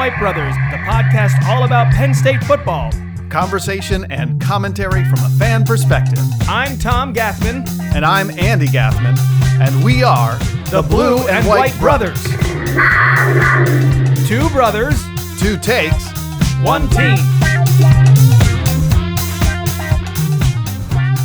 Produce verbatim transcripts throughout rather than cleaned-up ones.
White Brothers, the podcast all about Penn State football. Conversation and commentary from a fan perspective. I'm Tom Gaffman. And I'm Andy Gaffman. And we are the, the Blue, Blue and, and White, White Brothers. Brothers. Two brothers. Two takes. One team.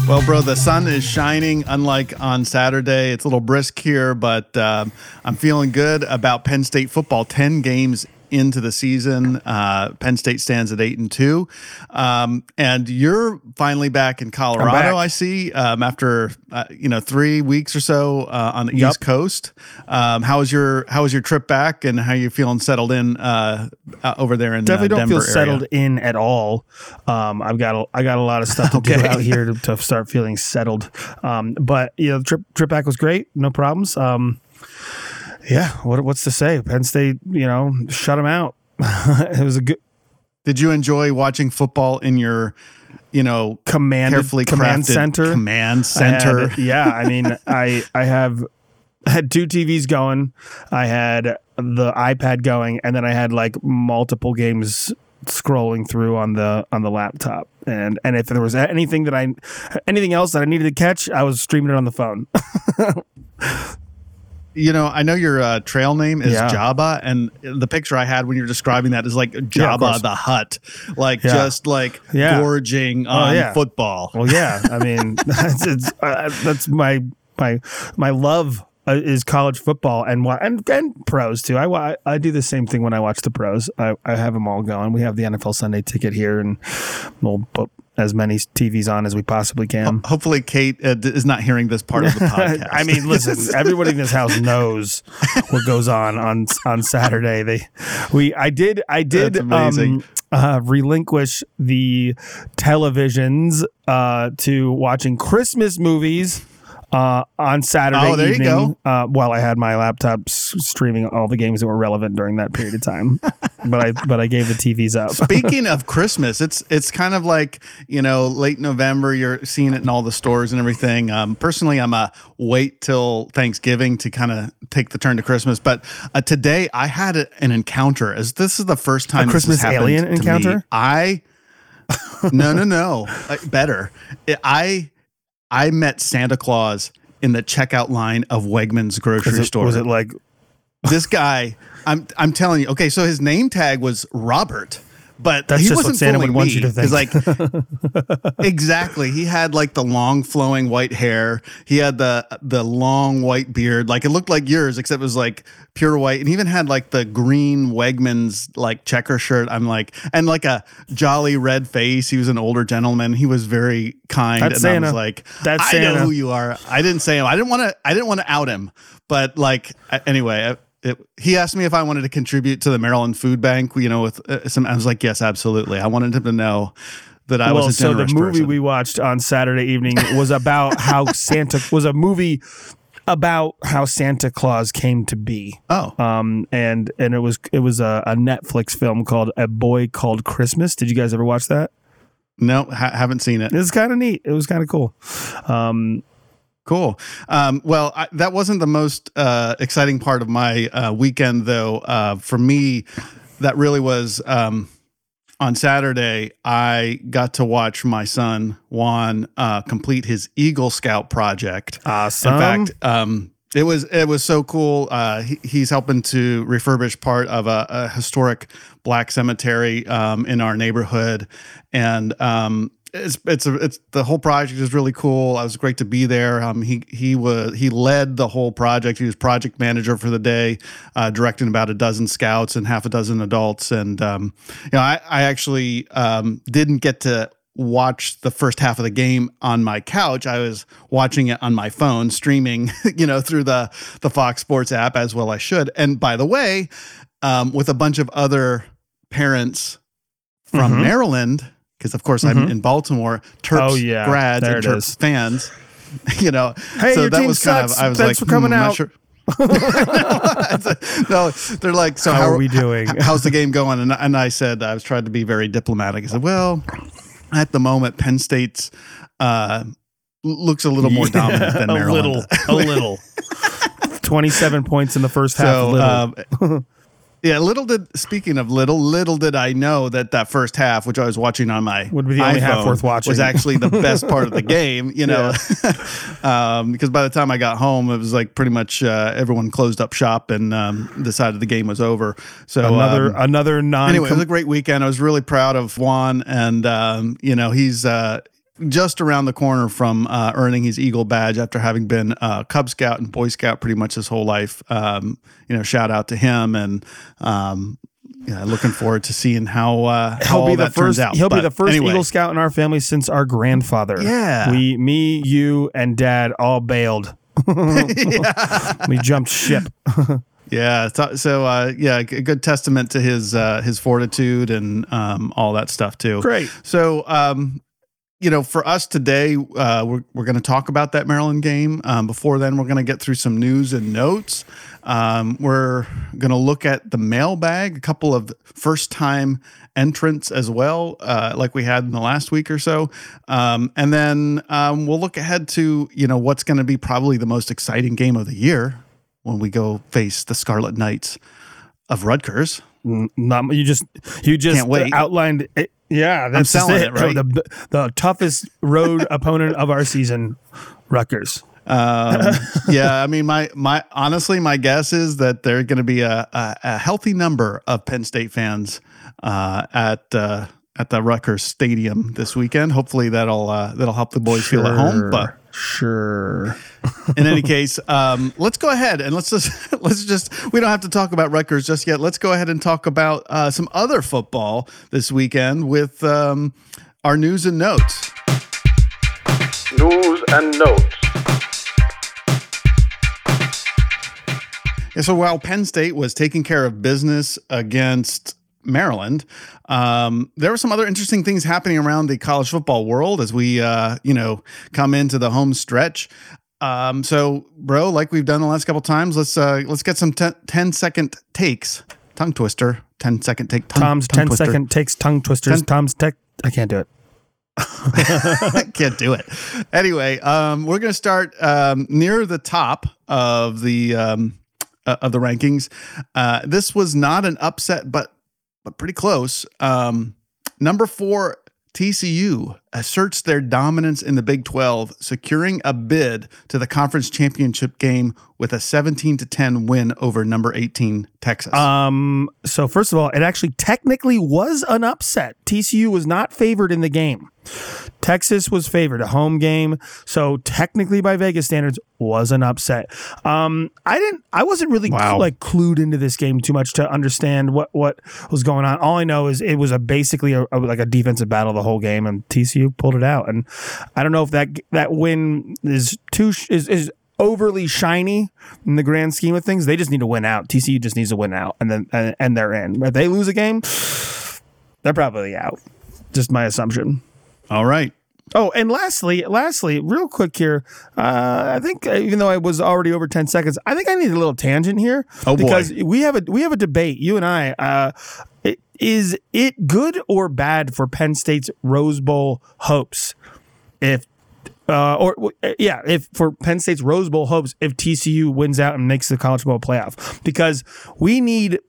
Well, bro, the sun is shining, unlike on Saturday. It's a little brisk here, but uh, I'm feeling good about Penn State football. Ten games into the season, uh, Penn State stands at eight and two, um, and you're finally back in Colorado. Back. I see. Um, after uh, you know three weeks or so uh, on the yep. East Coast, um, how was your how was your trip back, and how are you feeling settled in uh, uh, over there in Denver? Definitely uh, don't Denver feel area. settled in at all. Um, I've got a, I got a lot of stuff to okay. do out here to, to start feeling settled. Um, but you know, the trip trip back was great, no problems. Um, Yeah, what what's to say? Penn State, you know, shut them out. It was a good. Did you enjoy watching football in your, you know, command carefully command center? Command center. I had, yeah, I mean, I I have had two T Vs going. I had the iPad going, and then I had like multiple games scrolling through on the on the laptop. And and if there was anything that I anything else that I needed to catch, I was streaming it on the phone. You know, I know your uh, trail name is yeah. Jabba, and the picture I had when you were describing that is like Jabba yeah, the Hutt, like yeah. just like yeah. gorging on oh, yeah. football. Well, yeah, I mean, that's, it's, uh, that's my my my love uh, is college football and and and pros too. I, I do the same thing when I watch the pros. I, I have them all going. We have the N F L Sunday Ticket here, and we'll put as many T Vs on as we possibly can. Hopefully Kate uh, is not hearing this part of the podcast. I mean, listen, everybody in this house knows what goes on on, on Saturday. They, we, I did, I did um, uh, relinquish the televisions uh, to watching Christmas movies uh, on Saturday oh, there evening you go. Uh, while I had my laptop s- streaming all the games that were relevant during that period of time. But I but I gave the T Vs up. Speaking of Christmas, it's it's kind of like, you know, late November. You're seeing it in all the stores and everything. Um, personally, I'm a wait till Thanksgiving to kind of take the turn to Christmas. But uh, today I had a, an encounter. As this is the first time a Christmas alien encounter. Me. I no no no uh, better. I I met Santa Claus in the checkout line of Wegmans grocery it, store. Was it like this guy? I'm I'm telling you. Okay, so his name tag was Robert, but that's he just wasn't what Santa would want you to think. Like, exactly. He had like the long flowing white hair. He had the the long white beard. Like it looked like yours, except it was like pure white. And he even had like the green Wegmans like checker shirt. I'm like, and like a jolly red face. He was an older gentleman. He was very kind. That's and Santa. I was like, that's I Santa. know who you are. I didn't say him. I didn't want to. I didn't want to out him. But like anyway. I, It, he asked me if I wanted to contribute to the Maryland Food Bank, you know, with uh, some, I was like, yes, absolutely. I wanted him to know that I well, was a generous person. So the movie person. we watched on Saturday evening was about how Santa was a movie about how Santa Claus came to be. Oh, um, and, and it was, it was a, a Netflix film called A Boy Called Christmas. Did you guys ever watch that? No, ha- haven't seen it. It's kind of neat. It was kind of cool. Um, Cool. Um, well, I, that wasn't the most uh, exciting part of my uh, weekend, though. Uh, for me, that really was um, on Saturday. I got to watch my son, Juan, uh, complete his Eagle Scout project. Awesome. In fact, um, it was it was so cool. Uh, he, he's helping to refurbish part of a, a historic black cemetery um, in our neighborhood. And um It's it's a, it's the whole project is really cool. It was great to be there. Um, he he was he led the whole project. He was project manager for the day, uh, directing about a dozen scouts and half a dozen adults. And um, you know, I I actually um, didn't get to watch the first half of the game on my couch. I was watching it on my phone, streaming, you know, through the the Fox Sports app, as well I should. And by the way, um, with a bunch of other parents from mm-hmm. Maryland. Because, of course, mm-hmm. I'm in Baltimore, Terps oh, yeah. grads there and Terps fans, you know. Hey, so your that team was sucks. Kind of, I was Thanks like, for coming mm, out. Sure. No, they're like, so how, how are we doing? How's the game going? And, and I said, I was trying to be very diplomatic. I said, well, at the moment, Penn State's uh, looks a little more yeah, dominant than Maryland. A little, a little. twenty-seven points in the first half. So, um, Yeah, little did, speaking of little, little did I know that that first half, which I was watching on my would be the only iPhone, half worth watching, was actually the best part of the game, you know, yeah. um, because by the time I got home, it was like pretty much uh, everyone closed up shop and um, decided the game was over. So another um, another non. Anyway, it was a great weekend. I was really proud of Juan, and um, you know, he's uh, just around the corner from uh, earning his Eagle badge after having been uh, Cub Scout and Boy Scout pretty much his whole life. Um, you know, shout out to him, and um, yeah, looking forward to seeing how uh, he'll how be the that first, turns out. He'll but be the first anyway. Eagle Scout in our family since our grandfather. Yeah, we, me, you, and Dad all bailed. We jumped ship. Yeah. So, uh, yeah, a good testament to his uh, his fortitude and um, all that stuff too. Great. So. Um, You know, for us today, uh, we're we're going to talk about that Maryland game. Um, before then, we're going to get through some news and notes. Um, we're going to look at the mailbag, a couple of first-time entrants as well, uh, like we had in the last week or so. Um, and then um, we'll look ahead to, you know, what's going to be probably the most exciting game of the year when we go face the Scarlet Knights of Rutgers. Not, you just you just Can't wait. outlined it. Yeah, that's I'm selling it, it right? The, the toughest road opponent of our season, Rutgers. Um, yeah, I mean, my my honestly, my guess is that there are going to be a, a, a healthy number of Penn State fans uh, at uh, at the Rutgers Stadium this weekend. Hopefully, that'll uh, that'll help the boys sure. feel at home. But sure. In any case, um, let's go ahead and let's just let's just we don't have to talk about Rutgers just yet. Let's go ahead and talk about uh, some other football this weekend with um, our news and notes. News and notes. Yeah, so while Penn State was taking care of business against Maryland, um, there were some other interesting things happening around the college football world as we, uh, you know, come into the home stretch. Um, so, bro, like we've done the last couple times, let's uh, let's get some ten second takes. Tongue twister. ten second take. Tongue, Tom's tongue ten twister. second takes. Tongue twisters. Ten- Tom's tech. I can't do it. I can't do it. Anyway, um, we're going to start um, near the top of the um, uh, of the rankings. Uh, this was not an upset, but but pretty close. Um, number four, T C U asserts their dominance in the Big twelve, securing a bid to the conference championship game with a seventeen to ten win over number eighteen, Texas. Um, so first of all, it actually technically was an upset. T C U was not favored in the game. Texas was favored, a home game. So technically by Vegas standards was an upset. Um, I didn't, I wasn't really wow. cl- like clued into this game too much to understand what, what was going on. All I know is it was a basically a, a, like a defensive battle the whole game, and T C U pulled it out. And I don't know if that, that win is too, is, is overly shiny in the grand scheme of things. They just need to win out. T C U just needs to win out, and then, and, and they're in. If they lose a game, they're probably out. Just my assumption. All right. Oh, and lastly, lastly, real quick here, uh, I think even though I was already over ten seconds, I think I need a little tangent here. Oh, because boy. we have a we have a debate, you and I. Uh, it, is it good or bad for Penn State's Rose Bowl hopes? If uh, or yeah, if for Penn State's Rose Bowl hopes, if T C U wins out and makes the college football playoff, because we need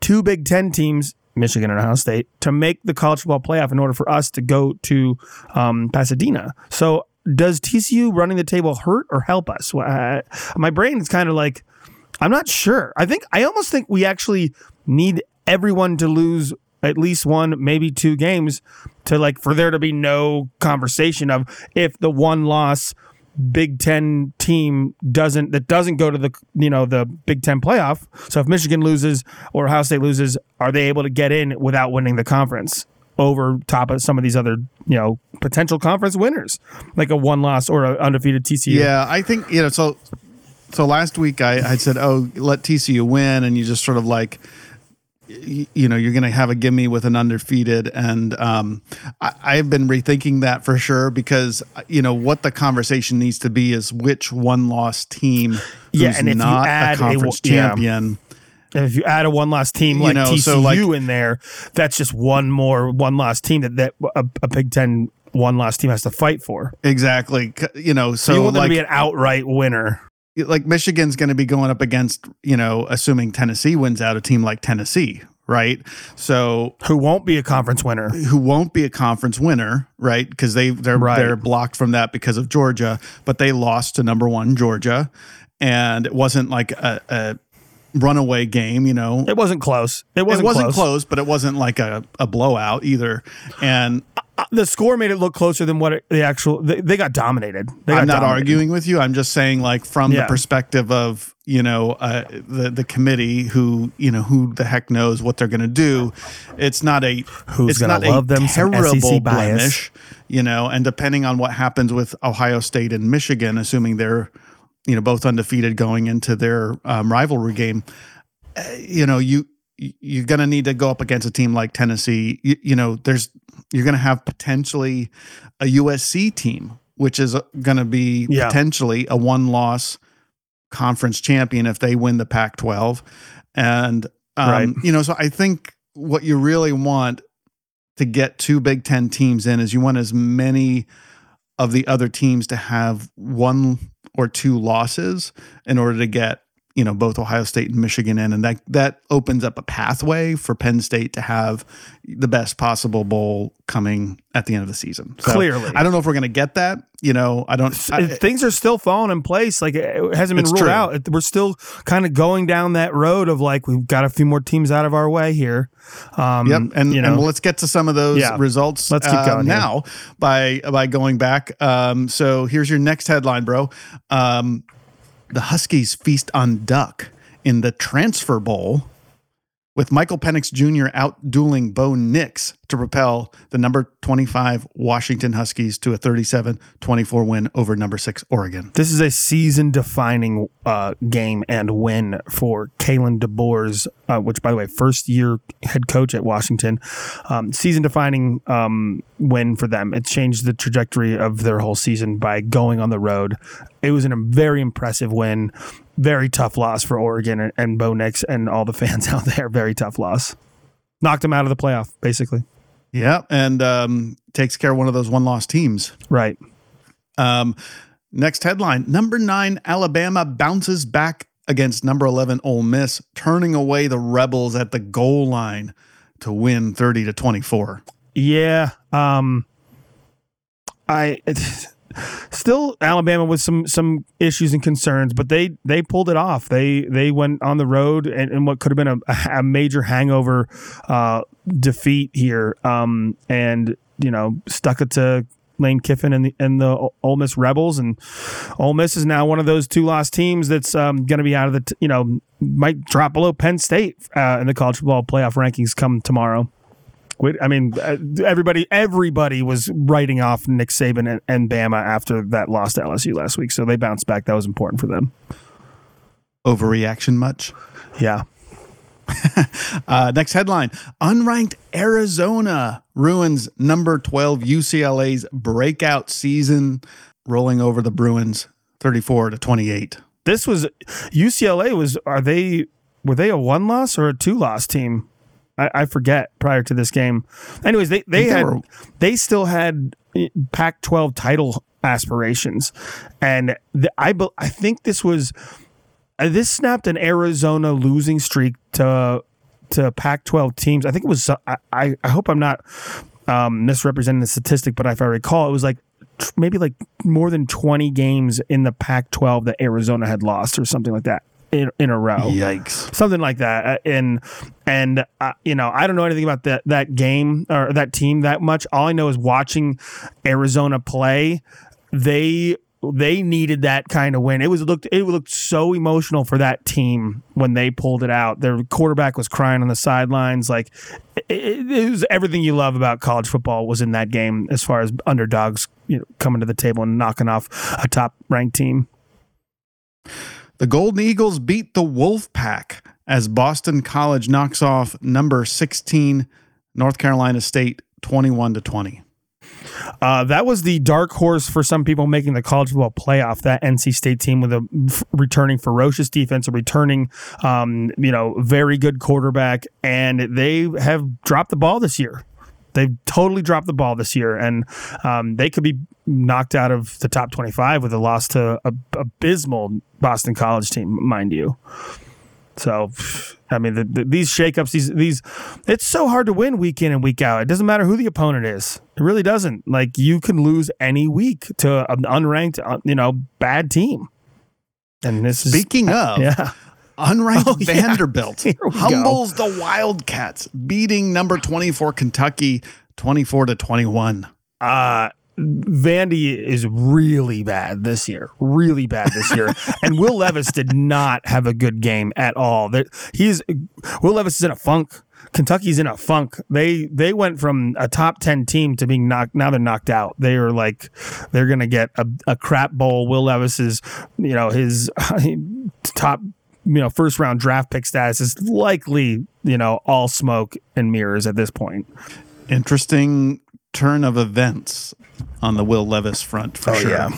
two Big Ten teams, Michigan and Ohio State, to make the college football playoff in order for us to go to um, Pasadena. So does T C U running the table hurt or help us? Uh, my brain is kind of like, I'm not sure. I think I almost think we actually need everyone to lose at least one, maybe two games to like for there to be no conversation of if the one loss Big Ten team doesn't that doesn't go to the you know the Big Ten playoff. So if Michigan loses or Ohio State loses, are they able to get in without winning the conference over top of some of these other you know potential conference winners, like a one loss or an undefeated T C U? Yeah, I think you know. So so last week I I said, oh, let T C U win, and you just sort of like, you know, you're going to have a gimme with an undefeated. And um, I, I've been rethinking that for sure, because, you know, what the conversation needs to be is which one loss team who's yeah, and if not you add a conference a, champion. Yeah. If you add a one loss team like you know, T C U so like, in there, that's just one more one loss team that, that a, a Big Ten one loss team has to fight for. Exactly. You know, so, so you want them like, to be an outright winner. like Michigan's going to be going up against, you know, assuming Tennessee wins out, a team like Tennessee, right? So who won't be a conference winner? Who won't be a conference winner, right? Because they they're right. they're blocked from that because of Georgia, but they lost to number one Georgia, and it wasn't like a, a runaway game, you know. It wasn't close. It wasn't, it wasn't close. close, but it wasn't like a, a blowout either, and. The score made it look closer than what it, the actual. They, they got dominated. They got I'm not dominated. arguing with you. I'm just saying, like, from yeah. the perspective of you know uh, the the committee, who you know who the heck knows what they're going to do. It's not a who's it's not love a them terrible blemish, you know. And depending on what happens with Ohio State and Michigan, assuming they're you know both undefeated going into their um, rivalry game, uh, you know you. You're going to need to go up against a team like Tennessee. You, you know, there's you're going to have potentially a U S C team, which is going to be yeah. potentially a one-loss conference champion if they win the Pac twelve. And, um, right. you know, so I think what you really want to get two Big Ten teams in is you want as many of the other teams to have one or two losses in order to get you know, both Ohio State and Michigan in, and that that opens up a pathway for Penn State to have the best possible bowl coming at the end of the season. So, clearly. I don't know if we're going to get that. You know, I don't... I, Things are still falling in place. Like, it hasn't been ruled true. out. We're still kind of going down that road of, like, we've got a few more teams out of our way here. Um, yep, and, you know, and let's get to some of those yeah. results let's keep going uh, now by, by going back. Um, so here's your next headline, bro. Um The Huskies feast on duck in the Transfer Bowl, with Michael Penix Junior out-dueling Bo Nix to propel the number twenty-five Washington Huskies to a thirty-seven twenty-four win over number six Oregon. This is a season-defining uh, game and win for Kalen DeBoer's, uh, which, by the way, first-year head coach at Washington. Um, season-defining um, win for them. It changed the trajectory of their whole season by going on the road. It was a very impressive win. Very tough loss for Oregon and, and Bo Nix and all the fans out there. Very tough loss. Knocked them out of the playoff, basically. Yeah, and um, takes care of one of those one-loss teams. Right. Um, next headline. Number nine, Alabama bounces back against number eleven, Ole Miss, turning away the Rebels at the goal line to win thirty to twenty-four. Yeah. Um, I... It's, Still, Alabama with some some issues and concerns, but they they pulled it off. They they went on the road and, and what could have been a, a major hangover uh, defeat here, um, and you know stuck it to Lane Kiffin and the and the Ole Miss Rebels, and Ole Miss is now one of those two loss teams that's um, going to be out of the t- you know might drop below Penn State uh, in the college football playoff rankings come tomorrow. I mean, everybody everybody was writing off Nick Saban and, and Bama after that loss to L S U last week, so they bounced back. That was important for them. Overreaction much? Yeah. uh, next headline. Unranked Arizona ruins number twelve U C L A's breakout season, rolling over the Bruins thirty-four to twenty-eight. This was U C L A was are they were they a one loss or a two loss team? I forget prior to this game. Anyways, they, they had they still had Pac twelve title aspirations, and the, I I think this was this snapped an Arizona losing streak to to Pac twelve teams. I think it was I I hope I'm not um, misrepresenting the statistic, but if I recall, it was like maybe like more than twenty games in the Pac twelve that Arizona had lost or something like that. In, in a row. Yikes. Something like that. And, and uh, you know, I don't know anything about that, that game or that team that much. All I know is watching Arizona play, they they needed that kind of win. It was looked it looked so emotional for that team when they pulled it out. Their quarterback was crying on the sidelines. Like, it, it was everything you love about college football was in that game as far as underdogs you know, coming to the table and knocking off a top-ranked team. The Golden Eagles beat the Wolfpack as Boston College knocks off number sixteen North Carolina State twenty-one to twenty. Uh, that was the dark horse for some people making the college football playoff. That N C State team with a f- returning ferocious defense, a returning, um, you know, very good quarterback, and they have dropped the ball this year. They've totally dropped the ball this year, and um, they could be knocked out of the top twenty-five with a loss to a abysmal Boston College team, mind you. So, I mean, the, the, these shakeups, these these, it's so hard to win week in and week out. It doesn't matter who the opponent is. It really doesn't. Like, you can lose any week to an unranked, you know, bad team. And this speaking is, of, yeah. Unranked oh, yeah. Vanderbilt humbles go. the Wildcats, beating number twenty-four Kentucky twenty-four to twenty-one. Uh, Vandy is really bad this year, really bad this year. And Will Levis did not have a good game at all. He's Will Levis is in a funk. Kentucky's in a funk. They they went from a top ten team to being knocked. Now they're knocked out. They are like they're gonna get a, a crap bowl. Will Levis is, you know, his top, you know, first round draft pick status is likely, you know, all smoke and mirrors at this point. Interesting turn of events on the Will Levis front, for oh, sure. Yeah.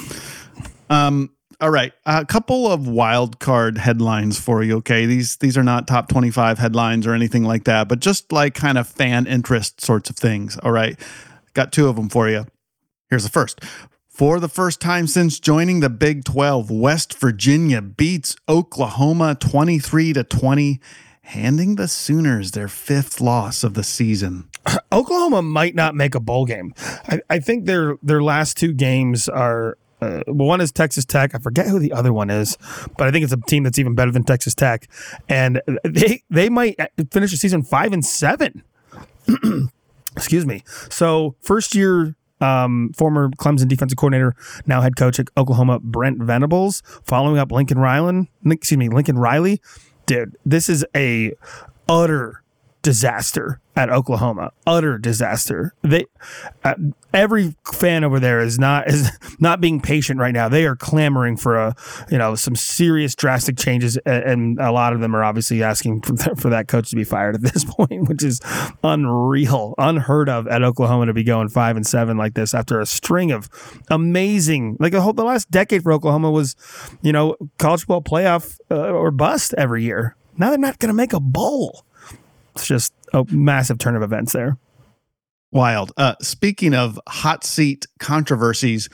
Um, all right. A couple of wild card headlines for you. Okay. These, these are not top twenty-five headlines or anything like that, but just like kind of fan interest sorts of things. All right. Got two of them for you. Here's the first. For the first time since joining the Big twelve, West Virginia beats Oklahoma twenty-three to twenty, handing the Sooners their fifth loss of the season. Oklahoma might not make a bowl game. I, I think their their last two games are uh, one is Texas Tech. I forget who the other one is, but I think it's a team that's even better than Texas Tech, and they they might finish the season five and seven. Excuse me. So first year. Um, former Clemson defensive coordinator, now head coach at Oklahoma, Brent Venables, following up Lincoln Riley. Excuse me, Lincoln Riley. Dude, this is a utter disaster at Oklahoma. Utter disaster. They uh, every fan over there is not is not being patient right now. They are clamoring for a you know some serious drastic changes, and a lot of them are obviously asking for, for that coach to be fired at this point, which is unreal, unheard of at Oklahoma to be going five and seven like this after a string of amazing like the whole the last decade for Oklahoma was you know college football playoff uh, or bust every year. Now they're not going to make a bowl. It's just a massive turn of events there. Wild. Uh, speaking of hot seat controversies,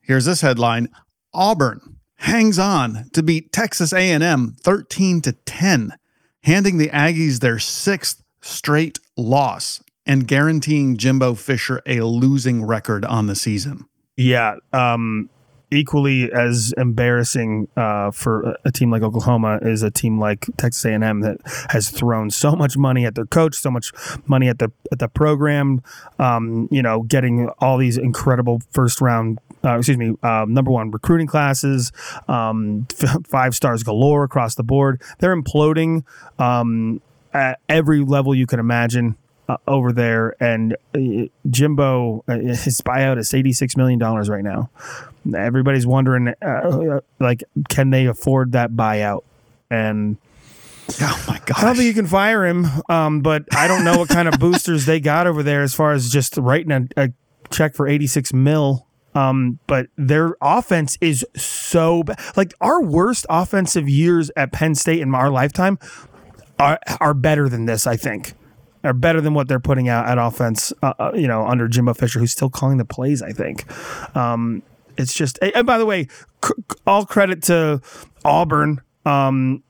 here's this headline. Auburn hangs on to beat Texas A and M thirteen to ten, handing the Aggies their sixth straight loss and guaranteeing Jimbo Fisher a losing record on the season. Yeah. Um, equally as embarrassing uh, for a team like Oklahoma is a team like Texas A and M that has thrown so much money at their coach, so much money at the at the program. Um, you know, getting all these incredible first round, uh, excuse me, uh, number one recruiting classes, um, f- five stars galore across the board. They're imploding um, at every level you can imagine. Uh, over there, and uh, Jimbo, uh, his buyout is eighty-six million dollars right now. Everybody's wondering, uh, like, can they afford that buyout? And oh my god, I don't think you can fire him, um, but I don't know what kind of boosters they got over there as far as just writing a, a check for eighty-six mil. Um, but their offense is so bad. Like, our worst offensive years at Penn State in our lifetime are are better than this, I think. Are better than what they're putting out at offense, uh, you know, under Jimbo Fisher, who's still calling the plays, I think. Um, it's just, and by the way, c- all credit to Auburn. Um,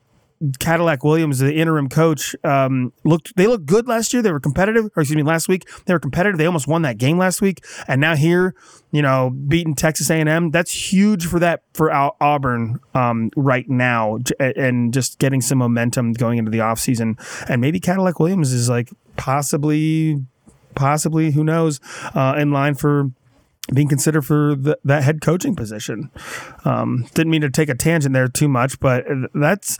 Cadillac Williams, the interim coach, um, looked, they looked good last year. They were competitive, or excuse me, last week. They were competitive. They almost won that game last week. And now here, you know, beating Texas A and M, that's huge for that, for Auburn um, right now. And just getting some momentum going into the offseason. And maybe Cadillac Williams is like possibly, possibly, who knows, uh, in line for being considered for the, that head coaching position. Um, didn't mean to take a tangent there too much, but that's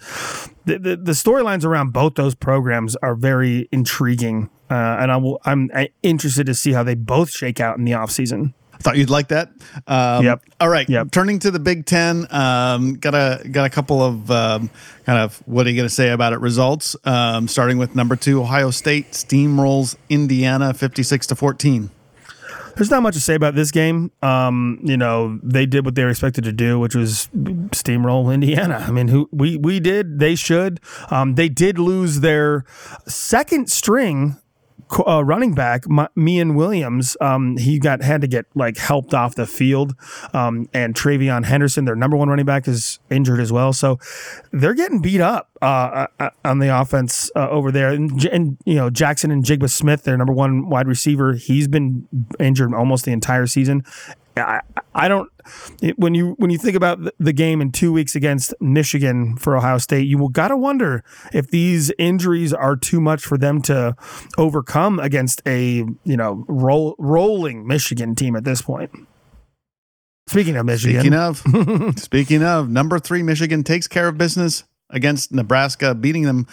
the, the, the storylines around both those programs are very intriguing. Uh, and I will, I'm interested to see how they both shake out in the offseason. Thought you'd like that. Um, yep. All right. Yep. Turning to the Big Ten, um, got a got a couple of um, kind of what are you going to say about it? Results. Um, starting with number two, Ohio State steamrolls Indiana fifty-six to fourteen. There's not much to say about this game. Um, you know, they did what they were expected to do, which was steamroll Indiana. I mean, who we we did, they should. Um, they did lose their second string uh, running back, my, me and Williams, um, he got had to get like helped off the field, um, and Travion Henderson, their number one running back, is injured as well. So they're getting beat up uh, on the offense uh, over there. And, and you know, Jackson and Jigba Smith, their number one wide receiver, he's been injured almost the entire season. I, I don't. When you when you think about the game in two weeks against Michigan for Ohio State, you will gotta wonder if these injuries are too much for them to overcome against a you know roll, rolling Michigan team at this point. Speaking of Michigan, speaking of speaking of number three, Michigan takes care of business against Nebraska, beating them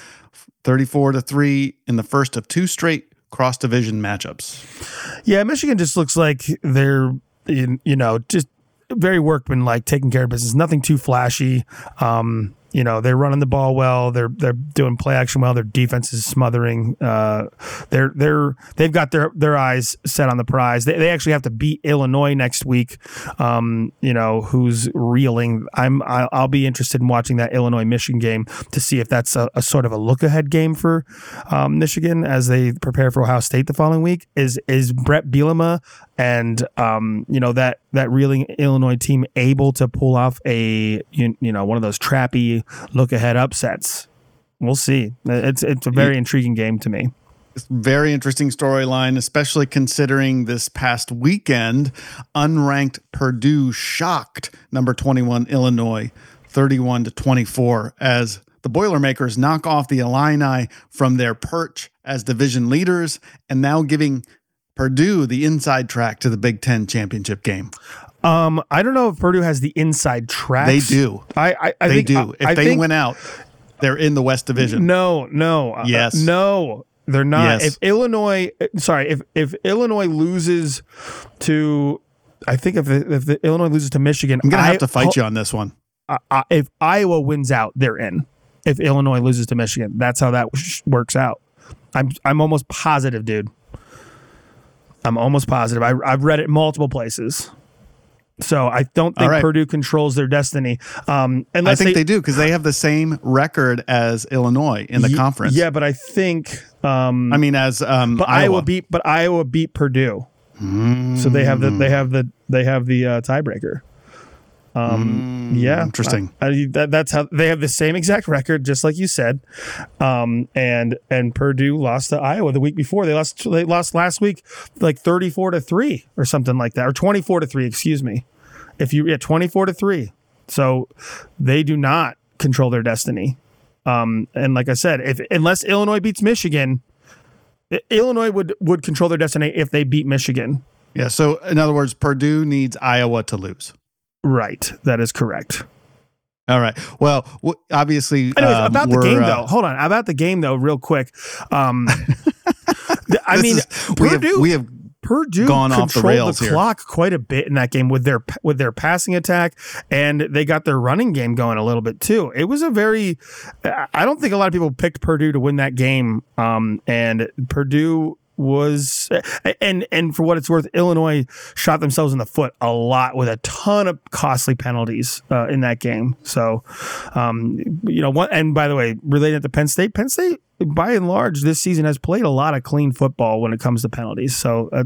thirty-four to three in the first of two straight cross division matchups. Yeah, Michigan just looks like they're. You, you know, just very workmanlike, taking care of business. Nothing too flashy. Um, you know, they're running the ball well. They're they're doing play action well. Their defense is smothering. Uh, they're they're they've got their, their eyes set on the prize. They they actually have to beat Illinois next week. Um, you know, who's reeling? I'm I'll be interested in watching that Illinois-Michigan game to see if that's a, a sort of a look-ahead game for um, Michigan as they prepare for Ohio State the following week. Is is Brett Bielema and um, you know that that reeling Illinois team able to pull off a you, you know one of those trappy look ahead upsets? We'll see. It's it's a very intriguing game to me. It's very interesting storyline, especially considering this past weekend, unranked Purdue shocked number twenty-one Illinois, thirty-one to twenty-four, as the Boilermakers knock off the Illini from their perch as division leaders, and now giving Purdue the inside track to the Big Ten championship game. Um, I don't know if Purdue has the inside track. They do. I, I, I they think, do. If I they think, win out, they're in the West Division. No, no, yes, uh, no, they're not. Yes. If Illinois, sorry, if if Illinois loses to, I think if the, if the Illinois loses to Michigan, I'm gonna I, have to fight ho- you on this one. Uh, uh, if Iowa wins out, they're in. If Illinois loses to Michigan, that's how that works out. I'm I'm almost positive, dude. I'm almost positive. I, I've read it multiple places. So I don't think right. Purdue controls their destiny. Um, unless I think they, they do, because they have the same record as Illinois in the y- conference. Yeah, but I think... Um, I mean, as um, but Iowa. Iowa beat, but Iowa beat Purdue, mm. so they have the they have the they have the uh, tiebreaker. Um, mm, yeah, interesting. I, I, that, that's how they have the same exact record, just like you said. Um, and and Purdue lost to Iowa the week before. They lost. They lost last week, like thirty-four to three or something like that, or twenty-four to three. Excuse me. If you yeah, twenty-four to three. So they do not control their destiny. Um, and like I said, if unless Illinois beats Michigan, Illinois would would control their destiny if they beat Michigan. Yeah. So in other words, Purdue needs Iowa to lose. Right, that is correct. All right. Well, w- obviously, anyways, um, about the game uh, though. Hold on, about the game though, real quick. Um, th- I mean, is, Purdue. We have, we have Purdue gone off the rails here. Controlled the clock quite a bit in that game with their with their passing attack, and they got their running game going a little bit too. It was a very. I don't think a lot of people picked Purdue to win that game, um, and Purdue. Was and and for what it's worth, Illinois shot themselves in the foot a lot with a ton of costly penalties uh, in that game. So, um, you know, one, and by the way, related to Penn State, Penn State by and large this season has played a lot of clean football when it comes to penalties. So, uh,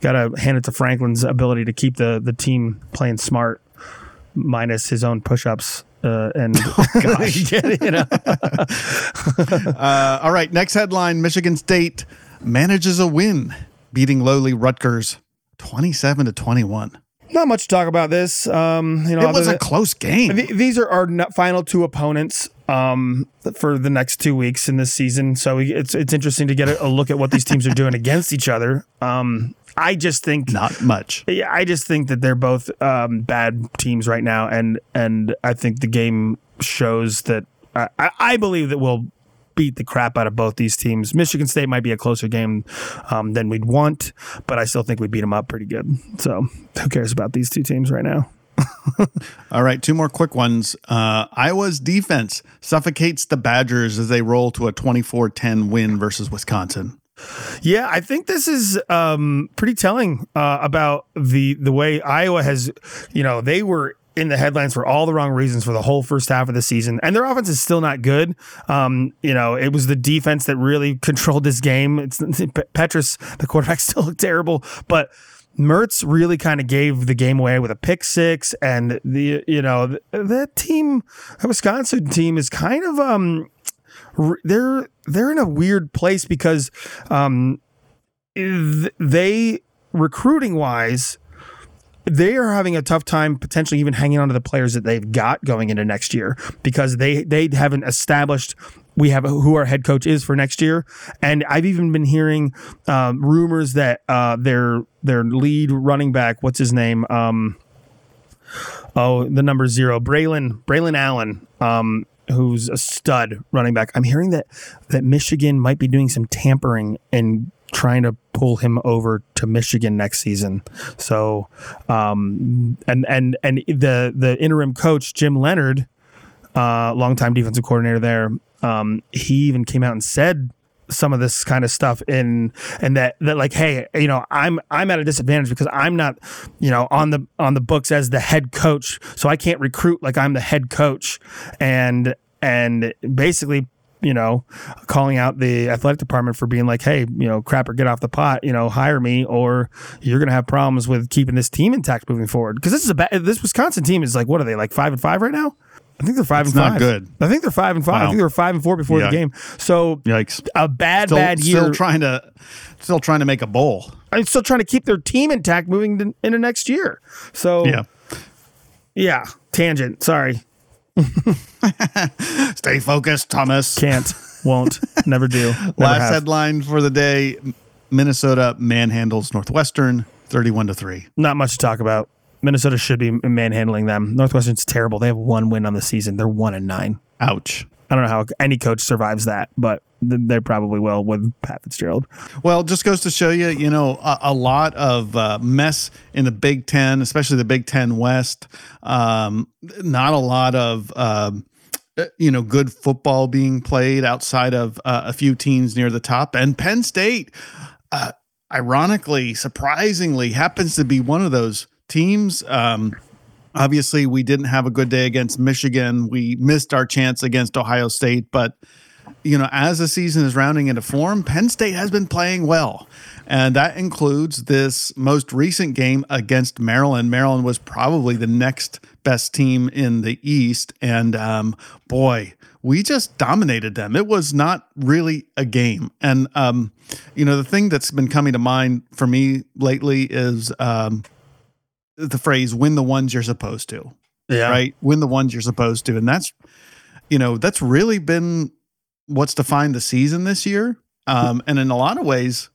got to hand it to Franklin's ability to keep the the team playing smart, minus his own push-ups. Uh, and oh, gosh, you know. uh, all right, next headline: Michigan State manages a win, beating lowly Rutgers twenty-seven to twenty-one. Not much to talk about this. Um, you know, it was a close game. Th- these are our final two opponents um, for the next two weeks in this season. So we, it's it's interesting to get a, a look at what these teams are doing against each other. Um, I just think not much. Yeah, I just think that they're both um, bad teams right now, and and I think the game shows that. Uh, I, I believe that we'll beat the crap out of both these teams. Michigan State might be a closer game um, than we'd want, but I still think we beat them up pretty good. So who cares about these two teams right now? All right, two more quick ones. Uh, Iowa's defense suffocates the Badgers as they roll to a twenty-four ten win versus Wisconsin. Yeah, I think this is um, pretty telling uh, about the the way Iowa has, you know, they were in the headlines for all the wrong reasons for the whole first half of the season. And their offense is still not good. Um, you know, it was the defense that really controlled this game. It's Petrus, the quarterback, still looked terrible, but Mertz really kind of gave the game away with a pick six. And the, you know, that team, that Wisconsin team is kind of, um, they're, they're in a weird place because, um, they recruiting wise, they are having a tough time potentially even hanging on to the players that they've got going into next year because they, they haven't established we have who our head coach is for next year. And I've even been hearing um, rumors that uh, their their lead running back, what's his name? Um, oh, the number zero, Braylon Braylon Allen, um, who's a stud running back. I'm hearing that that Michigan might be doing some tampering and trying to pull him over to Michigan next season. So, um, and and and the the interim coach Jim Leonard, uh, longtime defensive coordinator there, um, he even came out and said some of this kind of stuff in and that that like, hey, you know, I'm I'm at a disadvantage because I'm not, you know, on the on the books as the head coach, so I can't recruit like I'm the head coach, and and basically, you know, calling out the athletic department for being like, hey, you know, crapper, get off the pot, you know, hire me or you're going to have problems with keeping this team intact moving forward. Because this is a ba- this Wisconsin team is like, what are they, like five and five right now? I think they're five it's and five. It's not good. I think they're five and five. Wow. I think they were five and four before yeah. the game. So Yikes. a bad, still, bad year. Still trying to, still trying to make a bowl. I'm still trying to keep their team intact moving to, into next year. So yeah, yeah. Tangent. Sorry. Stay focused, Thomas. Can't, won't, never do. Never Last have. headline for the day: Minnesota manhandles Northwestern thirty-one to three. Not much to talk about. Minnesota should be manhandling them. Northwestern's terrible. They have one win on the season. They're one and nine. Ouch. I don't know how any coach survives that, but they probably will with Pat Fitzgerald. Well, just goes to show you, you know, a, a lot of uh, mess in the Big Ten, especially the Big Ten West. Um, not a lot of, uh, you know, good football being played outside of uh, a few teams near the top. And Penn State, uh, ironically, surprisingly, happens to be one of those teams. Um, obviously, we didn't have a good day against Michigan. We missed our chance against Ohio State, but you know, as the season is rounding into form, Penn State has been playing well. And that includes this most recent game against Maryland. Maryland was probably the next best team in the East. And um, boy, we just dominated them. It was not really a game. And, um, you know, the thing that's been coming to mind for me lately is um, the phrase, win the ones you're supposed to. Yeah. Right? Win the ones you're supposed to. And that's, you know, that's really been what's defined the season this year. Um, and in a lot of ways,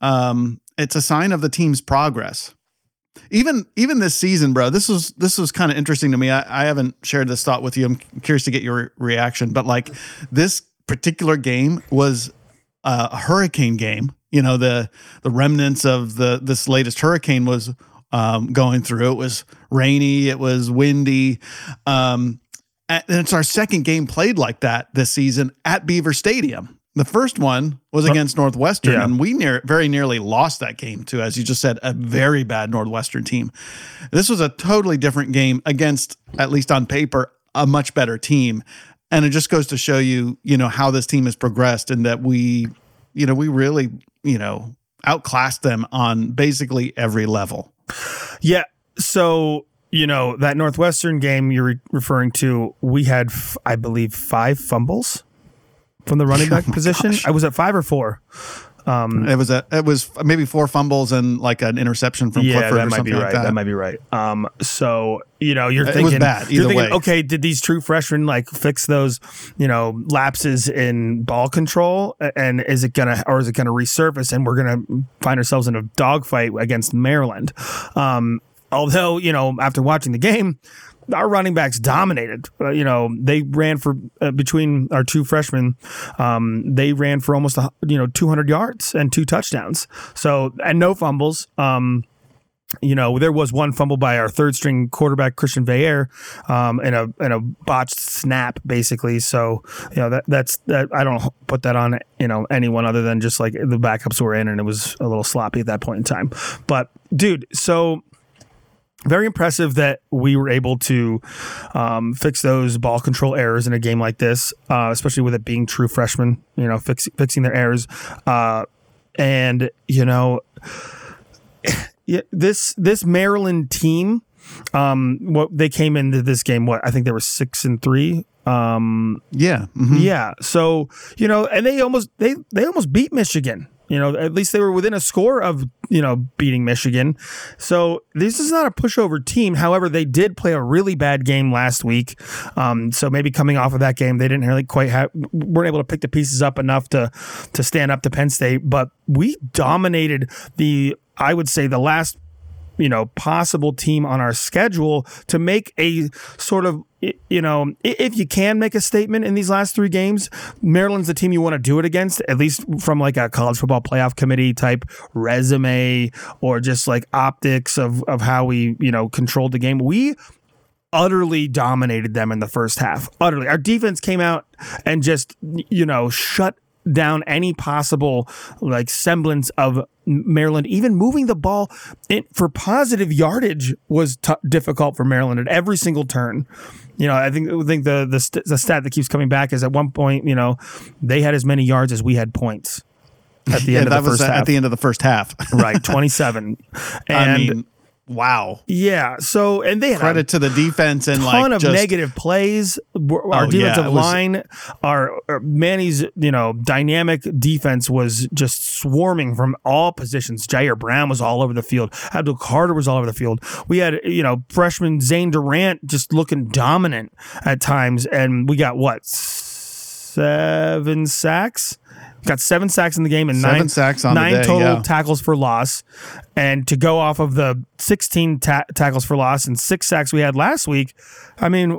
um, it's a sign of the team's progress. Even, even this season, bro, this was, this was kind of interesting to me. I, I haven't shared this thought with you. I'm curious to get your re- reaction, but like this particular game was uh, a hurricane game. You know, the, the remnants of the, this latest hurricane was um, going through. It was rainy. It was windy. Um, And it's our second game played like that this season at Beaver Stadium. The first one was against Northwestern, yeah. and we near, very nearly lost that game to, as you just said, a very bad Northwestern team. This was a totally different game against, at least on paper, a much better team. And it just goes to show you, you know, how this team has progressed and that we, you know, we really, you know, outclassed them on basically every level. Yeah. So, you know, that Northwestern game you're re- referring to, we had, f- I believe, five fumbles from the running back oh position. Gosh. I was at five or four. Um, it was a, it was maybe four fumbles and like an interception from yeah, Clifford or something right. like that. That might be right. Um, so, you know, you're it thinking, was bad, you're thinking okay, did these true freshmen like fix those, you know, lapses in ball control? And is it going to, or is it going to resurface? And we're going to find ourselves in a dogfight against Maryland. Um, Although, you know, after watching the game, our running backs dominated. Uh, you know, they ran for uh, between our two freshmen, um, they ran for almost, you know, two hundred yards and two touchdowns. So, and no fumbles. Um, you know, there was one fumble by our third string quarterback, Christian Veilleur, um, in a, in a botched snap, basically. So, you know, that that's that I don't put that on, you know, anyone other than just like the backups were in and it was a little sloppy at that point in time. But, dude, so very impressive that we were able to um, fix those ball control errors in a game like this, uh, especially with it being true freshmen, you know, fix, fixing their errors. Uh, and, you know, yeah, this this Maryland team, um, what they came into this game, what I think they were six and three. Um, yeah. Mm-hmm. Yeah. So, you know, and they almost they, they almost beat Michigan. You know, at least they were within a score of, you know, beating Michigan. So this is not a pushover team. However, they did play a really bad game last week. Um, so maybe coming off of that game, they didn't really quite have, weren't able to pick the pieces up enough to to stand up to Penn State. But we dominated the, I would say, the last, you know, possible team on our schedule to make a sort of, you know, if you can make a statement in these last three games, Maryland's the team you want to do it against, at least from like a college football playoff committee type resume or just like optics of, of how we, you know, controlled the game. We utterly dominated them in the first half. Utterly. Our defense came out and just, you know, shut down any possible like semblance of Maryland. Even moving the ball in for positive yardage was t- difficult for Maryland at every single turn. You know, I think I think the the, st- the stat that keeps coming back is at one point, you know, they had as many yards as we had points at the yeah, end of the first half. At the end of the first half, right? twenty-seven. And I mean, wow. Yeah. So, and they had credit to the defense and like a ton of just negative plays. Our oh, defensive yeah, was, line, our, our Manny's, you know, dynamic defense was just swarming from all positions. Jair Brown was all over the field. Abdul Carter was all over the field. We had, you know, freshman Zane Durant just looking dominant at times. And we got what? Seven sacks. Got seven sacks in the game and seven nine, sacks on nine the day, total yeah. tackles for loss. And to go off of the sixteen ta- tackles for loss and six sacks we had last week, I mean,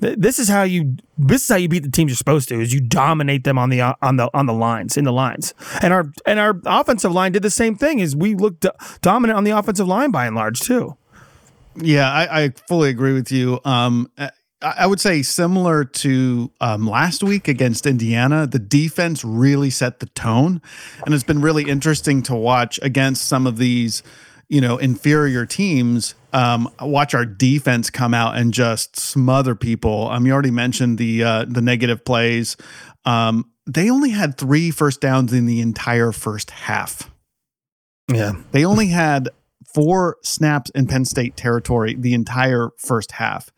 th- this is how you this is how you beat the teams you're supposed to, is you dominate them on the on the on the lines in the lines. And our and our offensive line did the same thing. Is we looked do- dominant on the offensive line by and large too. Yeah, I, I fully agree with you. Um, I would say similar to um, last week against Indiana, the defense really set the tone, and it's been really interesting to watch against some of these, you know, inferior teams. Um, watch our defense come out and just smother people. Um, you already mentioned the uh, the negative plays. Um, they only had three first downs in the entire first half. Yeah, they only had four snaps in Penn State territory the entire first half.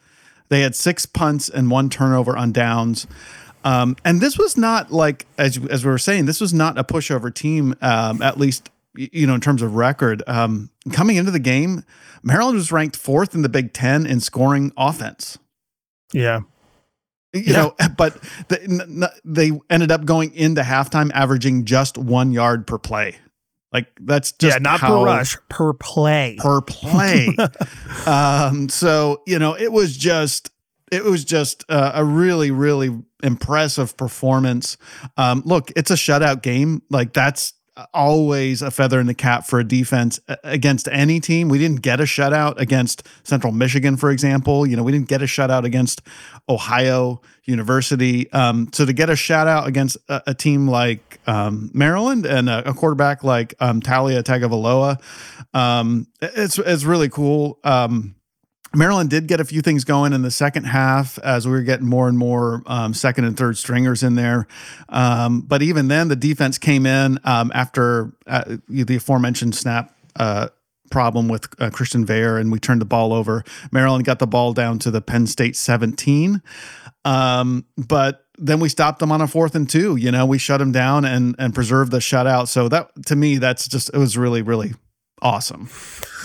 They had six punts and one turnover on downs. Um, and this was not like, as as we were saying, this was not a pushover team, um, at least, you know, in terms of record. Um, coming into the game, Maryland was ranked fourth in the Big Ten in scoring offense. Yeah. You yeah. know, but the, n- n- they ended up going into halftime averaging just one yard per play. Like that's just yeah, not how, per rush, per play, per play. um, so you know, it was just, it was just uh, a really, really impressive performance. Um, look, it's a shutout game. Like that's always a feather in the cap for a defense against any team. We didn't get a shutout against Central Michigan, for example. You know, we didn't get a shutout against Ohio University. Um, so to get a shutout against a, a team like um, Maryland and a, a quarterback like um, Talia Tagovailoa, um, it's it's really cool. Um, Maryland did get a few things going in the second half as we were getting more and more um, second and third stringers in there. Um, but even then, the defense came in um, after uh, the aforementioned snap uh, problem with uh, Christian Veer, and we turned the ball over. Maryland got the ball down to the Penn State seventeen. Um, but then we stopped them on a fourth and two. You know, we shut them down and and preserved the shutout. So that, to me, that's just, it was really, really awesome.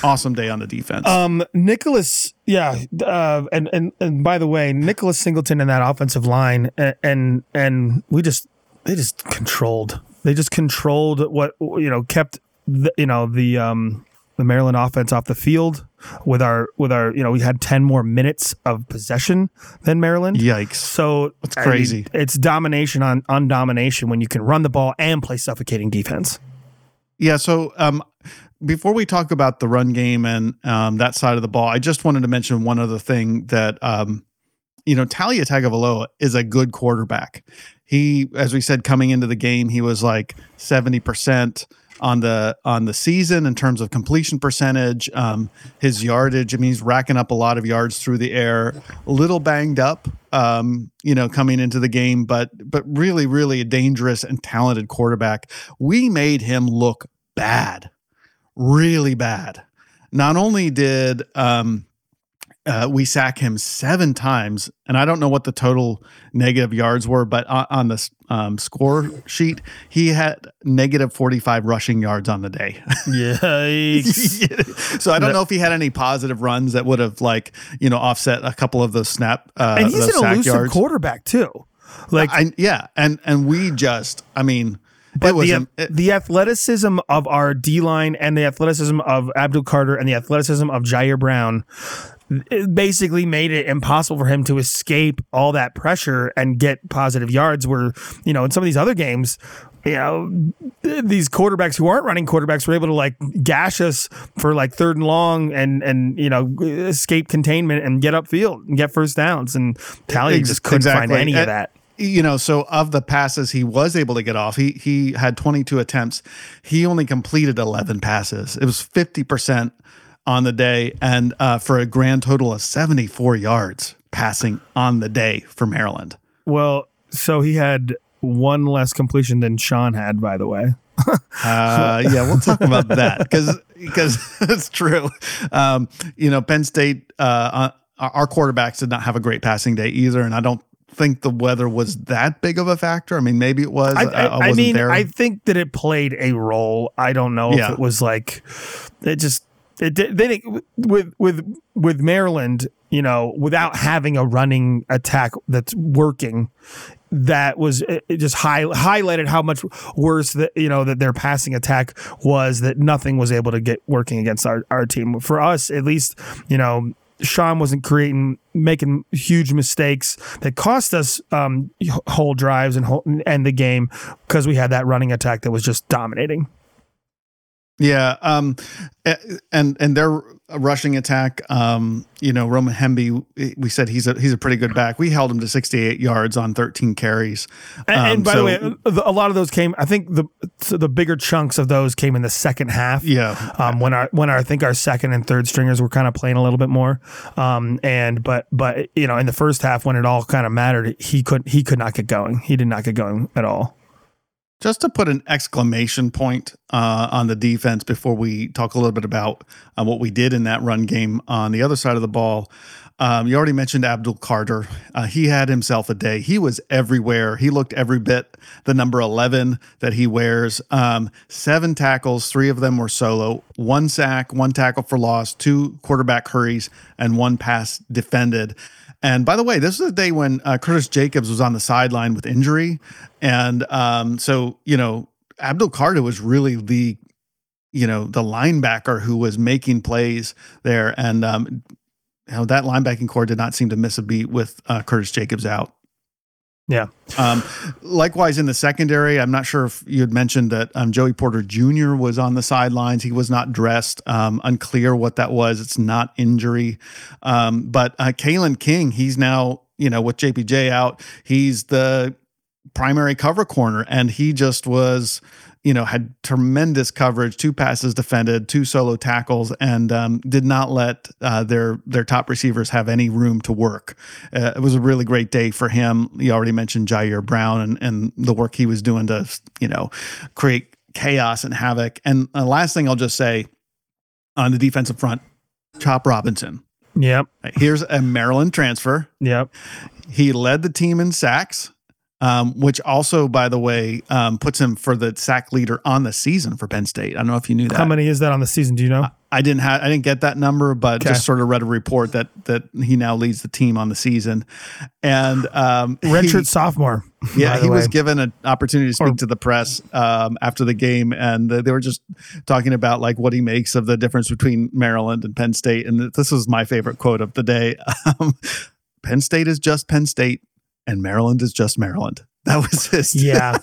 Awesome day on the defense. Um, Nicholas, yeah, uh, and and and by the way, Nicholas Singleton and that offensive line, and, and and we just they just controlled. They just controlled what you know kept the, you know the um the Maryland offense off the field with our with our you know we had ten more minutes of possession than Maryland. Yikes! So that's crazy. I mean, it's domination on on domination when you can run the ball and play suffocating defense. Yeah. So um. Before we talk about the run game and um, that side of the ball, I just wanted to mention one other thing that, um, you know, Talia Tagovailoa is a good quarterback. He, as we said, coming into the game, he was like seventy percent on the on the season in terms of completion percentage, um, his yardage. I mean, he's racking up a lot of yards through the air. A little banged up, um, you know, coming into the game, but but really, really a dangerous and talented quarterback. We made him look bad, really bad. Not only did um, uh, we sack him seven times, and I don't know what the total negative yards were, but on, on the um, score sheet, he had negative forty-five rushing yards on the day. Yikes. So I don't know if he had any positive runs that would have, like, you know, offset a couple of those snap uh, and he's an elusive yards. Quarterback too. Like, I, I, yeah, and and we just, I mean. But the, an, it, the athleticism of our D-line and the athleticism of Abdul Carter and the athleticism of Jair Brown basically made it impossible for him to escape all that pressure and get positive yards where, you know, in some of these other games, you know, these quarterbacks who aren't running quarterbacks were able to, like, gash us for, like, third and long and, and you know, escape containment and get upfield and get first downs. And Talley just couldn't exactly. find any and, of that. You know, so of the passes he was able to get off, he he had twenty-two attempts. He only completed eleven passes. It was fifty percent on the day, and uh, for a grand total of seventy-four yards passing on the day for Maryland. Well, so he had one less completion than Sean had, by the way. uh, yeah, we'll talk about that because because it's true. Um, you know, Penn State, uh, our quarterbacks did not have a great passing day either, and I don't think the weather was that big of a factor. I mean, maybe it was. I, I, I, wasn't I mean, there. I think that it played a role. I don't know yeah. if it was like it just. It did, they with with with Maryland, you know, without having a running attack that's working, that was it just high, highlighted how much worse that you know that their passing attack was. That nothing was able to get working against our our team. For us, at least, you know. Sean wasn't creating, making huge mistakes that cost us um, whole drives and whole, and the game because we had that running attack that was just dominating. Yeah, um, and and their rushing attack, um, you know, Roman Hemby, we said he's a he's a pretty good back. We held him to sixty-eight yards on thirteen carries. Um, and, and by so, the way, a lot of those came. I think the so the bigger chunks of those came in the second half. Yeah, um, when our when our, I think our second and third stringers were kind of playing a little bit more. Um, and but but you know, in the first half when it all kind of mattered, he could he could not get going. He did not get going at all. Just to put an exclamation point uh, on the defense before we talk a little bit about uh, what we did in that run game on the other side of the ball, um, you already mentioned Abdul Carter. Uh, he had himself a day. He was everywhere. He looked every bit the number eleven that he wears. Um, seven tackles, three of them were solo, one sack, one tackle for loss, two quarterback hurries, and one pass defended. And by the way, this is a day when uh, Curtis Jacobs was on the sideline with injury. And um, so, you know, Abdul Carter was really the, you know, the linebacker who was making plays there. And um, you know, that linebacking corps did not seem to miss a beat with uh, Curtis Jacobs out. Yeah. Um, likewise, in the secondary, I'm not sure if you had mentioned that um, Joey Porter Junior was on the sidelines. He was not dressed. Um, unclear what that was. It's not injury. Um, but uh, Kalen King, he's now, you know, with J P J out, he's the primary cover corner. And he just was, you know, had tremendous coverage, two passes defended, two solo tackles, and um, did not let uh, their their top receivers have any room to work. Uh, it was a really great day for him. You already mentioned Jair Brown and, and the work he was doing to, you know, create chaos and havoc. And the last thing I'll just say on the defensive front, Chop Robinson. Yep. Here's a Maryland transfer. Yep. He led the team in sacks. Um, which also, by the way, um, puts him for the sack leader on the season for Penn State. I don't know if you knew that. How many is that on the season? Do you know? I, I didn't have. I didn't get that number, but okay. Just sort of read a report that that he now leads the team on the season. And um, redshirt sophomore. Yeah, he way. was given an opportunity to speak or, to the press um, after the game, and they were just talking about like what he makes of the difference between Maryland and Penn State. And this was my favorite quote of the day: "Penn State is just Penn State. And Maryland is just Maryland." That was his. Yeah.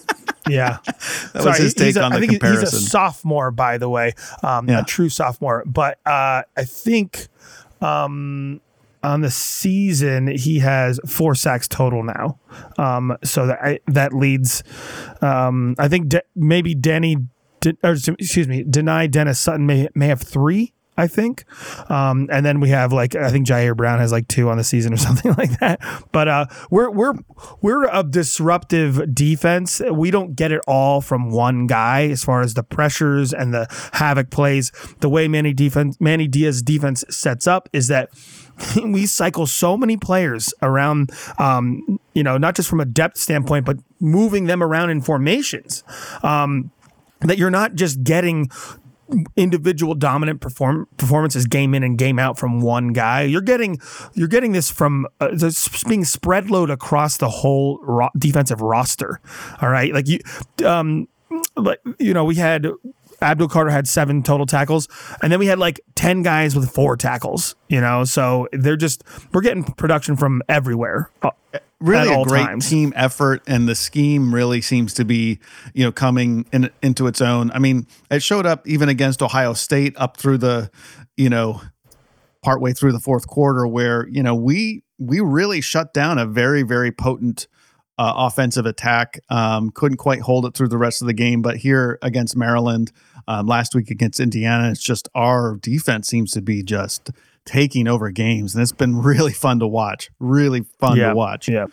Yeah. that Sorry, was his take a, on the I think comparison. He's a sophomore, by the way, um, yeah. a true sophomore. But uh, I think um, on the season, he has four sacks total now. Um, so that I, that leads, um, I think de- maybe Danny did, or excuse me, deny Dennis Sutton may may have three, I think. Um, and then we have like, I think Jair Brown has like two on the season or something like that. But uh, we're we're we're a disruptive defense. We don't get it all from one guy as far as the pressures and the havoc plays. The way Manny defense, Manny Diaz's defense sets up is that we cycle so many players around, um, you know, not just from a depth standpoint, but moving them around in formations, um, that you're not just getting individual dominant perform- performances game in and game out from one guy. You're getting you're getting this from uh, this being spread load across the whole ro- defensive roster. All right, like you, um, like you know, we had Abdul Carter had seven total tackles, and then we had like ten guys with four tackles. You know, so they're just we're getting production from everywhere. Uh, Really a great times. Team effort, and the scheme really seems to be, you know, coming in, into its own. I mean, it showed up even against Ohio State up through the, you know, partway through the fourth quarter where, you know, we we really shut down a very, very potent uh, offensive attack. Um, couldn't quite hold it through the rest of the game. But here against Maryland, um, last week against Indiana, it's just our defense seems to be just taking over games, and it's been really fun to watch. Really fun yeah, to watch. Yeah.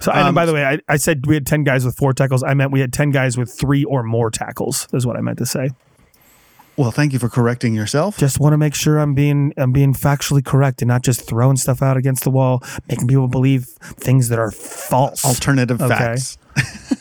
So, um, and by the way, I, I said we had ten guys with four tackles. I meant we had ten guys with three or more tackles. Is what I meant to say. Well, thank you for correcting yourself. Just want to make sure I'm being I'm being factually correct and not just throwing stuff out against the wall, making people believe things that are false. Alternative okay. facts.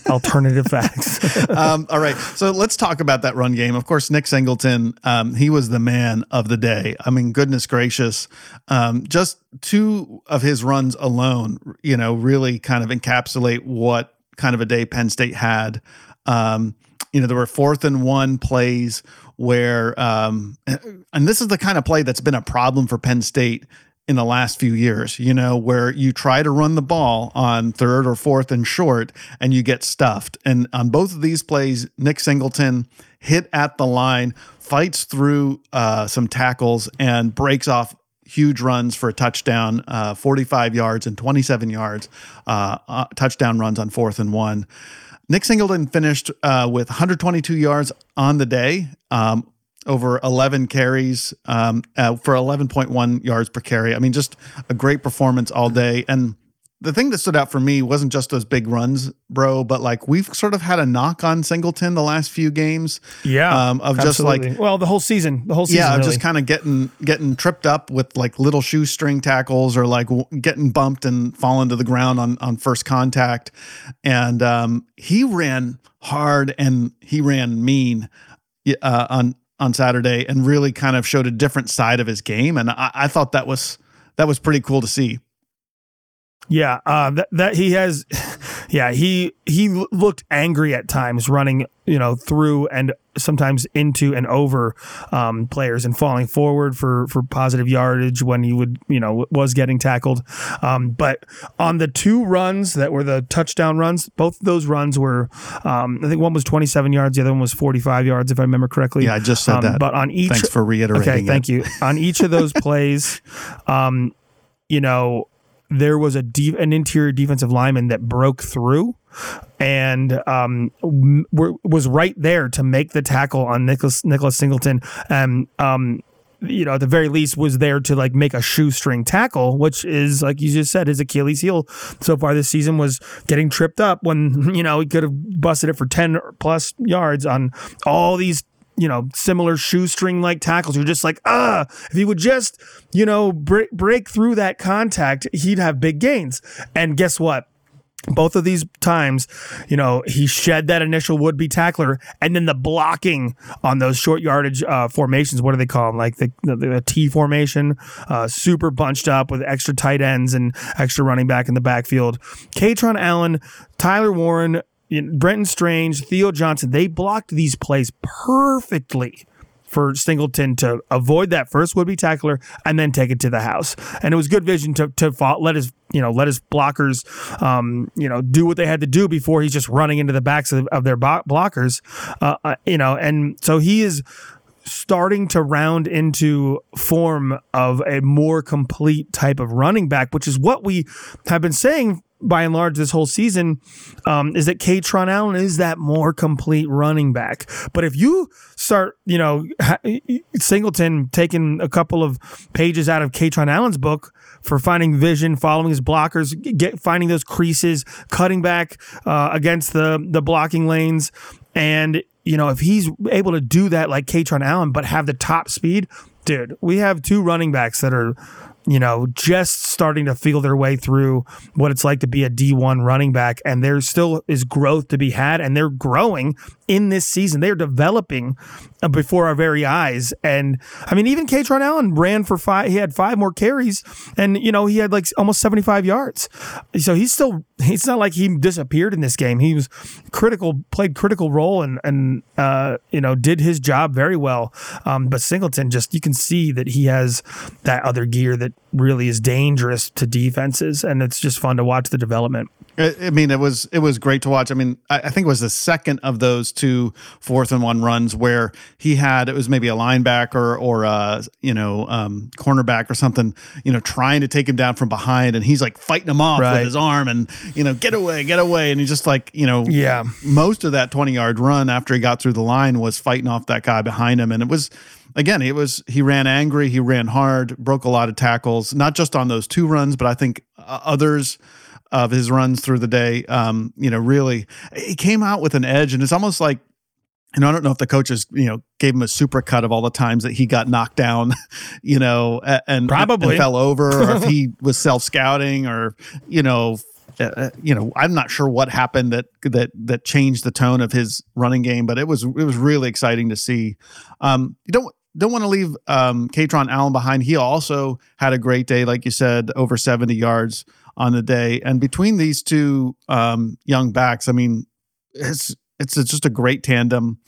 Alternative facts. um, all right. So let's talk about that run game. Of course, Nick Singleton, um, he was the man of the day. I mean, goodness gracious. Um, just two of his runs alone, you know, really kind of encapsulate what kind of a day Penn State had. Um, you know, there were fourth and one plays where, um, and this is the kind of play that's been a problem for Penn State in the last few years, you know, where you try to run the ball on third or fourth and short and you get stuffed. And on both of these plays, Nick Singleton hit at the line, fights through uh, some tackles and breaks off huge runs for a touchdown, uh, forty-five yards and twenty-seven yards, uh, uh, touchdown runs on fourth and one. Nick Singleton finished uh, with one hundred twenty-two yards on the day, um, over eleven carries um, uh, for eleven point one yards per carry. I mean, just a great performance all day. And the thing that stood out for me wasn't just those big runs, bro, but like we've sort of had a knock on Singleton the last few games. Yeah. Um, of absolutely. just like, well, the whole season, the whole season. Yeah. Of really. Just kind of getting, getting tripped up with like little shoestring tackles or like w- getting bumped and falling to the ground on, on first contact. And um, he ran hard and he ran mean uh, on, on Saturday and really kind of showed a different side of his game. And I, I thought that was, that was pretty cool to see. Yeah. Uh, that, that he has, yeah, he, he looked angry at times running, you know, through and sometimes into and over um, players and falling forward for, for positive yardage when he would, you know, was getting tackled. Um, but on the two runs that were the touchdown runs, both of those runs were, um, I think one was twenty-seven yards. The other one was forty-five yards, if I remember correctly. Yeah, I just said um, that. But on each, thanks for reiterating. Okay, thank it. you. On each of those plays, um, you know, there was a deep, an interior defensive lineman that broke through and um, w- was right there to make the tackle on Nicholas Nicholas Singleton, and um, you know, at the very least was there to like make a shoestring tackle, which is, like you just said, his Achilles heel so far this season, was getting tripped up when, you know, he could have busted it for ten plus yards on all these, you know, similar shoestring like tackles. You're just like, ah, if he would just, you know, break, break through that contact, he'd have big gains. And guess what? Both of these times, you know, he shed that initial would-be tackler, and then the blocking on those short yardage uh, formations. What do they call them? Like the, the, the T formation, uh, super bunched up with extra tight ends and extra running back in the backfield. Katron Allen, Tyler Warren, Brenton Strange, Theo Johnson, they blocked these plays perfectly for Singleton to avoid that first would-be tackler and then take it to the house. And it was good vision to to fall, let his you know let his blockers um, you know do what they had to do before he's just running into the backs of, of their bo- blockers. Uh, you know, and so he is starting to round into form of a more complete type of running back, which is what we have been saying by and large this whole season um, is that Katron Allen is that more complete running back. But if you start, you know, Singleton taking a couple of pages out of Katron Allen's book for finding vision, following his blockers, get, finding those creases, cutting back uh, against the, the blocking lanes. And, you know, if he's able to do that like Katron Allen but have the top speed, dude, we have two running backs that are, you know, just starting to feel their way through what it's like to be a D one running back. And there still is growth to be had, and they're growing in this season. They're developing before our very eyes. And I mean, even Katron Allen ran for five, he had five more carries, and, you know, he had like almost seventy-five yards. So he's still, it's not like he disappeared in this game. He was critical, played critical role and, and, uh, you know, did his job very well. Um, but Singleton, just, you can see that he has that other gear that really is dangerous to defenses, and it's just fun to watch the development. I mean, it was it was great to watch. I mean, I think it was the second of those two fourth and one runs where he had, it was maybe a linebacker or a, you know, um, cornerback or something, you know, trying to take him down from behind, and he's like fighting him off right. with his arm and, you know, get away, get away. And he's just like, you know, yeah. most of that twenty-yard run after he got through the line was fighting off that guy behind him. And it was, again, it was, he ran angry, he ran hard, broke a lot of tackles, not just on those two runs, but I think others of his runs through the day. Um, you know, really, he came out with an edge, and it's almost like, and I don't know if the coaches, you know, gave him a super cut of all the times that he got knocked down, you know, and probably and fell over, or if he was self-scouting, or, you know, uh, you know, I'm not sure what happened that, that, that changed the tone of his running game, but it was, it was really exciting to see. Um, you don't, Don't want to leave um, Katron Allen behind. He also had a great day, like you said, over seventy yards on the day. And between these two um, young backs, I mean, it's it's just a great tandem.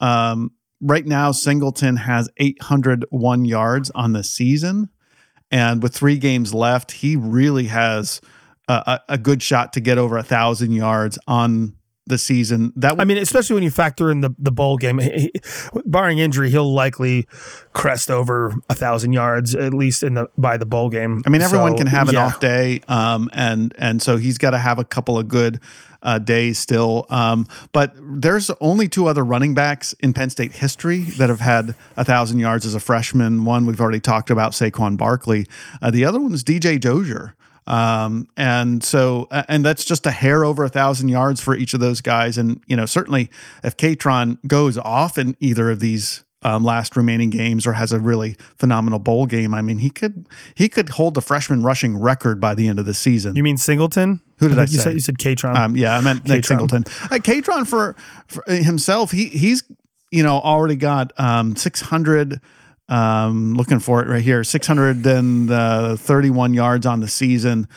Um, right now, Singleton has eight hundred one yards on the season, and with three games left, he really has a, a good shot to get over a thousand yards on the season. That w- I mean, especially when you factor in the, the bowl game, he, barring injury, he'll likely crest over a thousand yards at least in the by the bowl game. I mean, everyone so, can have an yeah. off day, um, and and so he's got to have a couple of good uh, days still. Um, but there's only two other running backs in Penn State history that have had a thousand yards as a freshman. One we've already talked about, Saquon Barkley. Uh, the other one is D J Dozier. Um, and so, and that's just a hair over a thousand yards for each of those guys. And, you know, certainly if Katron goes off in either of these, um, last remaining games, or has a really phenomenal bowl game, I mean, he could, he could hold the freshman rushing record by the end of the season. You mean Singleton? Who did I, I say? You said, you said Katron. Um, yeah, I meant Katron. Singleton. Uh, Katron for, for himself, he, he's, you know, already got, um, six hundred, Um, looking for it right here, six hundred thirty-one yards on the season.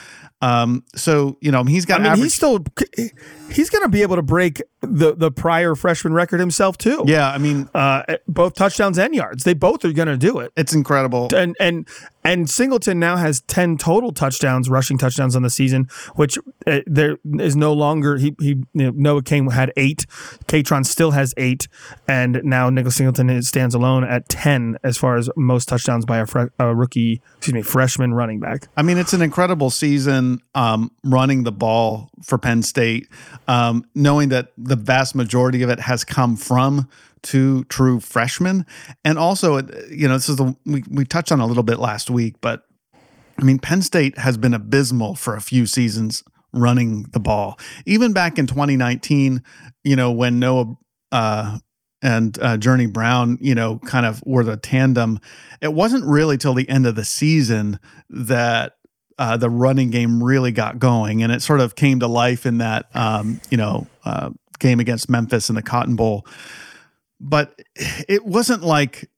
Um, so, you know, he's got, I mean, average- he's still, he's going to be able to break the, the prior freshman record himself too. Yeah. I mean, uh, both touchdowns and yards, they both are going to do it. It's incredible. And, and, and Singleton now has ten total touchdowns, rushing touchdowns on the season, which uh, there is no longer, he, he, you know, Noah Kane had eight. Katron still has eight. And now Nicholas Singleton is, stands alone at ten as far as most touchdowns by a, fre- a rookie, excuse me, freshman running back. I mean, it's an incredible season, um, running the ball for Penn State, um, knowing that the vast majority of it has come from two true freshmen. And also, you know, this is the, we, we touched on a little bit last week, but I mean, Penn State has been abysmal for a few seasons running the ball. Even back in twenty nineteen, you know, when Noah, uh, and uh, Journey Brown, you know, kind of were the tandem, it wasn't really till the end of the season that uh, the running game really got going. And it sort of came to life in that, um, you know, uh, game against Memphis in the Cotton Bowl. But it wasn't like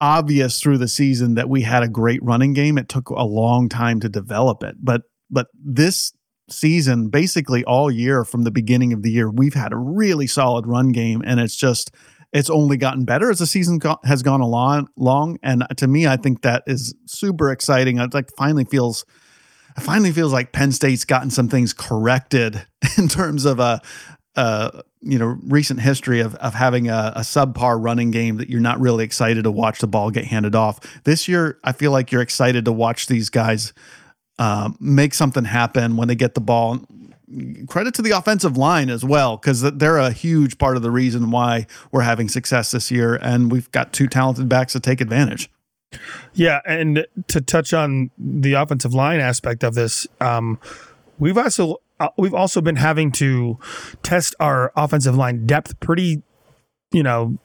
obvious through the season that we had a great running game. It took a long time to develop it. But but this season, basically all year from the beginning of the year, we've had a really solid run game, and it's just, it's only gotten better as the season go- has gone along long. And to me, I think that is super exciting. It like finally feels, it finally feels like Penn State's gotten some things corrected in terms of a, uh, you know, recent history of, of having a, a subpar running game that you're not really excited to watch the ball get handed off. This year, I feel like you're excited to watch these guys um, make something happen when they get the ball. Credit to the offensive line as well, because they're a huge part of the reason why we're having success this year, and we've got two talented backs to take advantage. Yeah, and to touch on the offensive line aspect of this, um, we've also uh, we've also been having to test our offensive line depth pretty, you know,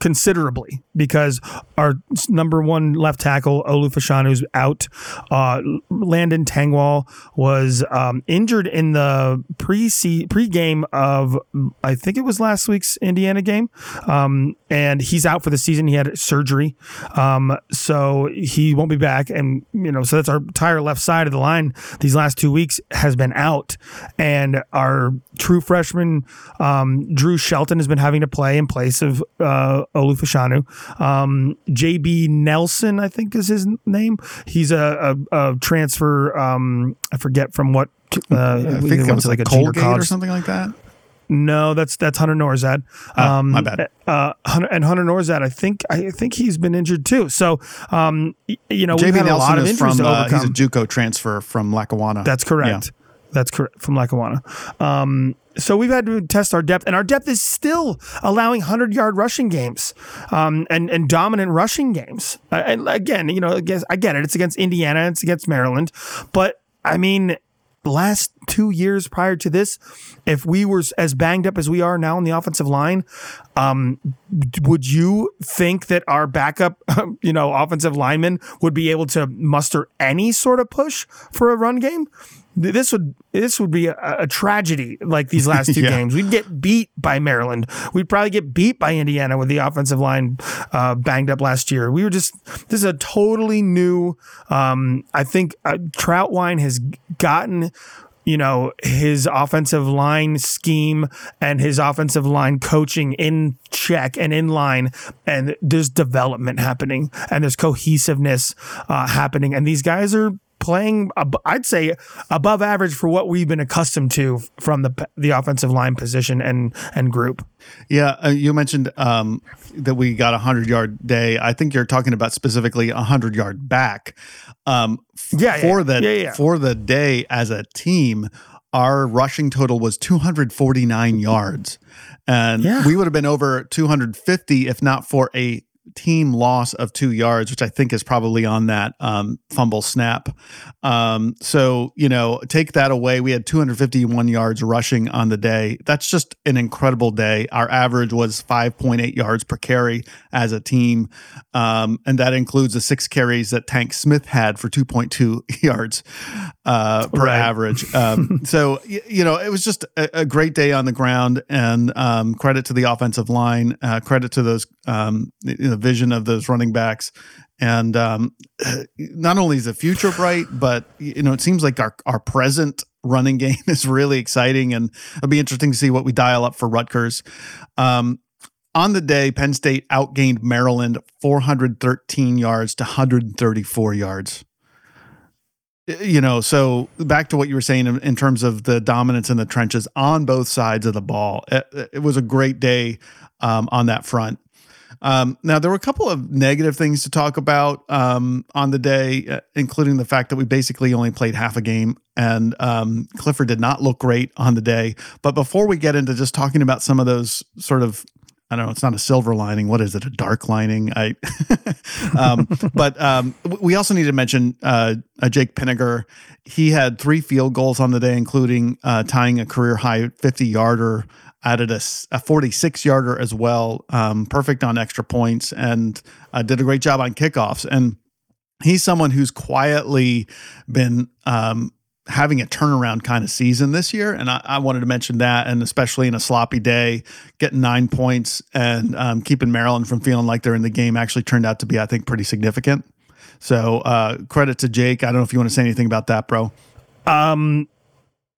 considerably, because our number one left tackle Olufoshanu is out. Uh, Landon Tangwall was um, injured in the pre pre-game of, I think it was last week's Indiana game, um, and he's out for the season. He had surgery, um, so he won't be back. And you know, so that's our entire left side of the line. These last two weeks has been out, and our true freshman um, Drew Shelton has been having to play in place of Uh, Olufoshanu. Um, J B Nelson, I think is his name. He's a, a, a transfer. Um, I forget from what. Uh, I think it went to like a Colgate college or something like that. No, that's that's Hunter Norzad. Um, oh, my bad. Uh, Hunter, and Hunter Norzad, I think I think he's been injured too. So, um, you know, J B we've had Nelson a lot of injuries to overcome. Uh, he's a JUCO transfer from Lackawanna. That's correct. Yeah. That's correct, from Lackawanna. Um, so we've had to test our depth, and our depth is still allowing hundred-yard rushing games um, and, and dominant rushing games. And again, you know, I, guess, I get it. It's against Indiana. It's against Maryland. But, I mean, last two years prior to this, if we were as banged up as we are now on the offensive line, um, would you think that our backup, you know, offensive linemen would be able to muster any sort of push for a run game? This would this would be a, a tragedy like these last two yeah. games. We'd get beat by Maryland. We'd probably get beat by Indiana with the offensive line uh, banged up last year. We were just – this is a totally new um, – I think uh, Trautwein has gotten – you know, his offensive line scheme and his offensive line coaching in check and in line, and there's development happening and there's cohesiveness uh, happening. And these guys are playing, ab- I'd say, above average for what we've been accustomed to from the the offensive line position and and group. Yeah, uh, you mentioned um, that we got a hundred-yard day. I think you're talking about specifically a hundred-yard back. Um, f- yeah, yeah, for the yeah, yeah. for the day as a team, our rushing total was two hundred forty-nine yards, and yeah. we would have been over two hundred fifty if not for a team loss of two yards, which I think is probably on that um, fumble snap. Um, so, you know, take that away. We had two hundred fifty-one yards rushing on the day. That's just an incredible day. Our average was five point eight yards per carry as a team. Um, and that includes the six carries that Tank Smith had for two point two yards uh, per right. average. Um, so, you know, it was just a, a great day on the ground, and um, credit to the offensive line, uh, credit to those, um, you know, the vision of those running backs. And um, not only is the future bright, but you know, it seems like our, our present running game is really exciting, and it'll be interesting to see what we dial up for Rutgers. Um, on the day, Penn State outgained Maryland four hundred thirteen yards to one hundred thirty-four yards. You know, so back to what you were saying in, in terms of the dominance in the trenches on both sides of the ball. It, it was a great day um, on that front. Um, now, there were a couple of negative things to talk about um, on the day, uh, including the fact that we basically only played half a game, and um, Clifford did not look great on the day. But before we get into just talking about some of those sort of, I don't know, it's not a silver lining. What is it? A dark lining? I. um, but um, we also need to mention uh, Jake Pinniger. He had three field goals on the day, including uh, tying a career-high fifty-yarder, added a, a forty-six-yarder as well, um, perfect on extra points, and uh, did a great job on kickoffs. And he's someone who's quietly been um, having a turnaround kind of season this year, and I, I wanted to mention that, and especially in a sloppy day, getting nine points and um, keeping Maryland from feeling like they're in the game actually turned out to be, I think, pretty significant. So uh, credit to Jake. I don't know if you want to say anything about that, bro. Um.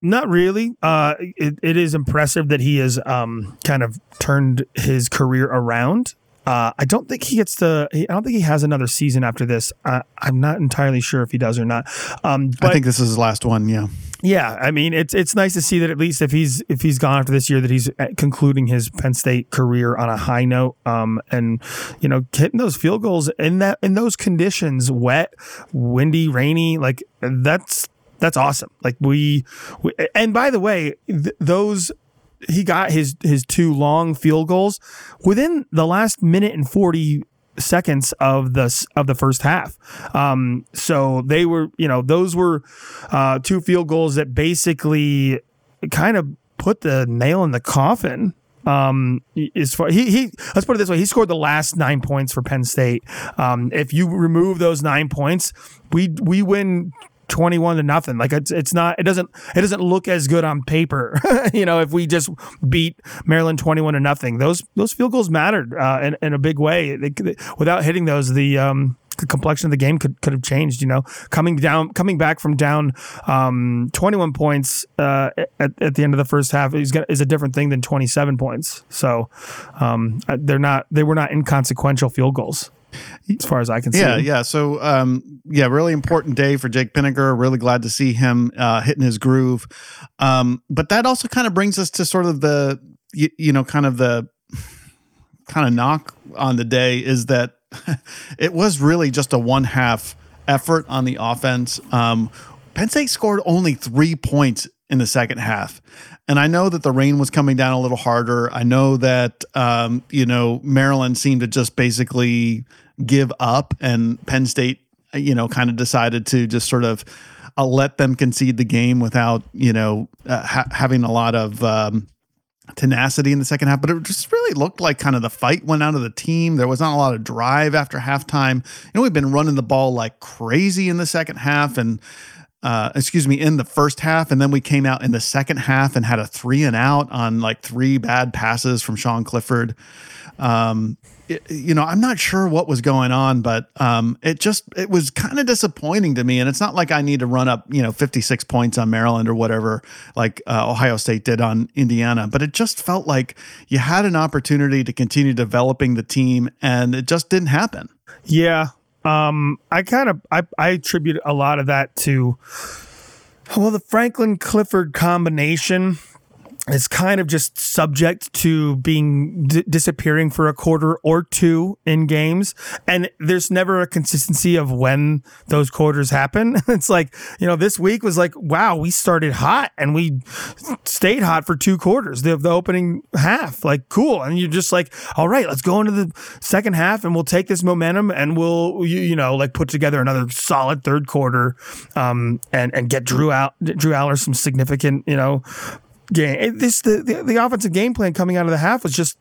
Not really. Uh, it, it is impressive that he has um, kind of turned his career around. Uh, I don't think he gets the. I don't think he has another season after this. Uh, I'm not entirely sure if he does or not. Um, but I think this is his last one. Yeah. Yeah, I mean, it's it's nice to see that at least if he's if he's gone after this year, that he's concluding his Penn State career on a high note. Um, and you know, hitting those field goals in that in those conditions, wet, windy, rainy, like that's that's awesome. Like we, we and by the way, th- those. He got his his two long field goals within the last minute and forty seconds of the of the first half. Um, so they were, you know, those were uh, two field goals that basically kind of put the nail in the coffin. Um, as far, he he let's put it this way, he scored the last nine points for Penn State. Um, if you remove those nine points, we we win twenty-one to nothing. Like it's it's not it doesn't it doesn't look as good on paper. You know, if we just beat Maryland twenty-one to nothing, those those field goals mattered uh, in in a big way. They, they, without hitting those, the um, complexion of the game could could have changed. You know, coming down coming back from down um, twenty-one points uh, at at the end of the first half is is a different thing than twenty-seven points. So um, they're not they were not inconsequential field goals, as far as I can see. Yeah, yeah. So, um, yeah, really important day for Jake Pinniger. Really glad to see him uh, hitting his groove. Um, but that also kind of brings us to sort of the, you, you know, kind of the kind of knock on the day is that it was really just a one-half effort on the offense. Um, Penn State scored only three points in the second half. And I know that the rain was coming down a little harder. I know that, um, you know, Maryland seemed to just basically give up, and Penn State, you know, kind of decided to just sort of uh, let them concede the game without, you know, uh, ha- having a lot of um, tenacity in the second half. But it just really looked like kind of the fight went out of the team. There was not a lot of drive after halftime. You know, we've been running the ball like crazy in the second half and, Uh, excuse me, in the first half, and then we came out in the second half and had a three and out on like three bad passes from Sean Clifford. Um, it, you know, I'm not sure what was going on, but um, it just it was kind of disappointing to me. And it's not like I need to run up, you know, fifty-six points on Maryland or whatever, like uh, Ohio State did on Indiana. But it just felt like you had an opportunity to continue developing the team, and it just didn't happen. Yeah. Um, I kind of I, I attribute a lot of that to, well, the Franklin Clifford combination is kind of just subject to being d- disappearing for a quarter or two in games, and there's never a consistency of when those quarters happen. It's like, you know, this week was like, wow, we started hot and we stayed hot for two quarters, the, the opening half, like cool, and you're just like, all right, let's go into the second half and we'll take this momentum and we'll you, you know like put together another solid third quarter, um, and and get Drew out Drew Aller some significant, you know. Game. This the, the the offensive game plan coming out of the half was just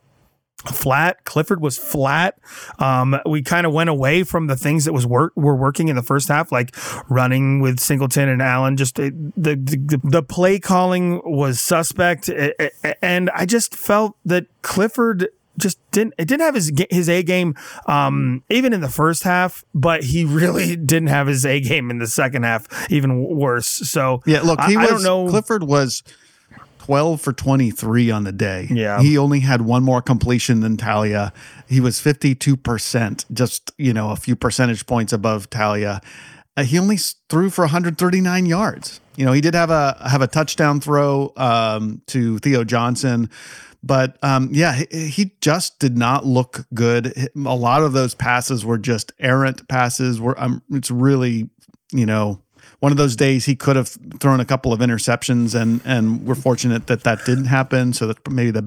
flat. Clifford was flat. Um, we kind of went away from the things that was work were working in the first half, like running with Singleton and Allen. Just it, the, the the play calling was suspect, it, it, and I just felt that Clifford just didn't it didn't have his his A game um, even in the first half, but he really didn't have his A game in the second half, even worse. So yeah, look, he I, was, I don't know. Clifford was twelve for twenty-three on the day. Yeah. He only had one more completion than Talia. He was fifty-two percent, just, you know, a few percentage points above Talia. Uh, he only threw for one hundred thirty-nine yards. You know, he did have a have a touchdown throw um, to Theo Johnson, but um, yeah, he, he just did not look good. A lot of those passes were just errant passes. Were um, it's really, you know, one of those days he could have thrown a couple of interceptions, and and we're fortunate that that didn't happen. So that's maybe the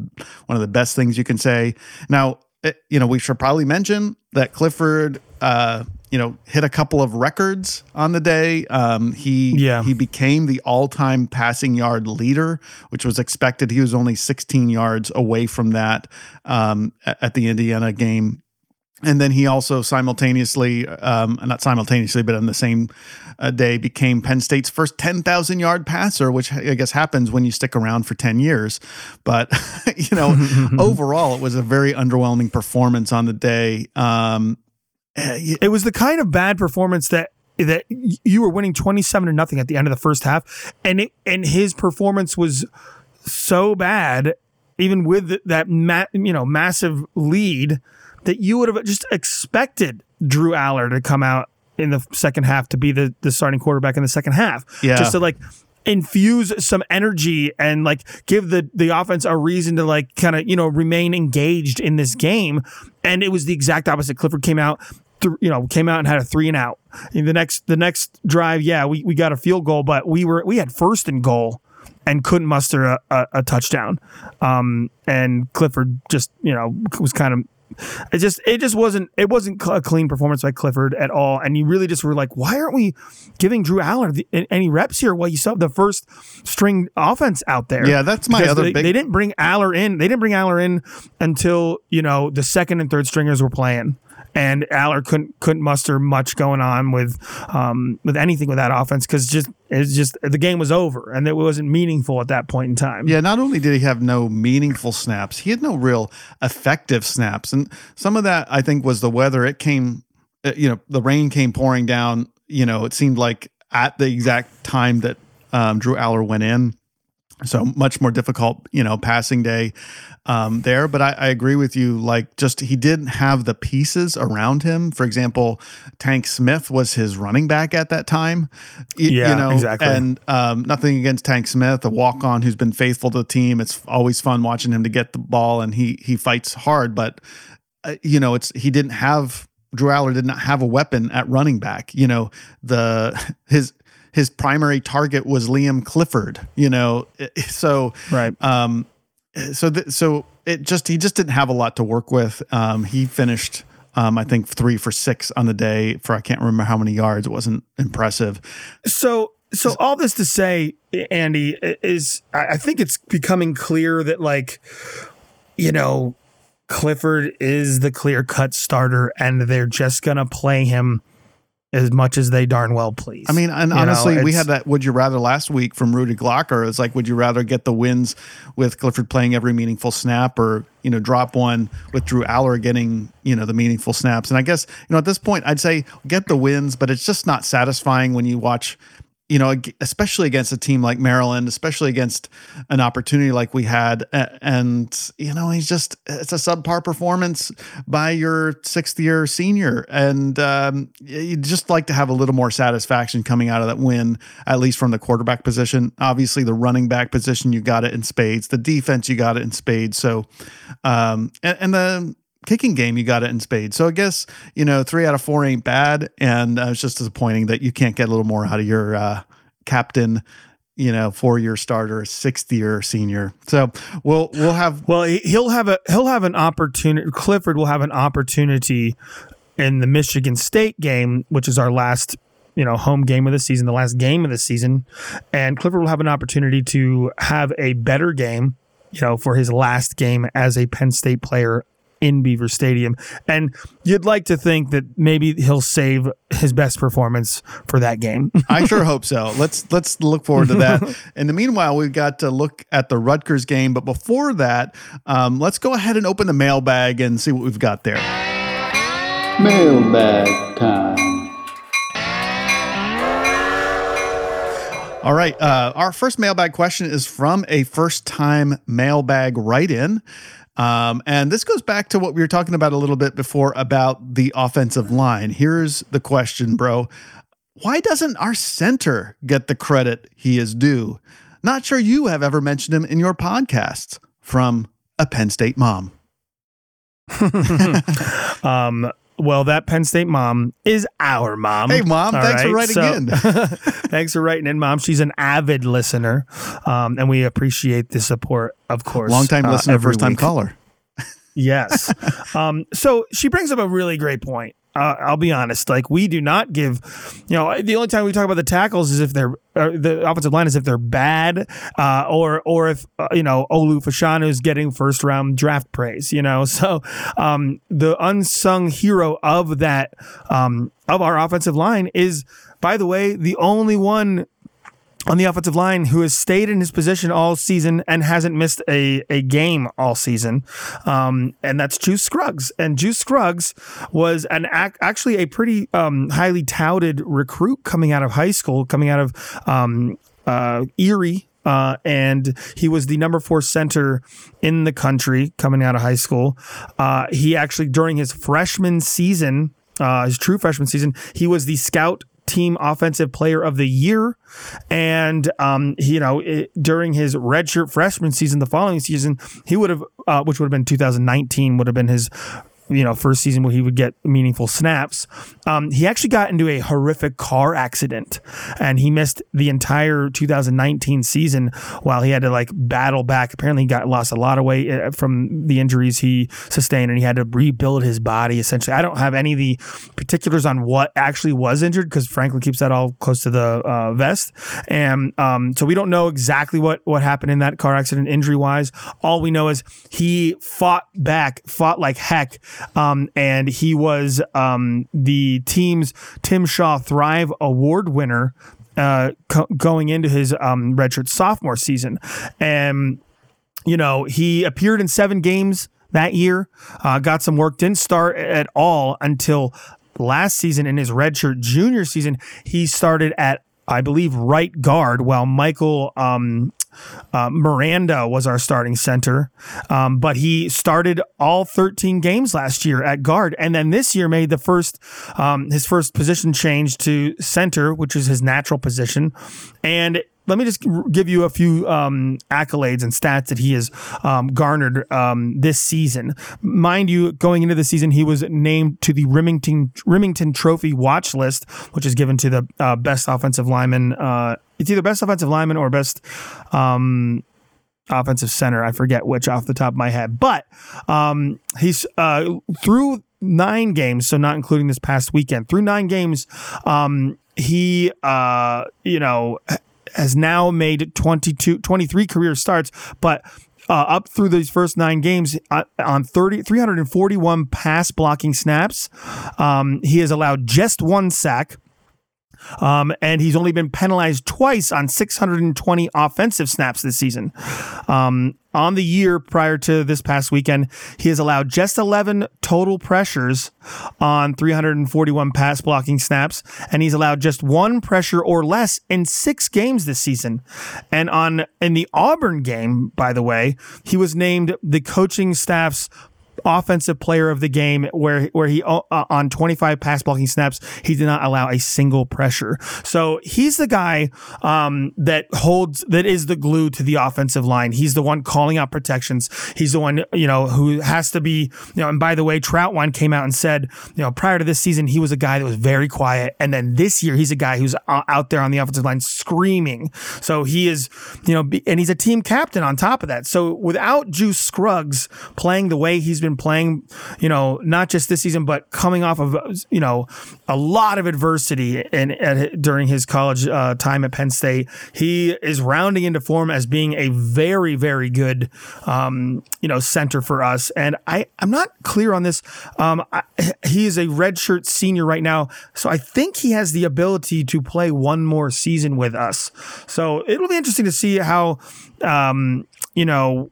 one of the best things you can say. Now, it, you know, we should probably mention that Clifford, uh, you know, hit a couple of records on the day. Um, he yeah. he became the all-time passing yard leader, which was expected. He was only sixteen yards away from that um, at the Indiana game. And then he also simultaneously, um, not simultaneously, but on the same uh, day, became Penn State's first ten thousand yard passer, which I guess happens when you stick around for ten years. But, you know, overall, it was a very underwhelming performance on the day. Um, it was the kind of bad performance that that you were winning twenty-seven to nothing at the end of the first half. And it, and his performance was so bad, even with that, ma- you know, massive lead, that you would have just expected Drew Aller to come out in the second half to be the, the starting quarterback in the second half. Yeah. Just to like infuse some energy and like give the the offense a reason to like kind of, you know, remain engaged in this game. And it was the exact opposite. Clifford came out, th- you know, came out and had a three and out. In the next the next drive, yeah, we, we got a field goal, but we were we had first and goal and couldn't muster a, a, a touchdown. Um, and Clifford just, you know, was kind of. It just it just wasn't it wasn't a clean performance by Clifford at all, and you really just were like, why aren't we giving Drew Aller the, any reps here? Well, you saw the first string offense out there. Yeah, that's my other they, big. They didn't bring Aller in. They didn't bring Aller in until, you know, the second and third stringers were playing, and Aller couldn't couldn't muster much going on with um with anything with that offense because just it's just the game was over and it wasn't meaningful at that point in time. Yeah, not only did he have no meaningful snaps, he had no real effective snaps, and some of that I think was the weather. It came, you know, the rain came pouring down. You know, it seemed like at the exact time that um, Drew Aller went in. So much more difficult, you know, passing day um, there. But I, I agree with you. Like, just he didn't have the pieces around him. For example, Tank Smith was his running back at that time. Y- yeah, you know, exactly. And um, nothing against Tank Smith, a walk-on who's been faithful to the team. It's always fun watching him to get the ball, and he he fights hard. But uh, you know, it's he didn't have Drew Aller did not have a weapon at running back. You know, the his. His primary target was Liam Clifford, you know, so right. Um, so th- so it just he just didn't have a lot to work with. Um, he finished, um, I think, three for six on the day for I can't remember how many yards. It wasn't impressive. So so all this to say, Andy, is I think it's becoming clear that, like, you know, Clifford is the clear-cut starter, and they're just gonna play him as much as they darn well please. I mean, and you honestly, know, we had that would you rather last week from Rudy Glocker. It's like, would you rather get the wins with Clifford playing every meaningful snap, or, you know, drop one with Drew Aller getting, you know, the meaningful snaps? And I guess, you know, at this point, I'd say get the wins, but it's just not satisfying when you watch, you know, especially against a team like Maryland, especially against an opportunity like we had. And, you know, he's just, it's a subpar performance by your sixth year senior. And um, you'd just like to have a little more satisfaction coming out of that win, at least from the quarterback position. Obviously the running back position, you got it in spades, the defense, you got it in spades. So, um, and, and the kicking game, you got it in spades. So I guess, you know, three out of four ain't bad, and uh, it's just disappointing that you can't get a little more out of your uh, captain, you know, four-year starter, sixth-year senior. So we'll we'll have well he'll have a he'll have an opportunity. Clifford will have an opportunity in the Michigan State game, which is our last, you know, home game of the season, the last game of the season, and Clifford will have an opportunity to have a better game, you know, for his last game as a Penn State player in Beaver Stadium. And you'd like to think that maybe he'll save his best performance for that game. I sure hope so. Let's let's look forward to that. In the meanwhile, we've got to look at the Rutgers game. But before that, um, let's go ahead and open the mailbag and see what we've got there. Mailbag time. All right. Uh, our first mailbag question is from a first-time mailbag write-in. Um, and this goes back to what we were talking about a little bit before about the offensive line. Here's the question, bro. Why doesn't our center get the credit he is due? Not sure you have ever mentioned him in your podcasts. From a Penn State mom. um, well, that Penn State mom is our mom. Hey, mom, All thanks right? for writing so, in. Thanks for writing in, mom. She's an avid listener, um, and we appreciate the support, of course. Long-time uh, listener, first-time caller. Yes. Um, so she brings up a really great point. Uh, I'll be honest. Like, we do not give, you know, the only time we talk about the tackles is if they're, or the offensive line is if they're bad, uh, or, or if, uh, you know, Olu Fashanu is getting first round draft praise, you know? So, um, the unsung hero of that, um, of our offensive line is, by the way, the only one on the offensive line who has stayed in his position all season and hasn't missed a, a game all season. Um, and that's Juice Scruggs. And Juice Scruggs was an ac- actually a pretty um, highly touted recruit coming out of high school, coming out of um, uh, Erie. Uh, and he was the number four center in the country coming out of high school. Uh, he actually, during his freshman season, uh, his true freshman season, he was the scout team offensive player of the year. And, um, you know, it, during his redshirt freshman season, the following season, he would have, uh, which would have been two thousand nineteen, would have been his, you know, first season where he would get meaningful snaps. Um, he actually got into a horrific car accident, and he missed the entire two thousand nineteen season while he had to like battle back. Apparently, he got lost a lot of weight from the injuries he sustained, and he had to rebuild his body essentially. I don't have any of the particulars on what actually was injured because Franklin keeps that all close to the uh, vest, and um, so we don't know exactly what what happened in that car accident injury wise. All we know is he fought back, fought like heck. Um, and he was um, the team's Tim Shaw Thrive Award winner uh, co- going into his um, redshirt sophomore season. And, you know, he appeared in seven games that year, uh, got some work, didn't start at all until last season. In his redshirt junior season, he started at, I believe, right guard, while Michael um, uh, Miranda was our starting center. Um, but he started all thirteen games last year at guard, and then this year made the first um, his first position change to center, which is his natural position. And let me just give you a few um, accolades and stats that he has um, garnered um, this season. Mind you, going into the season, he was named to the Remington Remington Trophy watch list, which is given to the uh, best offensive lineman. Uh, it's either best offensive lineman or best um, offensive center. I forget which off the top of my head. But um, he's uh, through nine games, so not including this past weekend. Through nine games, um, he, uh, you know... has now made twenty-two, twenty-three career starts, but uh, up through these first nine games uh, on thirty, three forty-one pass blocking snaps, um, he has allowed just one sack. Um, and he's only been penalized twice on six hundred twenty offensive snaps this season. Um, on the year prior to this past weekend, he has allowed just eleven total pressures on three hundred forty-one pass blocking snaps, and he's allowed just one pressure or less in six games this season. And on in the Auburn game, by the way, he was named the coaching staff's offensive player of the game, where where he uh, on twenty-five pass blocking snaps, he did not allow a single pressure. So he's the guy um, that holds that is the glue to the offensive line. He's the one calling out protections. He's the one, you know, who has to be, you know. And by the way, Trautwein came out and said, you know, prior to this season, he was a guy that was very quiet, and then this year he's a guy who's out there on the offensive line screaming. So he is, you know, and he's a team captain on top of that. So without Juice Scruggs playing the way he's been playing, you know, not just this season, but coming off of, you know, a lot of adversity and during his college uh, time at Penn State, he is rounding into form as being a very, very good, um, you know, center for us. And I, I'm not clear on this. Um, I, he is a redshirt senior right now, so I think he has the ability to play one more season with us. So it'll be interesting to see how, um, you know,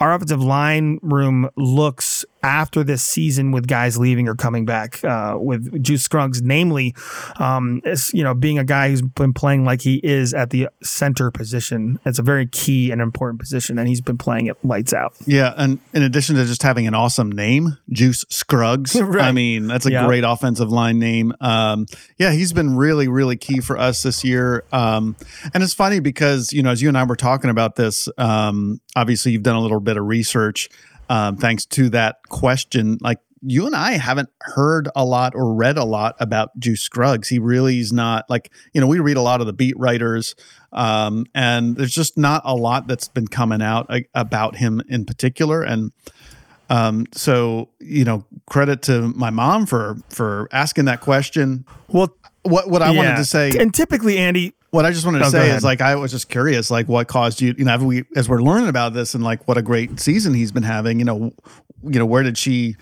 our offensive line room looks after this season with guys leaving or coming back uh, with Juice Scruggs, namely, um, you know, being a guy who's been playing like he is at the center position. It's a very key and important position, and he's been playing it lights out. Yeah, and in addition to just having an awesome name, Juice Scruggs, right. I mean, that's a yeah. great offensive line name. Um, yeah, he's been really, really key for us this year. Um, and it's funny because, you know, as you and I were talking about this, um, obviously you've done a little bit of research. Um, thanks to that question, like you and I haven't heard a lot or read a lot about Juice Scruggs. He really is not like, you know, we read a lot of the beat writers um, and there's just not a lot that's been coming out uh, about him in particular. And um, so, you know, credit to my mom for, for asking that question. Well, what, what I yeah. wanted to say, and typically, Andy, what I just wanted to oh, say is, like, I was just curious, like, what caused you, you know, we, as we're learning about this and like what a great season he's been having, you know, you know, where did she,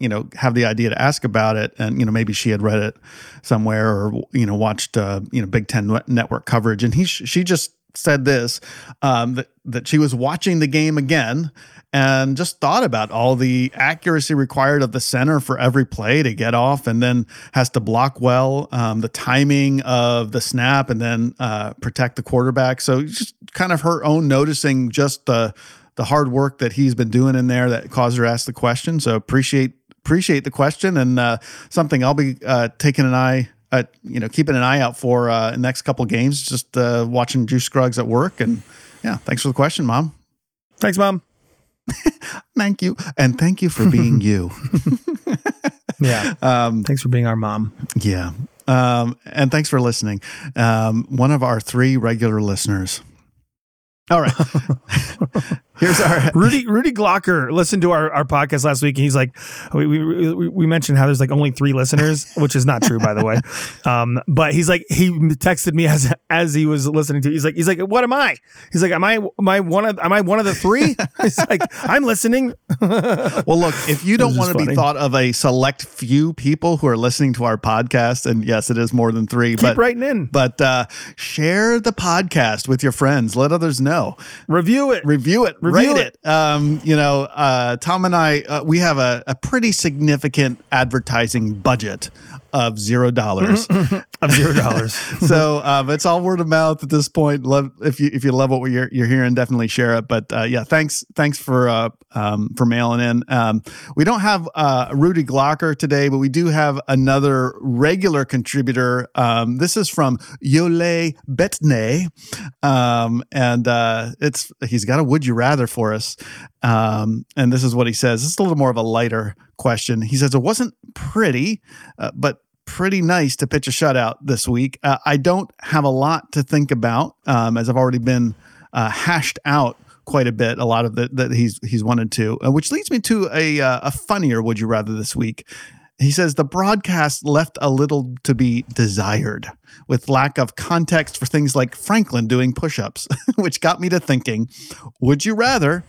you know, have the idea to ask about it? And, you know, maybe she had read it somewhere or, you know, watched, uh, you know, Big Ten network coverage. And he, she just said this, um, that, that she was watching the game again and just thought about all the accuracy required of the center for every play to get off and then has to block well, um, the timing of the snap and then uh, protect the quarterback. So just kind of her own noticing just the the hard work that he's been doing in there that caused her to ask the question. So appreciate appreciate the question and uh, something I'll be uh, taking an eye uh, you know, keeping an eye out for uh, the next couple games, just uh, watching Juice Scruggs at work. And yeah, thanks for the question, Mom. Thanks, Mom. Thank you. And thank you for being you. Yeah. Um, thanks for being our mom. Yeah. Um, and thanks for listening. Um, one of our three regular listeners. All right. Here's our Rudy Rudy Glocker listened to our, our podcast last week, and he's like, we, we we mentioned how there's like only three listeners, which is not true, by the way. Um, but he's like, he texted me as as he was listening to. He's like, he's like, what am I? He's like, am I am I one of am I one of the three? He's like, I'm listening. Well, look, if you don't want to funny. be thought of a select few people who are listening to our podcast, and yes, it is more than three. Keep but, writing in. But uh, share the podcast with your friends. Let others know. Review it. Review it. Review Rate it. it. Um, you know, uh, Tom and I, uh, we have a, a pretty significant advertising budget of zero dollars. of zero dollars. So um, it's all word of mouth at this point. Love if you if you love what you're you're hearing, definitely share it. But uh, yeah, thanks thanks for uh, um, for mailing in. Um, we don't have uh, Rudy Glocker today, but we do have another regular contributor. Um, this is from Yole Betney, um, and uh, it's he's got a would you rather for us. Um, and this is what he says. This is a little more of a lighter question. He says, it wasn't pretty, uh, but pretty nice to pitch a shutout this week. Uh, I don't have a lot to think about, um, as I've already been uh, hashed out quite a bit, a lot of the, that he's he's wanted to, uh, which leads me to a, uh, a funnier would you rather this week. He says, the broadcast left a little to be desired with lack of context for things like Franklin doing push-ups, which got me to thinking, would you rather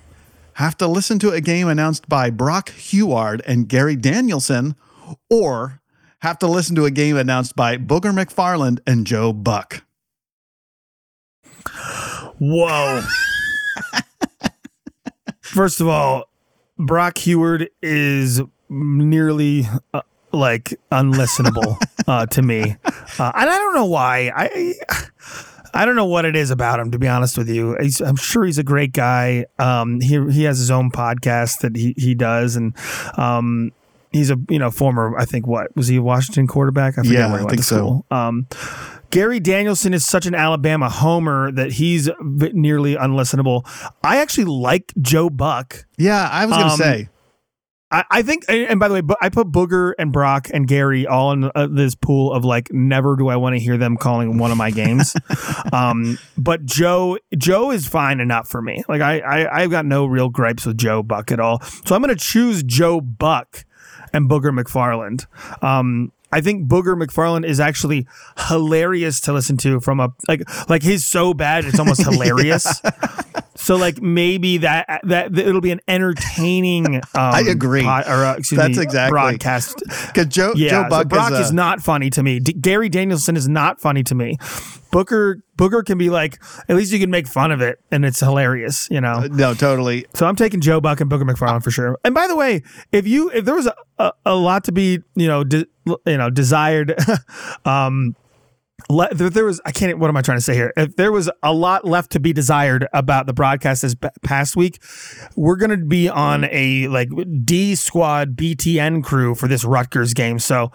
have to listen to a game announced by Brock Huard and Gary Danielson, or have to listen to a game announced by Booger McFarland and Joe Buck? Whoa. First of all, Brock Huard is nearly uh, like unlistenable uh, to me. Uh, and I don't know why. I... I don't know what it is about him, to be honest with you. He's, I'm sure he's a great guy. Um, he he has his own podcast that he, he does, and um, he's a you know former, I think, what, was he a Washington quarterback? I forget yeah, where he I went think to school. So. Um, Gary Danielson is such an Alabama homer that he's nearly unlistenable. I actually like Joe Buck. Yeah, I was going to um, say. I think, and by the way, I put Booger and Brock and Gary all in this pool of like, never do I want to hear them calling one of my games. um, but Joe, Joe is fine enough for me. Like I, I, I've got no real gripes with Joe Buck at all. So I'm going to choose Joe Buck and Booger McFarland. Um, I think Booger McFarland is actually hilarious to listen to from a, like, like he's so bad, it's almost hilarious. So like maybe that that it'll be an entertaining. Um, I agree. Pod, or, uh, excuse That's me, exactly broadcast. Because Joe, yeah, Joe Buck so Brock is, a- is not funny to me. D- Gary Danielson is not funny to me. Booker Booker can be like, at least you can make fun of it, and it's hilarious. You know. No, totally. So I'm taking Joe Buck and Booger McFarland for sure. And by the way, if you if there was a, a, a lot to be you know de, you know desired. um, Le- there was I can't what am I trying to say here if there was a lot left to be desired about the broadcast this b- past week, we're gonna be on a like D squad B T N crew for this Rutgers game, so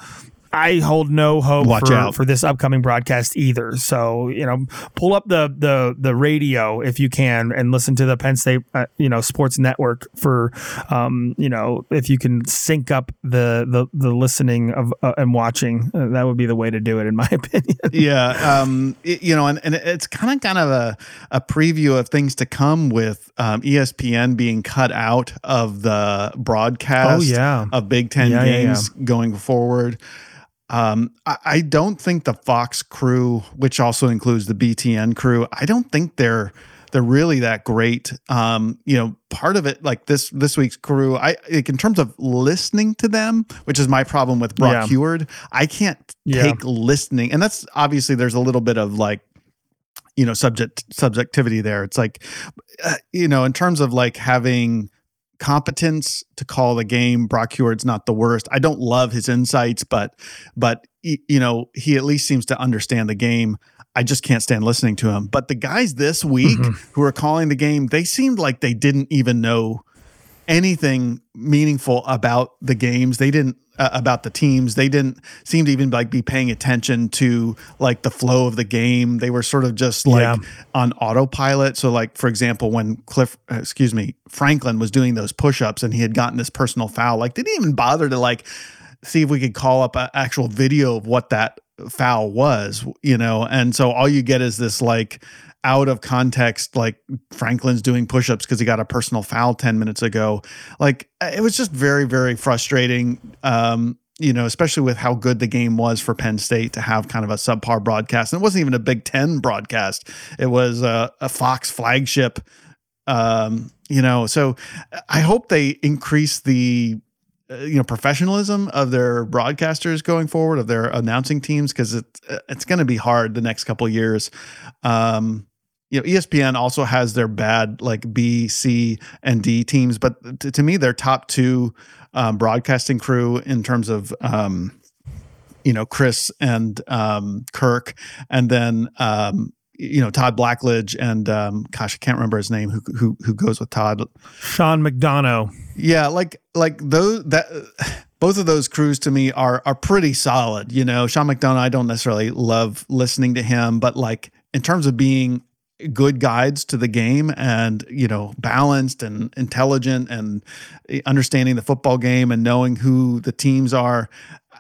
I hold no hope Watch for, out. for this upcoming broadcast either. So, you know, pull up the the the radio if you can and listen to the Penn State, uh, you know, sports network for, um, you know, if you can sync up the the, the listening of uh, and watching, uh, that would be the way to do it, in my opinion. Yeah. Um, it, you know, and, and it's kind of kind of a, a preview of things to come with um, E S P N being cut out of the broadcast oh, yeah. of Big Ten yeah, games yeah, yeah. going forward. Um, I, I don't think the Fox crew, which also includes the B T N crew, I don't think they're they're really that great. Um, you know, part of it, like this this week's crew, I like, in terms of listening to them, which is my problem with Brock yeah. Huard, I can't yeah. take listening, and that's obviously there's a little bit of like, you know, subject subjectivity there. It's like, uh, you know, in terms of like having competence to call the game, Brock Huard's not the worst. I don't love his insights, but but you know, he at least seems to understand the game. I just can't stand listening to him. But the guys this week mm-hmm. who are calling the game, they seemed like they didn't even know anything meaningful about the games. They didn't uh, about the teams. They didn't seem to even like be paying attention to like the flow of the game. They were sort of just like yeah. on autopilot. So like, for example, when Cliff, uh, excuse me, Franklin was doing those push-ups and he had gotten this personal foul, like they didn't even bother to like see if we could call up an actual video of what that foul was, you know? And so all you get is this like out of context, like Franklin's doing push-ups because he got a personal foul ten minutes ago. Like it was just very, very frustrating. Um, you know, especially with how good the game was for Penn State to have kind of a subpar broadcast. And it wasn't even a Big Ten broadcast. It was a, a Fox flagship. Um, you know, so I hope they increase the, you know, professionalism of their broadcasters going forward, of their announcing teams, because it, it's going to be hard the next couple of years. Um, you know, E S P N also has their bad like B, C, and D teams, but to, to me, their top two um, broadcasting crew in terms of um, you know, Chris and um, Kirk, and then um, you know, Todd Blackledge and um, gosh, I can't remember his name. Who who who goes with Todd? Sean McDonough. Yeah, like like those that both of those crews to me are are pretty solid. You know, Sean McDonough, I don't necessarily love listening to him, but like in terms of being good guides to the game and, you know, balanced and intelligent and understanding the football game and knowing who the teams are,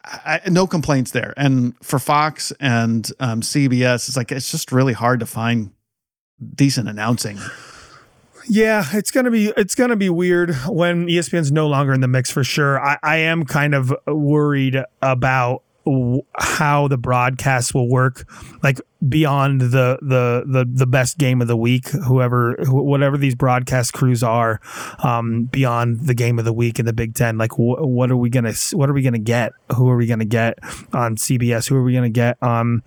I, no complaints there. And for Fox and um, C B S, it's like it's just really hard to find decent announcing. Yeah, it's gonna be it's gonna be weird when E S P N's no longer in the mix for sure. I, I am kind of worried about w- how the broadcast will work, like beyond the the the the best game of the week. Whoever, wh- whatever these broadcast crews are, um, beyond the game of the week in the Big Ten, like wh- what are we gonna what are we gonna get? Who are we gonna get on C B S? Who are we gonna get on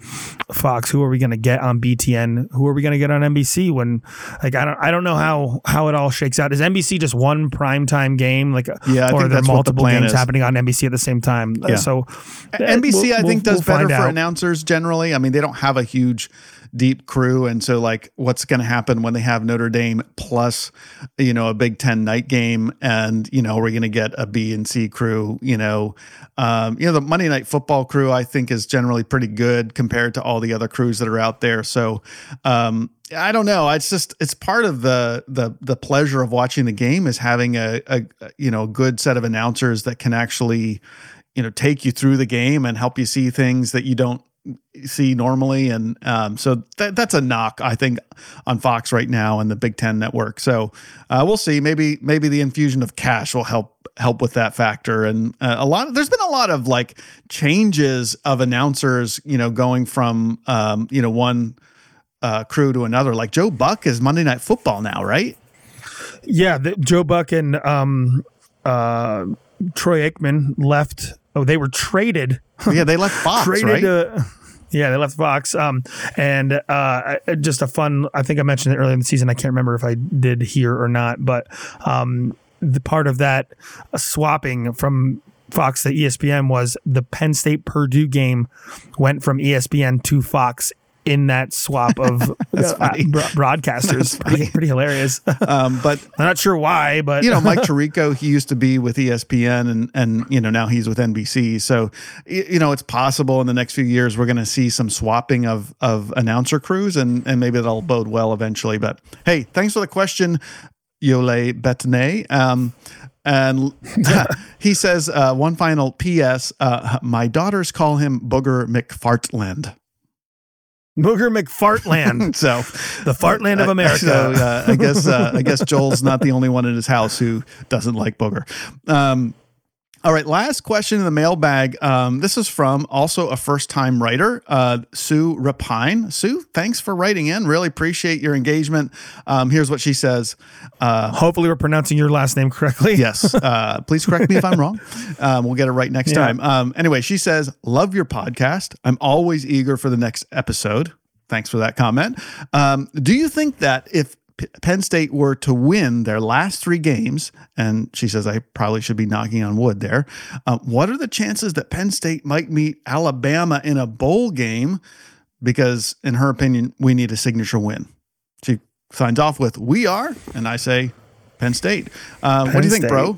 Fox? Who are we gonna get on B T N? Who are we gonna get on N B C? When like I don't I don't know how how it all shakes out. Is N B C just one primetime game? Like yeah, or are there multiple the games is. happening on N B C at the same time? Yeah. So N B C we'll, I think we'll, does we'll better for out. announcers generally. I mean, they don't have a huge Huge, deep crew, and so like, what's going to happen when they have Notre Dame plus, you know, a Big Ten night game, and you know, we're going to get a B and C crew. You know, um, you know, the Monday Night Football crew, I think, is generally pretty good compared to all the other crews that are out there. So, um, I don't know. It's just it's part of the the the pleasure of watching the game is having a, a you know, good set of announcers that can actually, you know, take you through the game and help you see things that you don't see normally. And um, so that, that's a knock, I think, on Fox right now and the Big Ten network. So uh, we'll see. Maybe maybe the infusion of cash will help help with that factor. And uh, a lot of, there's been a lot of like changes of announcers, you know, going from um, you know one uh, crew to another. Like Joe Buck is Monday Night Football now, right? Yeah, the, Joe Buck and um, uh, Troy Aikman left. Oh, they were traded. Yeah, they left Fox, traded, right? Uh, yeah, they left Fox. Um, and uh, just a fun, I think I mentioned it earlier in the season. I can't remember if I did here or not, but um, the part of that swapping from Fox to E S P N was the Penn State-Purdue game went from E S P N to Fox in that swap of uh, broadcasters. Pretty, pretty hilarious. Um, but I'm not sure why, but you know, Mike Tirico, he used to be with E S P N and, and, you know, now he's with N B C. So, you know, it's possible in the next few years, we're going to see some swapping of, of announcer crews and, and maybe that'll bode well eventually, but hey, thanks for the question, Yole Betanay. Um, And he says, uh, one final P S, uh, my daughters call him Booger McFartland. Booger McFartland, so the Fartland of America. So, uh, I guess uh, I guess Joel's not the only one in his house who doesn't like Booger. Um, all right, last question in the mailbag. Um, this is from also a first-time writer, uh, Sue Rapine. Sue, thanks for writing in. Really appreciate your engagement. Um, here's what she says. Uh, Hopefully we're pronouncing your last name correctly. Yes. Uh, please correct me if I'm wrong. Um, we'll get it right next yeah. time. Um, anyway, she says, love your podcast. I'm always eager for the next episode. Thanks for that comment. Um, do you think that if Penn State were to win their last three games, and she says I probably should be knocking on wood there, uh, what are the chances that Penn State might meet Alabama in a bowl game? Because in her opinion, we need a signature win. She signs off with, we are, and I say Penn State. Uh, Penn what do you think, State. bro?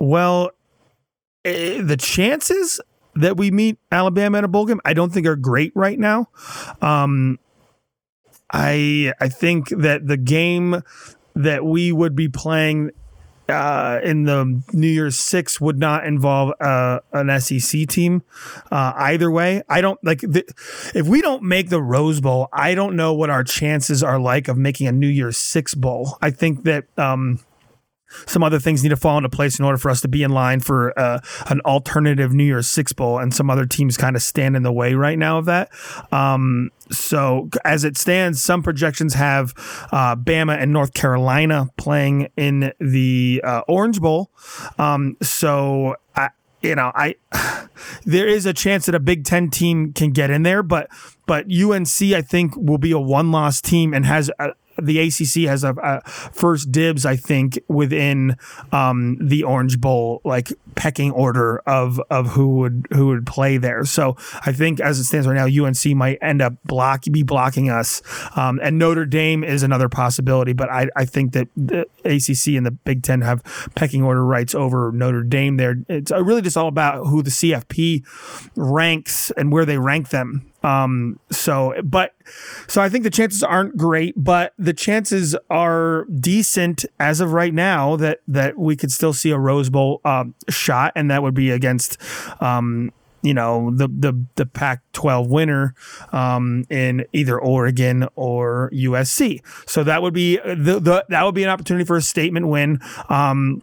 Well, the chances that we meet Alabama in a bowl game, I don't think are great right now. Um, I I think that the game that we would be playing uh, in the New Year's Six would not involve uh, an S E C team uh, either way. I don't like the, if we don't make the Rose Bowl, I don't know what our chances are like of making a New Year's Six bowl. I think that um, some other things need to fall into place in order for us to be in line for uh, an alternative New Year's Six bowl, and some other teams kind of stand in the way right now of that. Um, so as it stands, some projections have uh, Bama and North Carolina playing in the uh, Orange Bowl. Um, so I, you know, I there is a chance that a Big Ten team can get in there, but but U N C I think will be a one-loss team and has. A, The A C C has a, a first dibs, I think, within um, the Orange Bowl like pecking order of of who would who would play there. So I think as it stands right now, U N C might end up block be blocking us, um, and Notre Dame is another possibility. But I, I think that the A C C and the Big Ten have pecking order rights over Notre Dame. There, it's really just all about who the C F P ranks and where they rank them. Um, so, but, so I think the chances aren't great, but the chances are decent as of right now that, that we could still see a Rose Bowl, um, shot. And that would be against, um, you know, the, the, the Pac twelve winner, um, in either Oregon or U S C. So that would be the, the that would be an opportunity for a statement win. Um,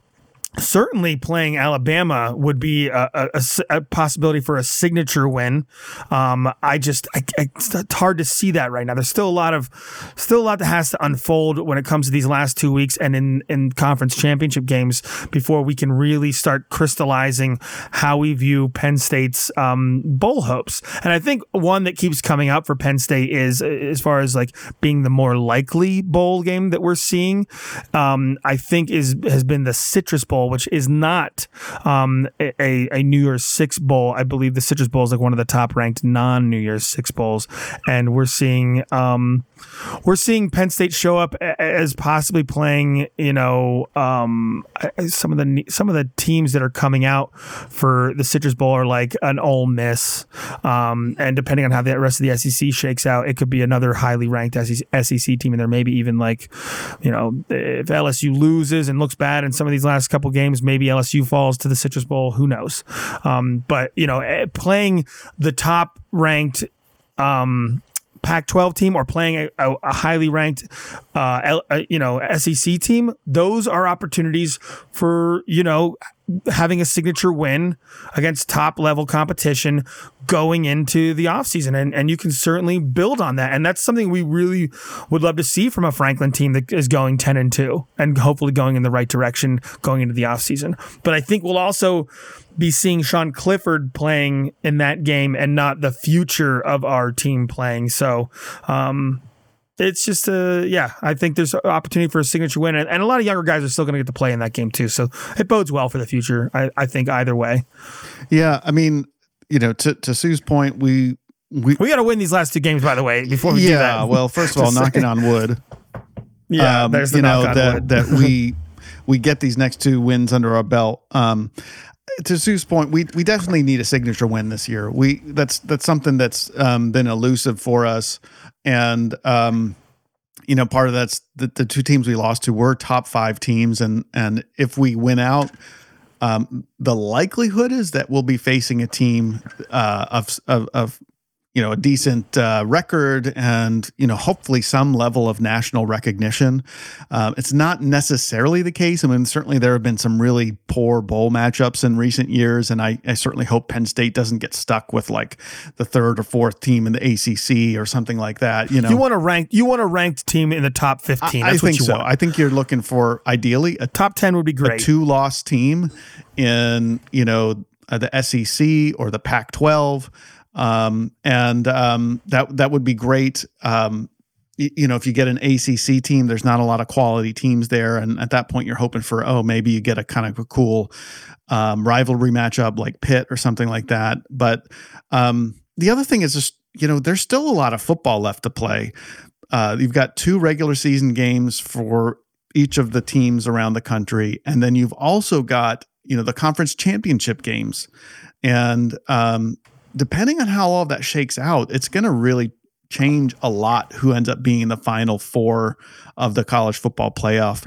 Certainly, playing Alabama would be a, a, a possibility for a signature win. Um, I just I, I, it's hard to see that right now. There's still a lot of still a lot that has to unfold when it comes to these last two weeks and in, in conference championship games before we can really start crystallizing how we view Penn State's um, bowl hopes. And I think one that keeps coming up for Penn State is as far as like being the more likely bowl game that we're seeing. Um, I think is has been the Citrus Bowl, which is not um, a, a New Year's Six bowl. I believe the Citrus Bowl is like one of the top ranked non New Year's Six bowls, and we're seeing um, we're seeing Penn State show up as possibly playing, you know, um, some of the some of the teams that are coming out for the Citrus Bowl are like an Ole Miss, um, and depending on how the rest of the S E C shakes out, it could be another highly ranked S E C team, and there maybe even like, you know, if L S U loses and looks bad in some of these last couple games, maybe L S U falls to the Citrus Bowl. Who knows? Um, but you know, playing the top-ranked um, Pac twelve team or playing a, a highly ranked, uh, L, uh, you know, S E C team, those are opportunities for, you know, having a signature win against top-level competition going into the offseason. And, and you can certainly build on that. And that's something we really would love to see from a Franklin team that is going ten and two and hopefully going in the right direction going into the offseason. But I think we'll also be seeing Sean Clifford playing in that game and not the future of our team playing. So, um, It's just, uh, yeah, I think there's an opportunity for a signature win. And, and a lot of younger guys are still going to get to play in that game, too. So it bodes well for the future, I, I think, either way. Yeah, I mean, you know, to, to Sue's point, we... We, we got to win these last two games, by the way, before we yeah, do that. Yeah, well, first of all, knocking on wood. Yeah, um, there's the you knock know, on that, wood. that we we get these next two wins under our belt. Um, to Sue's point, we we definitely need a signature win this year. We That's, that's something that's um, been elusive for us. And, um, you know, part of that's the, the two teams we lost to were top five teams. And, and if we win out, um, the likelihood is that we'll be facing a team uh, of, of, of, you know, a decent uh, record and, you know, hopefully some level of national recognition. Um, it's not necessarily the case. I mean, certainly there have been some really poor bowl matchups in recent years, and I, I certainly hope Penn State doesn't get stuck with like the third or fourth team in the A C C or something like that. You know, you want a ranked, you want a ranked team in the top fifteen. That's I, I think what you so. Want. I think you're looking for ideally a top ten would be great. A two-loss team in, you know, the S E C or the Pac twelve. Um, and, um, that, that would be great. Um, you, you know, if you get an A C C team, there's not a lot of quality teams there. And at that point you're hoping for, oh, maybe you get a kind of a cool, um, rivalry matchup like Pitt or something like that. But, um, the other thing is just, you know, there's still a lot of football left to play. Uh, you've got two regular season games for each of the teams around the country. And then you've also got you know, the conference championship games. And um, depending on how all that shakes out, it's going to really change a lot who ends up being in the Final Four of the college football playoff.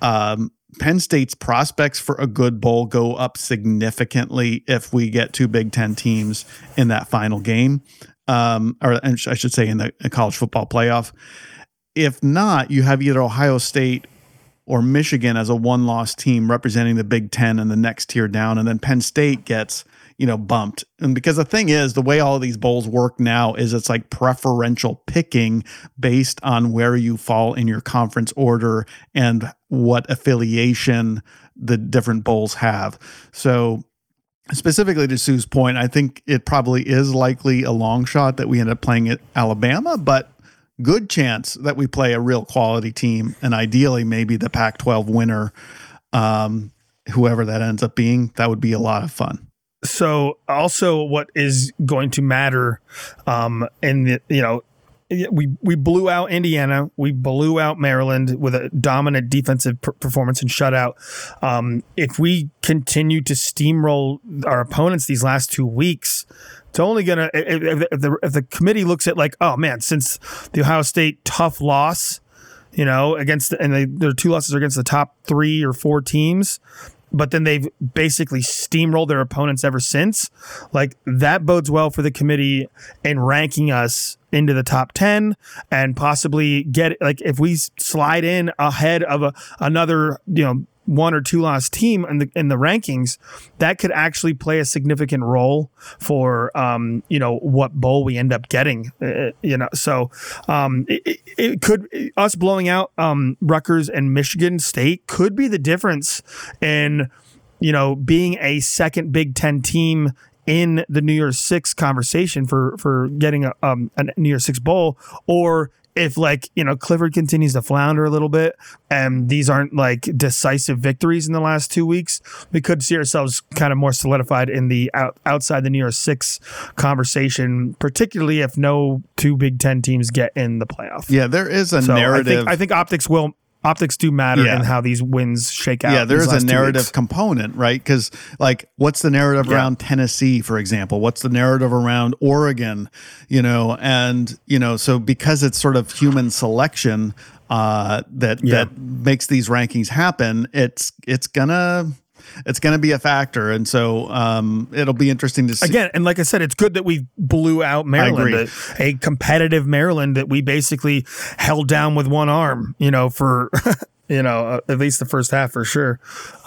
Um, Penn State's prospects for a good bowl go up significantly if we get two Big Ten teams in that final game, um, or I should say in the college football playoff. If not, you have either Ohio State or Michigan as a one-loss team representing the Big Ten and the next tier down, and then Penn State gets, you know, bumped. And because the thing is, the way all these bowls work now is it's like preferential picking based on where you fall in your conference order and what affiliation the different bowls have. So specifically to Sue's point, I think it probably is likely a long shot that we end up playing at Alabama, but good chance that we play a real quality team, and ideally maybe the Pac twelve winner, um, whoever that ends up being. That would be a lot of fun. So also what is going to matter, um, in the, you know, we, we blew out Indiana. We blew out Maryland with a dominant defensive per- performance and shutout. Um, if we continue to steamroll our opponents these last two weeks, it's only going to, if, if, the, if the committee looks at like, oh man, since the Ohio State tough loss, you know, against, the, and they, their two losses are against the top three or four teams, but then they've basically steamrolled their opponents ever since. Like, that bodes well for the committee in ranking us into the top ten and possibly get, like, if we slide in ahead of a, another, you know, one or two loss team in the in the rankings, that could actually play a significant role for, um, you know, what bowl we end up getting, uh, you know. So um, it, it could, us blowing out um, Rutgers and Michigan State could be the difference in, you know, being a second Big Ten team in the New Year's Six conversation for for getting a, um, a New Year's Six bowl, or if, like, you know, Clifford continues to flounder a little bit and these aren't like decisive victories in the last two weeks, we could see ourselves kind of more solidified in the out, outside the New Year's Six conversation, particularly if no two Big Ten teams get in the playoff. Yeah, there is a so narrative. I think, I think optics will optics do matter yeah. in how these wins shake out. Yeah, there is a narrative component, right? Because, like, what's the narrative yeah. around Tennessee, for example? What's the narrative around Oregon? You know, and, you know, so because it's sort of human selection uh, that yeah. that makes these rankings happen, it's it's gonna. It's going to be a factor, and so um, it'll be interesting to see. Again, and like I said, it's good that we blew out Maryland, a, a competitive Maryland that we basically held down with one arm, you know, for you know uh, at least the first half for sure,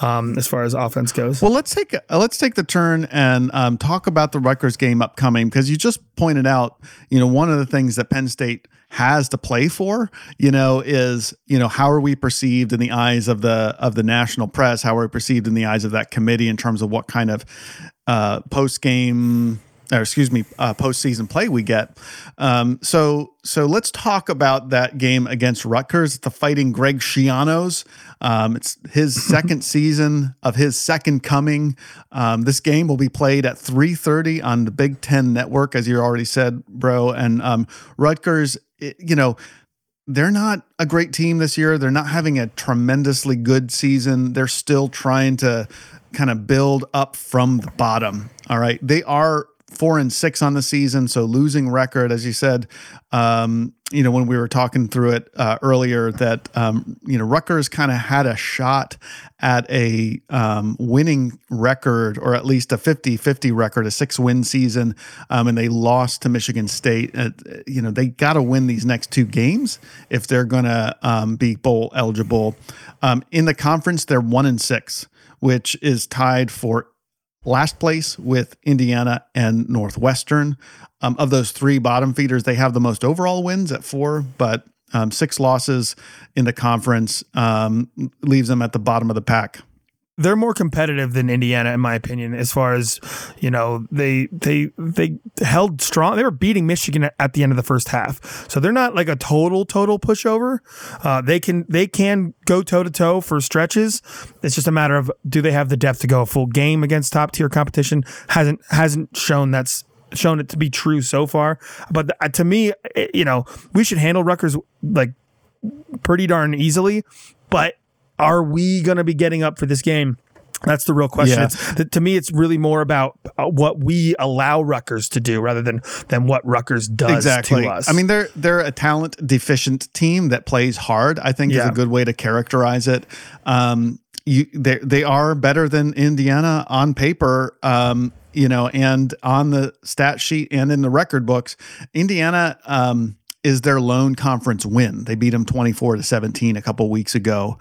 um, as far as offense goes. Well, let's take uh, let's take the turn and um, talk about the Rutgers game upcoming, because you just pointed out, you know, one of the things that Penn State has to play for, you know, is, you know, how are we perceived in the eyes of the of the national press? How are we perceived in the eyes of that committee in terms of what kind of uh, post game, or excuse me, uh, postseason play we get? Um, so so let's talk about that game against Rutgers. The Fighting Greg Schiano's. Um, it's his second season of his second coming. Um, this game will be played at three thirty on the Big Ten Network, as you already said, bro. And um, Rutgers. It, you know, they're not a great team this year. They're not having a tremendously good season. They're still trying to kind of build up from the bottom. All right. They are four and six on the season. So losing record, as you said, um, you know, when we were talking through it uh, earlier that, um, you know, Rutgers kind of had a shot at a um, winning record, or at least a fifty-fifty record, a six win season. Um, and they lost to Michigan State. Uh, you know, they got to win these next two games if they're going to um, be bowl eligible. Um, in the conference, they're one and six, which is tied for last place with Indiana and Northwestern. Um, of those three bottom feeders, they have the most overall wins at four, but um, six losses in the conference um, leaves them at the bottom of the pack. They're more competitive than Indiana, in my opinion, as far as, you know, they they they held strong. They were beating Michigan at the end of the first half, so they're not like a total total pushover. Uh, they can they can go toe to toe for stretches. It's just a matter of, do they have the depth to go a full game against top tier competition? Hasn't hasn't shown that's shown it to be true so far. But the, to me, it, you know, we should handle Rutgers like pretty darn easily, but. Are we going to be getting up for this game That's the real question. Yeah. It's, to me, it's really more about what we allow Rutgers to do rather than than what Rutgers does exactly. to us. I mean, they're they're a talent deficient team that plays hard, I think, yeah. is a good way to characterize it. Um, you they they are better than Indiana on paper. Um, you know, and on the stat sheet and in the record books, Indiana. Um, is their lone conference win. They beat them twenty-four to seventeen a couple weeks ago.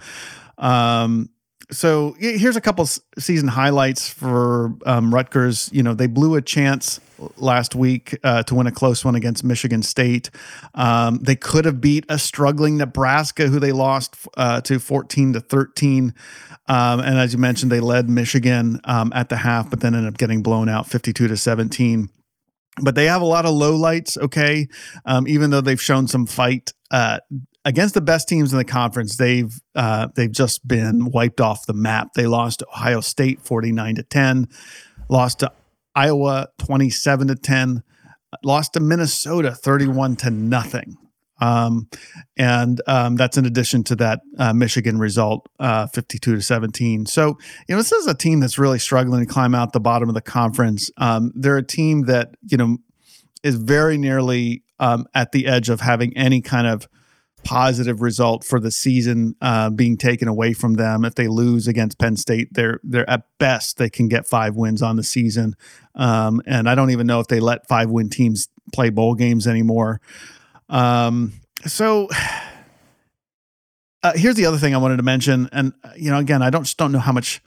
Um, so here's a couple season highlights for um, Rutgers. You know, they blew a chance last week uh, to win a close one against Michigan State. Um, they could have beat a struggling Nebraska, who they lost uh, to fourteen to thirteen. Um, and as you mentioned, they led Michigan um, at the half, but then ended up getting blown out fifty-two to seventeen. But they have a lot of lowlights, okay? Um, even though they've shown some fight uh, against the best teams in the conference, they've uh, they've just been wiped off the map. They lost to Ohio State forty-nine to ten, lost to Iowa twenty-seven to ten, lost to Minnesota thirty-one to nothing. Um, and um, that's in addition to that uh, Michigan result, uh, fifty-two to seventeen. So, you know, this is a team that's really struggling to climb out the bottom of the conference. Um, they're a team that, you know, is very nearly um, at the edge of having any kind of positive result for the season uh, being taken away from them. If they lose against Penn State, they're they're at best they can get five wins on the season. Um, and I don't even know if they let five win teams play bowl games anymore. Um, so, uh, here's the other thing I wanted to mention. And, you know, again, I don't just don't know how much,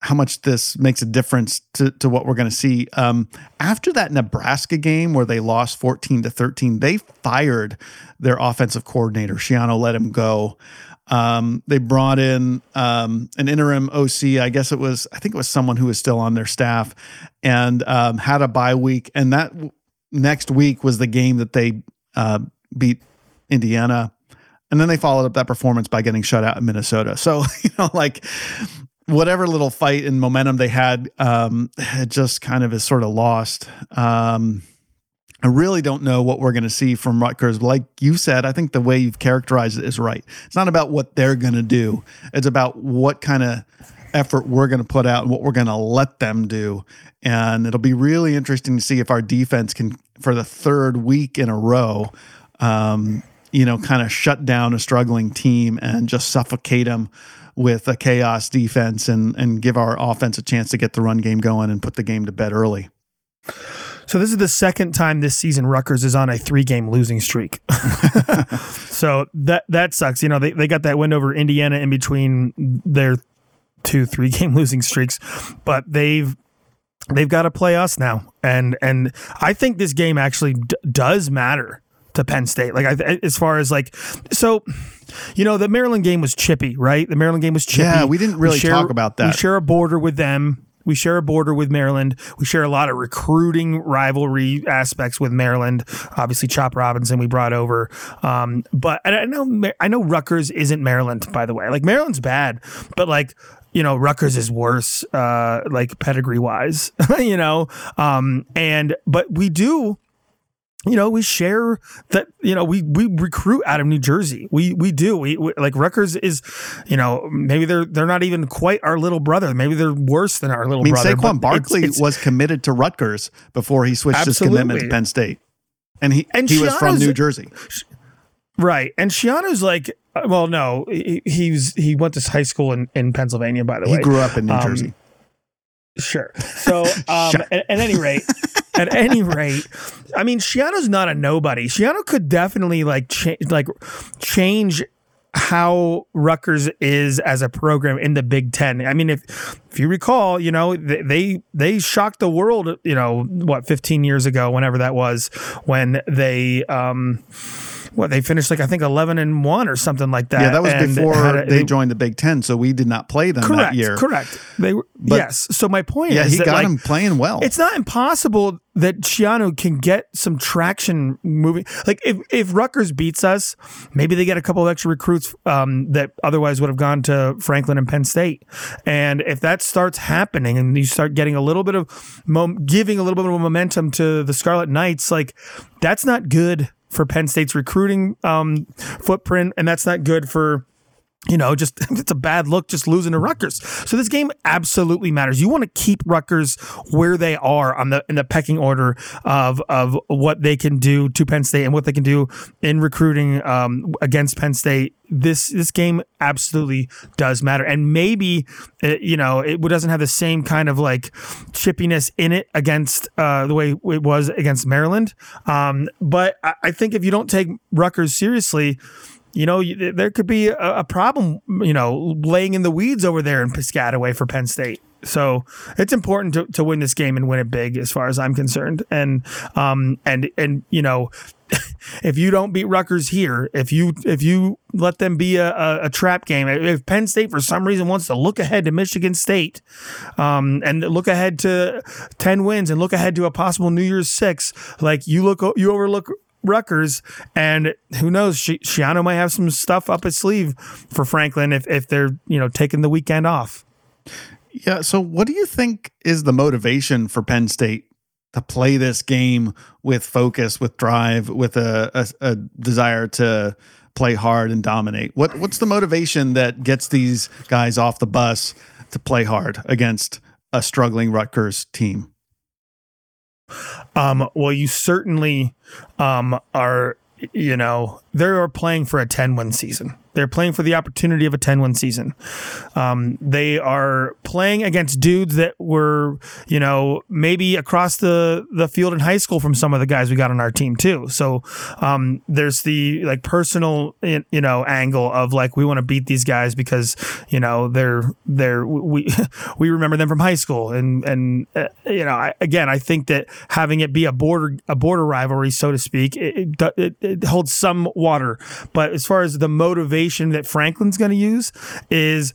how much this makes a difference to, to what we're going to see. Um, after that Nebraska game where they lost fourteen to thirteen, they fired their offensive coordinator. Shiano let him go. Um, they brought in, um, an interim O C, I guess it was, I think it was someone who was still on their staff and, um, had a bye week. And that w- next week was the game that they, Uh, beat Indiana, and then they followed up that performance by getting shut out in Minnesota. So, you know, like whatever little fight and momentum they had, um, it just kind of is sort of lost. Um, I really don't know what we're going to see from Rutgers. Like you said, I think the way you've characterized it is right. It's not about what they're going to do. It's about what kind of effort we're going to put out and what we're going to let them do. And it'll be really interesting to see if our defense can, for the third week in a row, um, you know, kind of shut down a struggling team and just suffocate them with a chaos defense and, and give our offense a chance to get the run game going and put the game to bed early. So this is the second time this season Rutgers is on a three-game losing streak. So that that sucks. You know, they, they got that win over Indiana in between their two, three-game losing streaks, but they've they've got to play us now. And and I think this game actually d- does matter to Penn State. Like, I, as far as like, so, you know, the Maryland game was chippy, right? The Maryland game was chippy. Yeah, we didn't really we share, talk about that. We share a border with them. We share a border with Maryland. We share a lot of recruiting rivalry aspects with Maryland. Obviously, Chop Robinson we brought over. Um, but I know I know Rutgers isn't Maryland, by the way. Like, Maryland's bad, but like, you know, Rutgers is worse, uh, like pedigree-wise, you know? Um, and but we do... You know, we share that, you know, we, we recruit out of New Jersey. We, we do. We, we like Rutgers is, you know, maybe they're, they're not even quite our little brother. Maybe they're worse than our little I mean, brother. Saquon Barkley it's, it's, was committed to Rutgers before he switched absolutely. his commitment to Penn State. And he, and he was from New Jersey. Right. And Shiano's like, well, no, he, he's, he went to high school in, in Pennsylvania, by the way. He grew up in New um, Jersey. Sure. So, um, sure. At, at any rate, at any rate, I mean, Shiano's not a nobody. Shiano could definitely like change, like change how Rutgers is as a program in the Big Ten. I mean, if if you recall, you know, they they, they shocked the world, you know, what, fifteen years ago, whenever that was, when they um, what they finished like I think eleven and one or something like that. Yeah, that was and before a, they joined the Big Ten, so we did not play them correct, that year. Correct. They were but, yes. So my point yeah, is, yeah, he that, got like, him playing well. It's not impossible that Shiano can get some traction moving. Like if if Rutgers beats us, maybe they get a couple of extra recruits um, that otherwise would have gone to Franklin and Penn State. And if that starts happening and you start getting a little bit of mom- giving a little bit of momentum to the Scarlet Knights, like that's not good for Penn State's recruiting um, footprint, and that's not good for you know, just it's a bad look just losing to Rutgers. So this game absolutely matters. You want to keep Rutgers where they are on the in the pecking order of of what they can do to Penn State and what they can do in recruiting um, against Penn State. This this game absolutely does matter. And maybe, it, you know, it doesn't have the same kind of like chippiness in it against uh, the way it was against Maryland. Um, but I, I think if you don't take Rutgers seriously, you know, there could be a, a problem, you know, laying in the weeds over there in Piscataway for Penn State. So it's important to, to win this game and win it big as far as I'm concerned. And, um, and, and, you know, if you don't beat Rutgers here, if you if you let them be a, a, a trap game, if Penn State for some reason wants to look ahead to Michigan State um, and look ahead to ten wins and look ahead to a possible New Year's six, like you look, you overlook Rutgers, and who knows, Shiano might have some stuff up his sleeve for Franklin if, if they're, you know, taking the weekend off. Yeah. So what do you think is the motivation for Penn State to play this game with focus, with drive, with a, a, a desire to play hard and dominate? What What's the motivation that gets these guys off the bus to play hard against a struggling Rutgers team? Um, well, you certainly um, are, you know, they're playing for a ten-win season. They're playing for the opportunity of a ten-win season. Um, they are playing against dudes that were, you know, maybe across the, the field in high school from some of the guys we got on our team too. So um, there's the like personal, you know, angle of like we want to beat these guys because, you know, they're they're we we remember them from high school and and uh, you know I, again I think that having it be a border a border rivalry, so to speak, it, it, it holds some water. But as far as the motivation that Franklin's going to use is,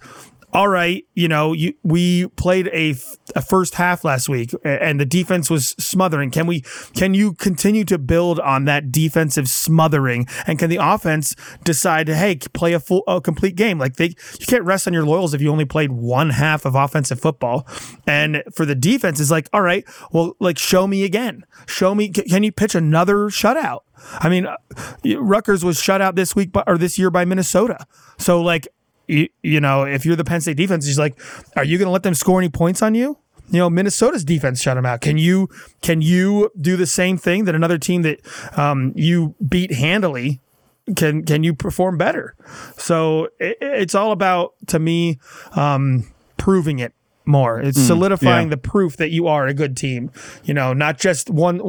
all right, you know, you, we played a, a first half last week and the defense was smothering. Can we, can you continue to build on that defensive smothering? And can the offense decide to, hey, play a full, a complete game? Like they, you can't rest on your laurels if you only played one half of offensive football. And for the defense, it's like, all right, well, like show me again. Show me, can you pitch another shutout? I mean, Rutgers was shut out this week by, or this year by Minnesota. So, like, you, you know, if you're the Penn State defense, he's like, are you going to let them score any points on you? You know, Minnesota's defense shut them out. Can you can you do the same thing that another team that um, you beat handily? Can can you perform better? So it, it's all about, to me, um, proving it more. It's mm, solidifying yeah. the proof that you are a good team, you know, not just one,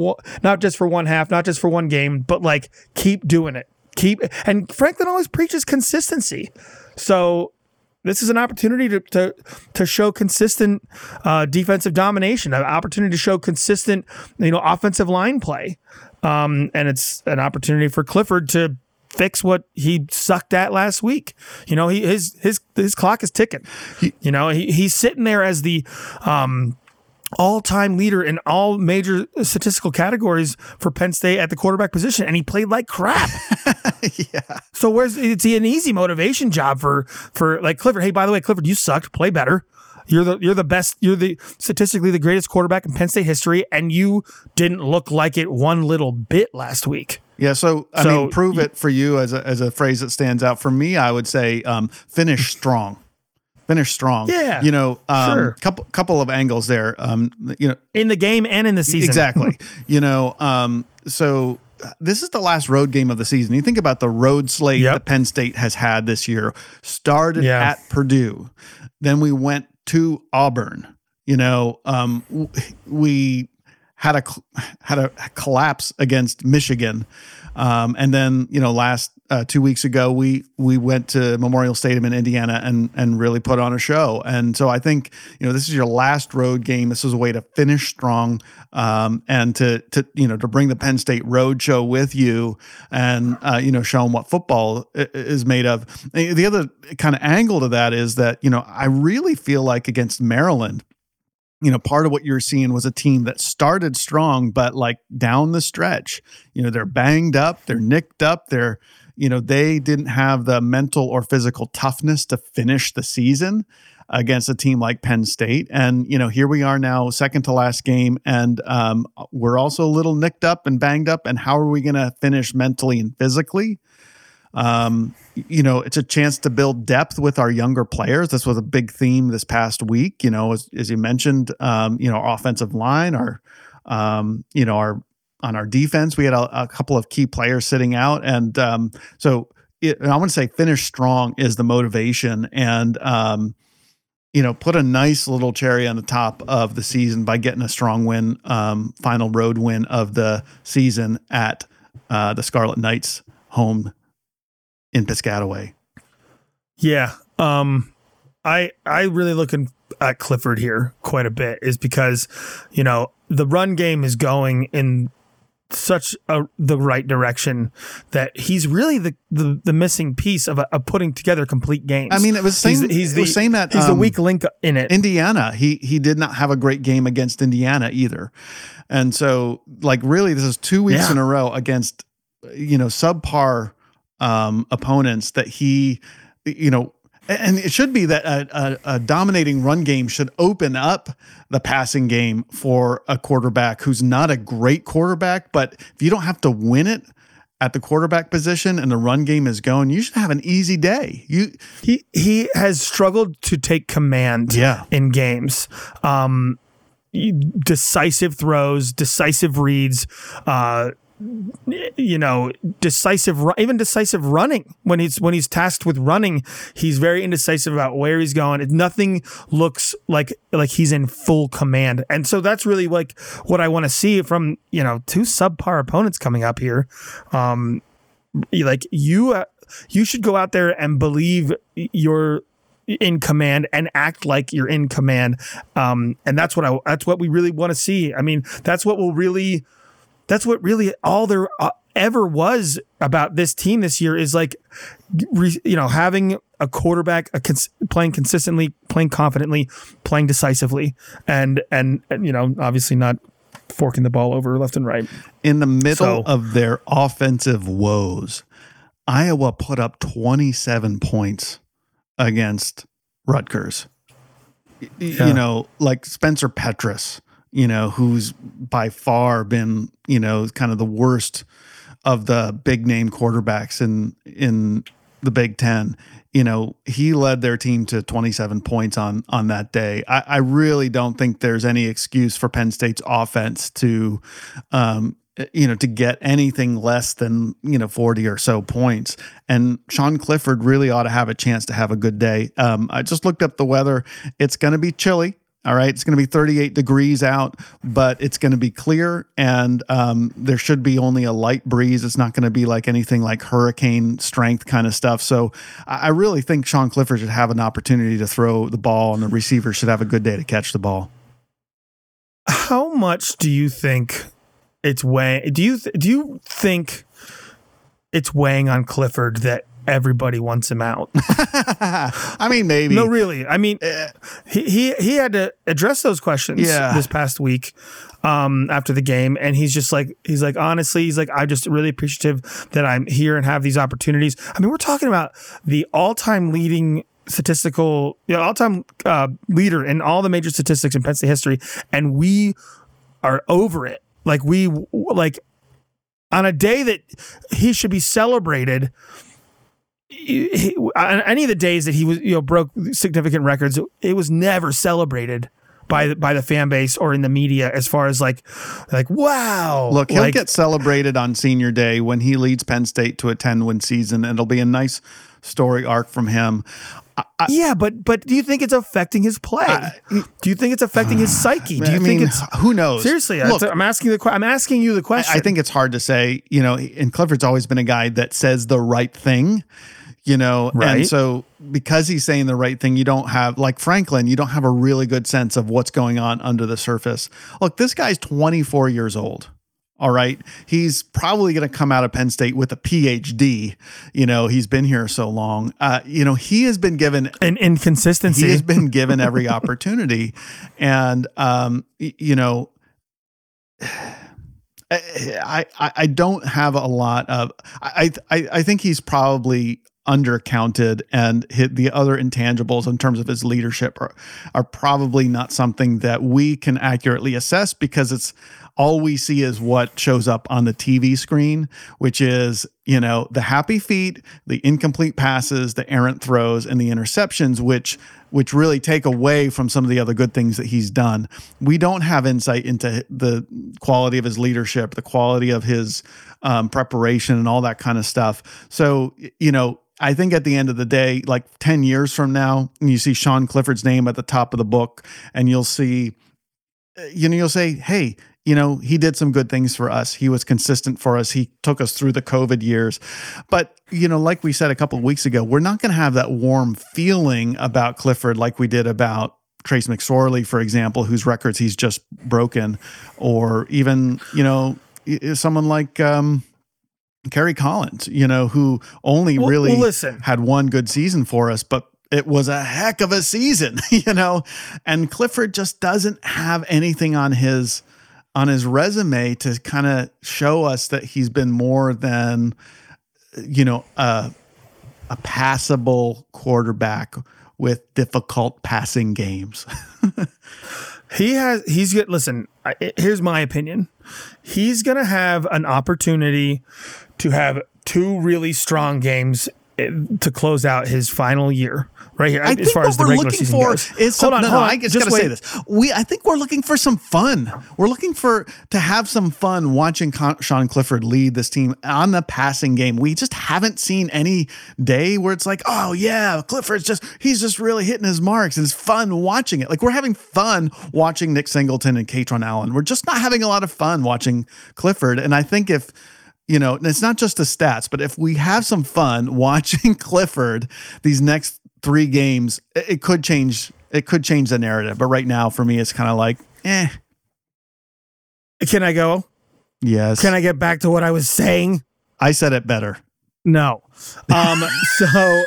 not just for one half, not just for one game, but like keep doing it. Keep, and Franklin always preaches consistency. So this is an opportunity to, to, to show consistent uh, defensive domination, an opportunity to show consistent, you know, offensive line play. Um, and it's an opportunity for Clifford to fix what he sucked at last week. You know, he his his his clock is ticking. He, you know, he he's sitting there as the um, all-time leader in all major statistical categories for Penn State at the quarterback position, and he played like crap. yeah. So where's it's an easy motivation job for for like Clifford? Hey, by the way, Clifford, you sucked. Play better. You're the you're the best. You're the statistically the greatest quarterback in Penn State history, and you didn't look like it one little bit last week. Yeah, so I so, mean, prove it for you as a, as a phrase that stands out. For me, I would say um, finish strong, finish strong. Yeah, you know, um, sure. couple couple of angles there. Um, you know, in the game and in the season, exactly. you know, um, so this is the last road game of the season. You think about the road slate yep. that Penn State has had this year. Started yeah. at Purdue, then we went to Auburn. You know, um, we. had a had a collapse against Michigan. Um, and then, you know, last uh, two weeks ago, we we went to Memorial Stadium in Indiana and and really put on a show. And so I think, you know, this is your last road game. This is a way to finish strong um, and to, to you know, to bring the Penn State road show with you and, uh, you know, show them what football is made of. The other kind of angle to that is that, you know, I really feel like against Maryland, you know, part of what you're seeing was a team that started strong, but like down the stretch, you know, they're banged up, they're nicked up, they're, you know, they didn't have the mental or physical toughness to finish the season against a team like Penn State. And, you know, here we are now, second to last game, and um, we're also a little nicked up and banged up. And how are we going to finish mentally and physically? Um, you know, it's a chance to build depth with our younger players. This was a big theme this past week. You know, as, as you mentioned, um, you know, our offensive line, our, um, you know, our on our defense, we had a, a couple of key players sitting out, and um, so it, I want to say finish strong is the motivation, and um, you know, put a nice little cherry on the top of the season by getting a strong win, um, final road win of the season at uh, the Scarlet Knights' home in Piscataway. Yeah. Um, I, I really looking at Clifford here quite a bit, is because, you know, the run game is going in such a, the right direction that he's really the, the, the missing piece of, a, of putting together complete games. I mean, it was saying, he's, he's the, it was saying that he's um, the weak link in it. Indiana. He, he did not have a great game against Indiana either. And so like, really, this is two weeks yeah. in a row against, you know, subpar, um, opponents that he, you know, and it should be that a, a, a dominating run game should open up the passing game for a quarterback who's not a great quarterback, but if you don't have to win it at the quarterback position and the run game is going, you should have an easy day. You He, he has struggled to take command yeah. in games. Um, decisive throws, decisive reads, uh, you know, decisive, even decisive running. When he's when he's tasked with running, he's very indecisive about where he's going. Nothing looks like like he's in full command, and so that's really like what I want to see from, you know, two subpar opponents coming up here. Um, like you, uh, you should go out there and believe your. in command and act like you're in command. Um, and that's what I, that's what we really want to see. I mean, that's what will really, that's what really all there ever was about this team this year is like, you know, having a quarterback a cons- playing consistently, playing confidently, playing decisively, and, and, and, you know, obviously not forking the ball over left and right. In the middle so, of their offensive woes, Iowa put up twenty-seven points against Rutgers. Yeah. You know, like Spencer Petras, you know, who's by far been, you know, kind of the worst of the big name quarterbacks in in the Big Ten. You know, he led their team to twenty-seven points on on that day. I, I really don't think there's any excuse for Penn State's offense to um you know, to get anything less than, you know, forty or so points. And Sean Clifford really ought to have a chance to have a good day. Um, I just looked up the weather. It's going to be chilly. All right. It's going to be thirty-eight degrees out, but it's going to be clear. And um, there should be only a light breeze. It's not going to be like anything like hurricane strength kind of stuff. So I really think Sean Clifford should have an opportunity to throw the ball, and the receiver should have a good day to catch the ball. How much do you think it's weighing? Do you th- do you think it's weighing on Clifford that everybody wants him out? I mean, maybe. No, really. I mean, uh, he, he he had to address those questions yeah. this past week um, after the game, and he's just like he's like honestly, he's like I'm just really appreciative that I'm here and have these opportunities. I mean, we're talking about the all-time leading statistical, you know, all-time uh, leader in all the major statistics in Penn State history, and we are over it. Like we like on a day that he should be celebrated. He, on any of the days that he was, you know, broke significant records, it was never celebrated by by the fan base or in the media. As far as like, like wow, look, he'll like, get celebrated on Senior Day when he leads Penn State to a ten-win season, and it'll be a nice story arc from him. I, I, yeah, but but do you think it's affecting his play? I, do you think it's affecting uh, his psyche? Do you I think mean, it's who knows? Seriously, Look, I'm asking the I'm asking you the question. I, I think it's hard to say. You know, and Clifford's always been a guy that says the right thing. You know, right. And so because he's saying the right thing, you don't have like Franklin. You don't have a really good sense of what's going on under the surface. Look, this guy's twenty-four years old. All right. He's probably going to come out of Penn State with a P H D. You know, he's been here so long. Uh, you know, he has been given an inconsistency. He has been given every opportunity. And, um, you know, I, I, I don't have a lot of, I, I, I think he's probably undercounted, and hit the other intangibles in terms of his leadership are, are probably not something that we can accurately assess because it's all we see is what shows up on the T V screen, which is, you know, the happy feet, the incomplete passes, the errant throws, and the interceptions, which which really take away from some of the other good things that he's done. We don't have insight into the quality of his leadership, the quality of his um, preparation, and all that kind of stuff. So, you know, I think at the end of the day, like ten years from now, you see Sean Clifford's name at the top of the book, and you'll see, you know, you'll say, hey, you know, he did some good things for us. He was consistent for us. He took us through the COVID years. But, you know, like we said a couple of weeks ago, we're not going to have that warm feeling about Clifford like we did about Trace McSorley, for example, whose records he's just broken, or even, you know, someone like um, Kerry Collins, you know, who only well, really well, listen. had one good season for us, but it was a heck of a season, you know, and Clifford just doesn't have anything on his on his resume to kind of show us that he's been more than, you know, a, a passable quarterback with difficult passing games. He has, he's good. Listen, I, here's my opinion. He's going to have an opportunity to have two really strong games to close out his final year, right here. I as think far what as the we're regular looking season for goes. Is some, hold on, no, hold on. No, I just, just gotta wait. say this. We, I think we're looking for some fun. We're looking for to have some fun watching Con- Sean Clifford lead this team on the passing game. We just haven't seen any day where it's like, oh yeah, Clifford's just he's just really hitting his marks, and it's fun watching it. Like we're having fun watching Nick Singleton and Katron Allen. We're just not having a lot of fun watching Clifford, and I think if. You know, and it's not just the stats, but if we have some fun watching Clifford these next three games, it could change. It could change the narrative. But right now, for me, it's kind of like, eh. Can I go? Yes. Can I get back to what I was saying? I said it better. No. Um, so,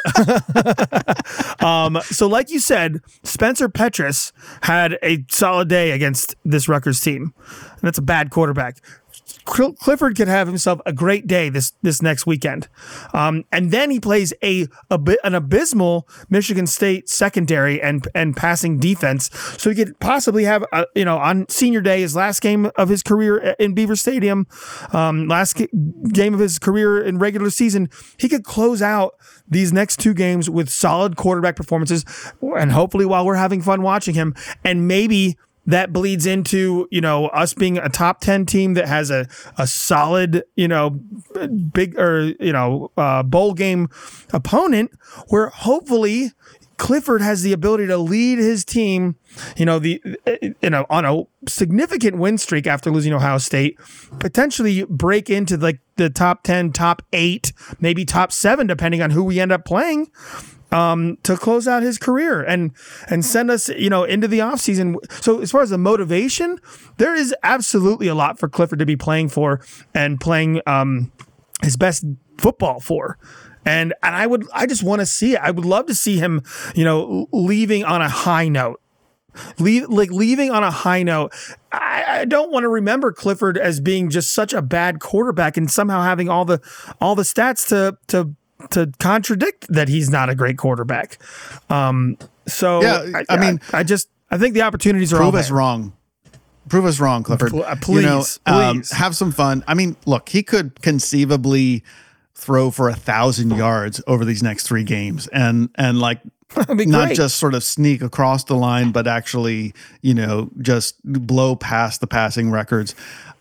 um, so like you said, Spencer Petras had a solid day against this Rutgers team, and that's a bad quarterback. Clifford could have himself a great day this this next weekend, um, and then he plays a, a an abysmal Michigan State secondary and and passing defense. So he could possibly have a, you know on senior day, his last game of his career in Beaver Stadium, um, last game of his career in regular season, he could close out these next two games with solid quarterback performances, and hopefully while we're having fun watching him, and maybe. That bleeds into, you know, us being a top ten team that has a, a solid, you know, big or, you know, uh, bowl game opponent where hopefully Clifford has the ability to lead his team, you know, the you know, on a significant win streak after losing Ohio State, potentially break into like the top ten, top eight, maybe top seven, depending on who we end up playing. Um, to close out his career and and send us, you know, into the offseason. So as far as the motivation, there is absolutely a lot for Clifford to be playing for and playing um, his best football for. And and I would I just want to see it. I would love to see him, you know, leaving on a high note. Leave, like leaving on a high note. I, I don't want to remember Clifford as being just such a bad quarterback and somehow having all the all the stats to to. to contradict that he's not a great quarterback. Um, so yeah, I, I mean, I, I just, I think the opportunities are prove all there. us wrong. Prove us wrong, Clifford. P- please, you know, please. Um, have some fun. I mean, look, he could conceivably throw for a thousand yards over these next three games. And, and like, not just sort of sneak across the line, but actually, you know, just blow past the passing records.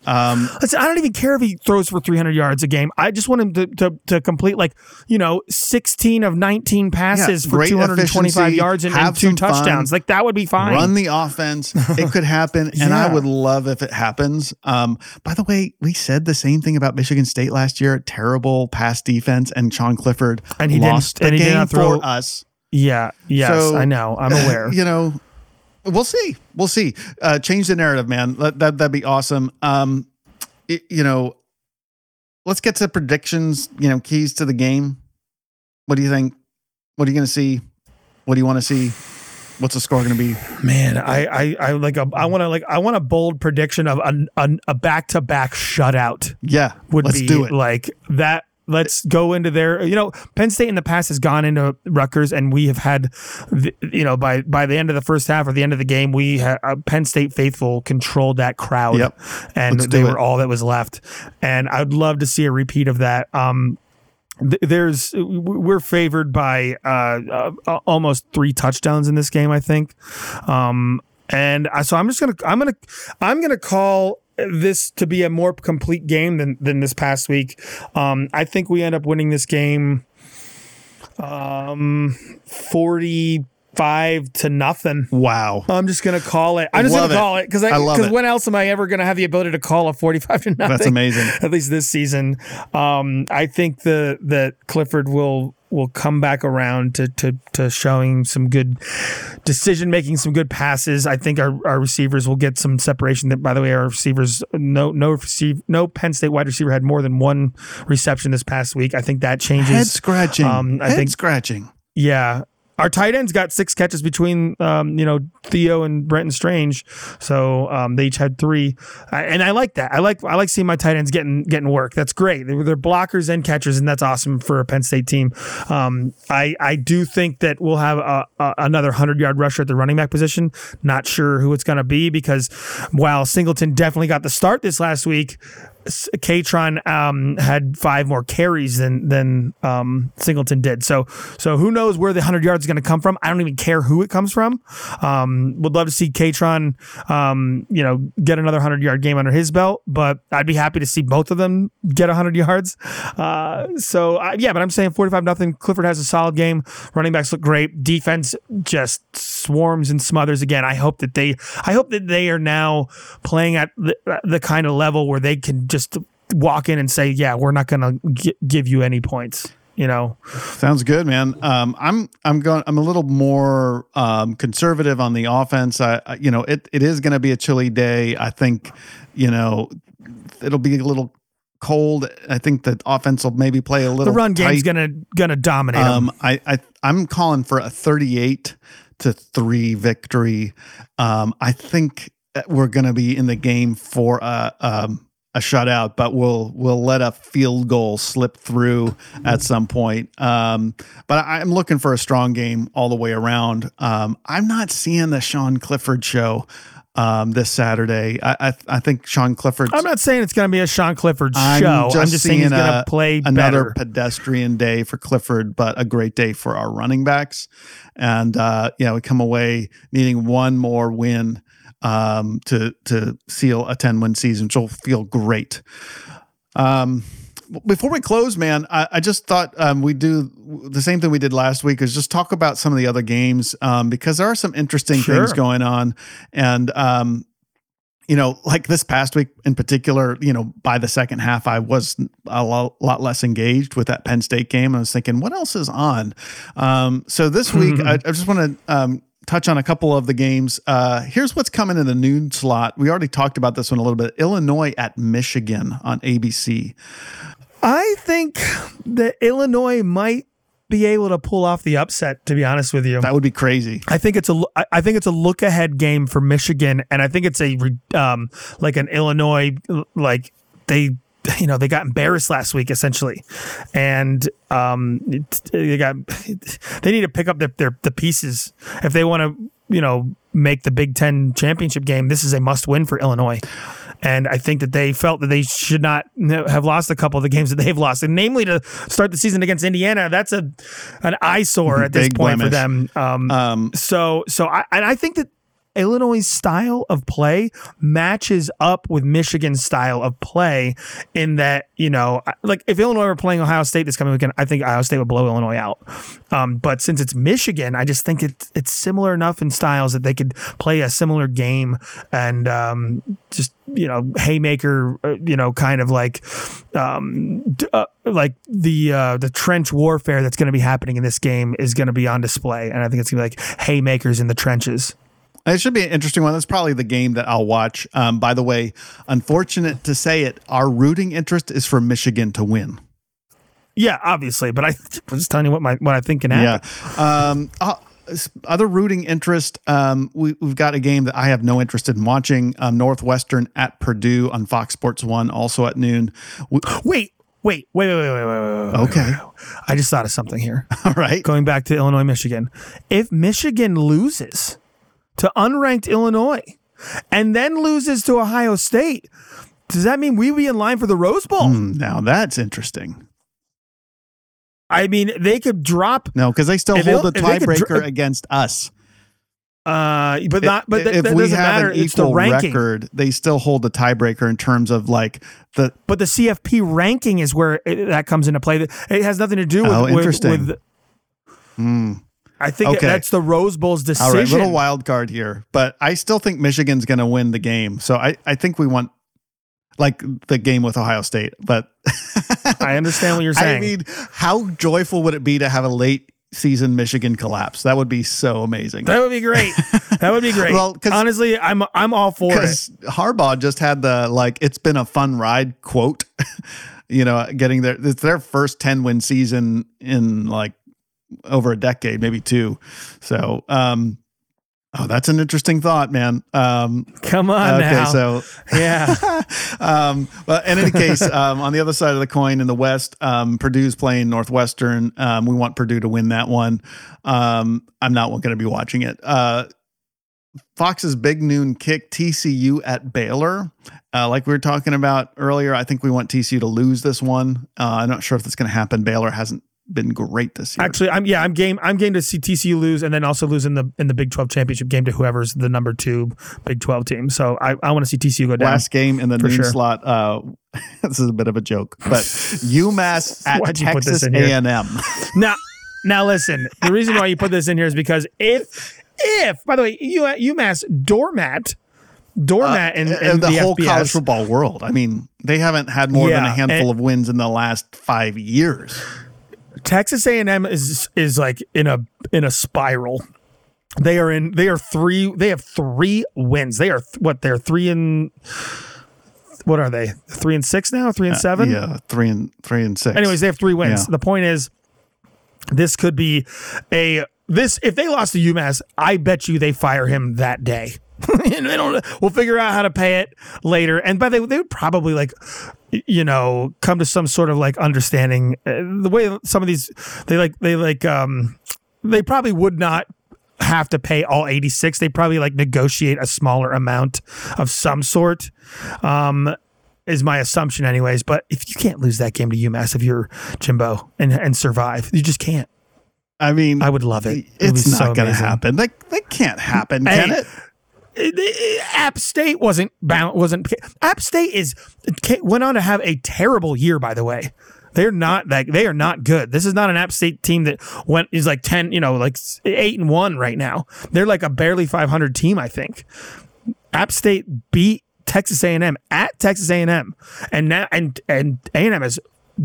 Um, Listen, I don't even care if he throws for three hundred yards a game. I just want him to to, to complete like, you know, sixteen of nineteen passes yeah, for two hundred twenty-five yards and, and two touchdowns. Fun, like that would be fine. Run the offense. It could happen. yeah. And I would love if it happens. Um, by the way, we said the same thing about Michigan State last year. Terrible pass defense and Sean Clifford and he lost didn't, the and game he did not throw, for us. Yeah. Yes, so, I know. I'm aware. You know. We'll see. We'll see. Uh, change the narrative, man. Let, that, that'd be awesome. Um, it, you know, let's get to predictions, you know, keys to the game. What do you think? What are you going to see? What do you want to see? What's the score going to be? Man, I, I, I like a, I want to like, I want a bold prediction of a, a, a back-to-back shutout. Yeah. Would let's be do it. Like that. Let's go into their, you know, Penn State in the past has gone into Rutgers, and we have had, the, you know, by, by the end of the first half or the end of the game, we had uh, Penn State faithful controlled that crowd, yep. and Let's they were all that was left. And I'd love to see a repeat of that. Um, There's, we're favored by uh, uh, almost three touchdowns in this game, I think, um, and I, so I'm just gonna, I'm gonna, I'm gonna call this to be a more complete game than than this past week. Um, I think we end up winning this game, um, forty. Five to nothing. Wow. I'm just gonna call it. I'm just love gonna it. call it because I because when else am I ever gonna have the ability to call a forty-five to nothing? That's amazing. At least this season. Um, I think the that Clifford will will come back around to to to showing some good decision making, some good passes. I think our, our receivers will get some separation. That by the way, our receivers no no receive no Penn State wide receiver had more than one reception this past week. I think that changes. Head scratching. Um, I Head think scratching. Yeah. Our tight ends got six catches between, um, you know, Theo and Brenton Strange, so um, they each had three, I, and I like that. I like I like seeing my tight ends getting getting work. That's great. They're, they're blockers and catchers, and that's awesome for a Penn State team. Um, I I do think that we'll have a, a, another hundred-yard rusher at the running back position. Not sure who it's going to be because while Singleton definitely got the start this last week, Catron um, had five more carries than than um, Singleton did. So so who knows where the hundred yards is going to come from? I don't even care who it comes from. Um, would love to see Catron, um, you know, get another hundred yard game under his belt. But I'd be happy to see both of them get a hundred yards. Uh, so uh, yeah, but I'm saying forty-five nothing. Clifford has a solid game. Running backs look great. Defense just swarms and smothers again. I hope that they I hope that they are now playing at the, the kind of level where they can just Just walk in and say, yeah, we're not going to g- give you any points. You know, sounds good, man. Um, I'm I'm going. I'm a little more um, conservative on the offense. I, I you know it it is going to be a chilly day. I think you know it'll be a little cold. I think the offense will maybe play a little. The run game's gonna gonna dominate. Um, I I I'm calling for a thirty-eight to three victory. Um, I think we're going to be in the game for a. Um, A shutout, but we'll we'll let a field goal slip through at some point. Um, but I, I'm looking for a strong game all the way around. Um, I'm not seeing the Sean Clifford show um, this Saturday. I I, I think Sean Clifford. I'm not saying it's going to be a Sean Clifford show. I'm just, I'm just saying he's going to play another better. Pedestrian day for Clifford, but a great day for our running backs. And uh, you know, we come away needing one more win. Um, to to seal a ten-win season, which will feel great. Um, before we close, man, I, I just thought um, we'd do the same thing we did last week is just talk about some of the other games um, because there are some interesting sure. things going on. And, um, you know, like this past week in particular, you know, by the second half, I was a lo- lot less engaged with that Penn State game. I was thinking, what else is on? Um, so this week, I, I just want to... Um, touch on a couple of the games. Uh, here's what's coming in the noon slot. We already talked about this one a little bit. Illinois at Michigan on A B C. I think that Illinois might be able to pull off the upset, to be honest with you. That would be crazy. I think it's a, I think it's a look ahead game for Michigan. And I think it's a, um, like an Illinois, like they, you know, they got embarrassed last week, essentially. And, um, they got, they need to pick up their, their, the pieces. If they want to, you know, make the Big Ten championship game, this is a must win for Illinois. And I think that they felt that they should not have lost a couple of the games that they've lost, and namely to start the season against Indiana. That's a, an eyesore at this point blemish. for them. Um, um, so, so I, and I think that Illinois' style of play matches up with Michigan's style of play in that, you know, like if Illinois were playing Ohio State this coming weekend, I think Ohio State would blow Illinois out. Um, but since it's Michigan, I just think it, it's similar enough in styles that they could play a similar game and um, just, you know, haymaker, you know, kind of like um, uh, like the uh, the trench warfare that's going to be happening in this game is going to be on display. And I think it's going to be like haymakers in the trenches. It should be an interesting one. That's probably the game that I'll watch. Um, by the way, unfortunate to say it, our rooting interest is for Michigan to win. Yeah, obviously, but I th- I'm just telling you what my what I think can happen. Yeah. Um, uh, other rooting interest, um, we, we've got a game that I have no interest in watching. Um, Northwestern at Purdue on Fox Sports One, also at noon. We- Wait. Wait, wait, wait, wait, wait, wait, wait. Okay. Wait, wait, wait. I just thought of something here. All right. Going back to Illinois, Michigan. If Michigan loses to unranked Illinois and then loses to Ohio State, does that mean we be in line for the Rose Bowl? Mm, now that's interesting. I mean, they could drop. No, because they still hold the tiebreaker dr- against us. Uh, but not. But th- if that we doesn't have matter. An equal record, they still hold the tiebreaker in terms of like the. But the C F P ranking is where it, that comes into play. It has nothing to do with. Oh, interesting. With, with, mm. I think okay. that's the Rose Bowl's decision. All right, little wild card here, but I still think Michigan's going to win the game. So I, I think we want like the game with Ohio State, but I understand what you're saying. I mean, how joyful would it be to have a late season Michigan collapse? That would be so amazing. That would be great. That would be great. Well, honestly, I'm I'm all for it. Because Harbaugh just had the like, it's been a fun ride quote. You know, getting their it's their first ten win season in like over a decade, maybe two. So, um, oh, that's an interesting thought, man. Um, Come on, okay, now. So yeah. um, well, in any case, um, on the other side of the coin in the West, um, Purdue's playing Northwestern. Um, we want Purdue to win that one. Um, I'm not going to be watching it. Uh, Fox's big noon kick, T C U at Baylor. Uh, like we were talking about earlier, I think we want T C U to lose this one. Uh, I'm not sure if that's going to happen. Baylor hasn't been great this year. Actually, I'm yeah, I'm game. I'm game to see T C U lose, and then also lose in the in the Big twelve championship game to whoever's the number two Big twelve team. So I, I want to see T C U go down. Last game in the noon sure. slot. Uh, this is a bit of a joke, but UMass at Why'd Texas A and M. Now, now listen. The reason why you put this in here is because if if by the way, UMass doormat. Doormat uh, in, in the, the whole F B S. College football world. I mean, they haven't had more yeah, than a handful and, of wins in the last five years. Texas A and M is is like in a in a spiral. They are in. They are three. They have three wins. They are th- what? They're three and. What are they? Three and six now. Three and seven. Uh, yeah, three and three and six. Anyways, they have three wins. Yeah. The point is, this could be a this. If they lost to UMass, I bet you they fire him that day. And they don't. We'll figure out how to pay it later. And by the way, they would probably like, you know, come to some sort of like understanding. The way some of these, they like, they like, um, they probably would not have to pay all eighty-six. They probably like negotiate a smaller amount of some sort. Um, is my assumption, anyways. But if you can't lose that game to UMass, if you're Jimbo and and survive, you just can't. I mean, I would love it. It's it not so going to happen. Like that can't happen, can hey, it? App State wasn't bound, wasn't App State is went on to have a terrible year. By the way, they're not like they are not good. This is not an App State team that went is like ten, you know, like eight and one right now. They're like a barely five hundred team. I think App State beat Texas A and M at Texas A and M, and now and and A and M has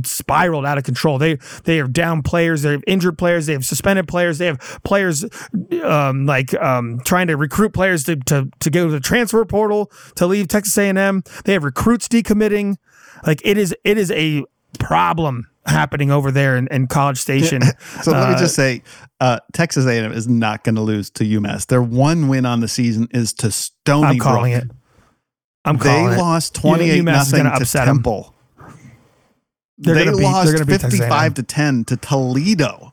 spiraled out of control. They they are down players. They have injured players. They have suspended players. They have players um, like um, trying to recruit players to, to to go to the transfer portal to leave Texas A and M. They have recruits decommitting. Like it is it is a problem happening over there in, in College Station. Yeah. So uh, let me just say, uh, Texas A and M is not going to lose to UMass. Their one win on the season is to Stony I'm Brook. Calling it. I'm calling they it. They lost twenty-eight UMass nothing to Temple. Them. They're they lost beat, fifty-five to ten to Toledo.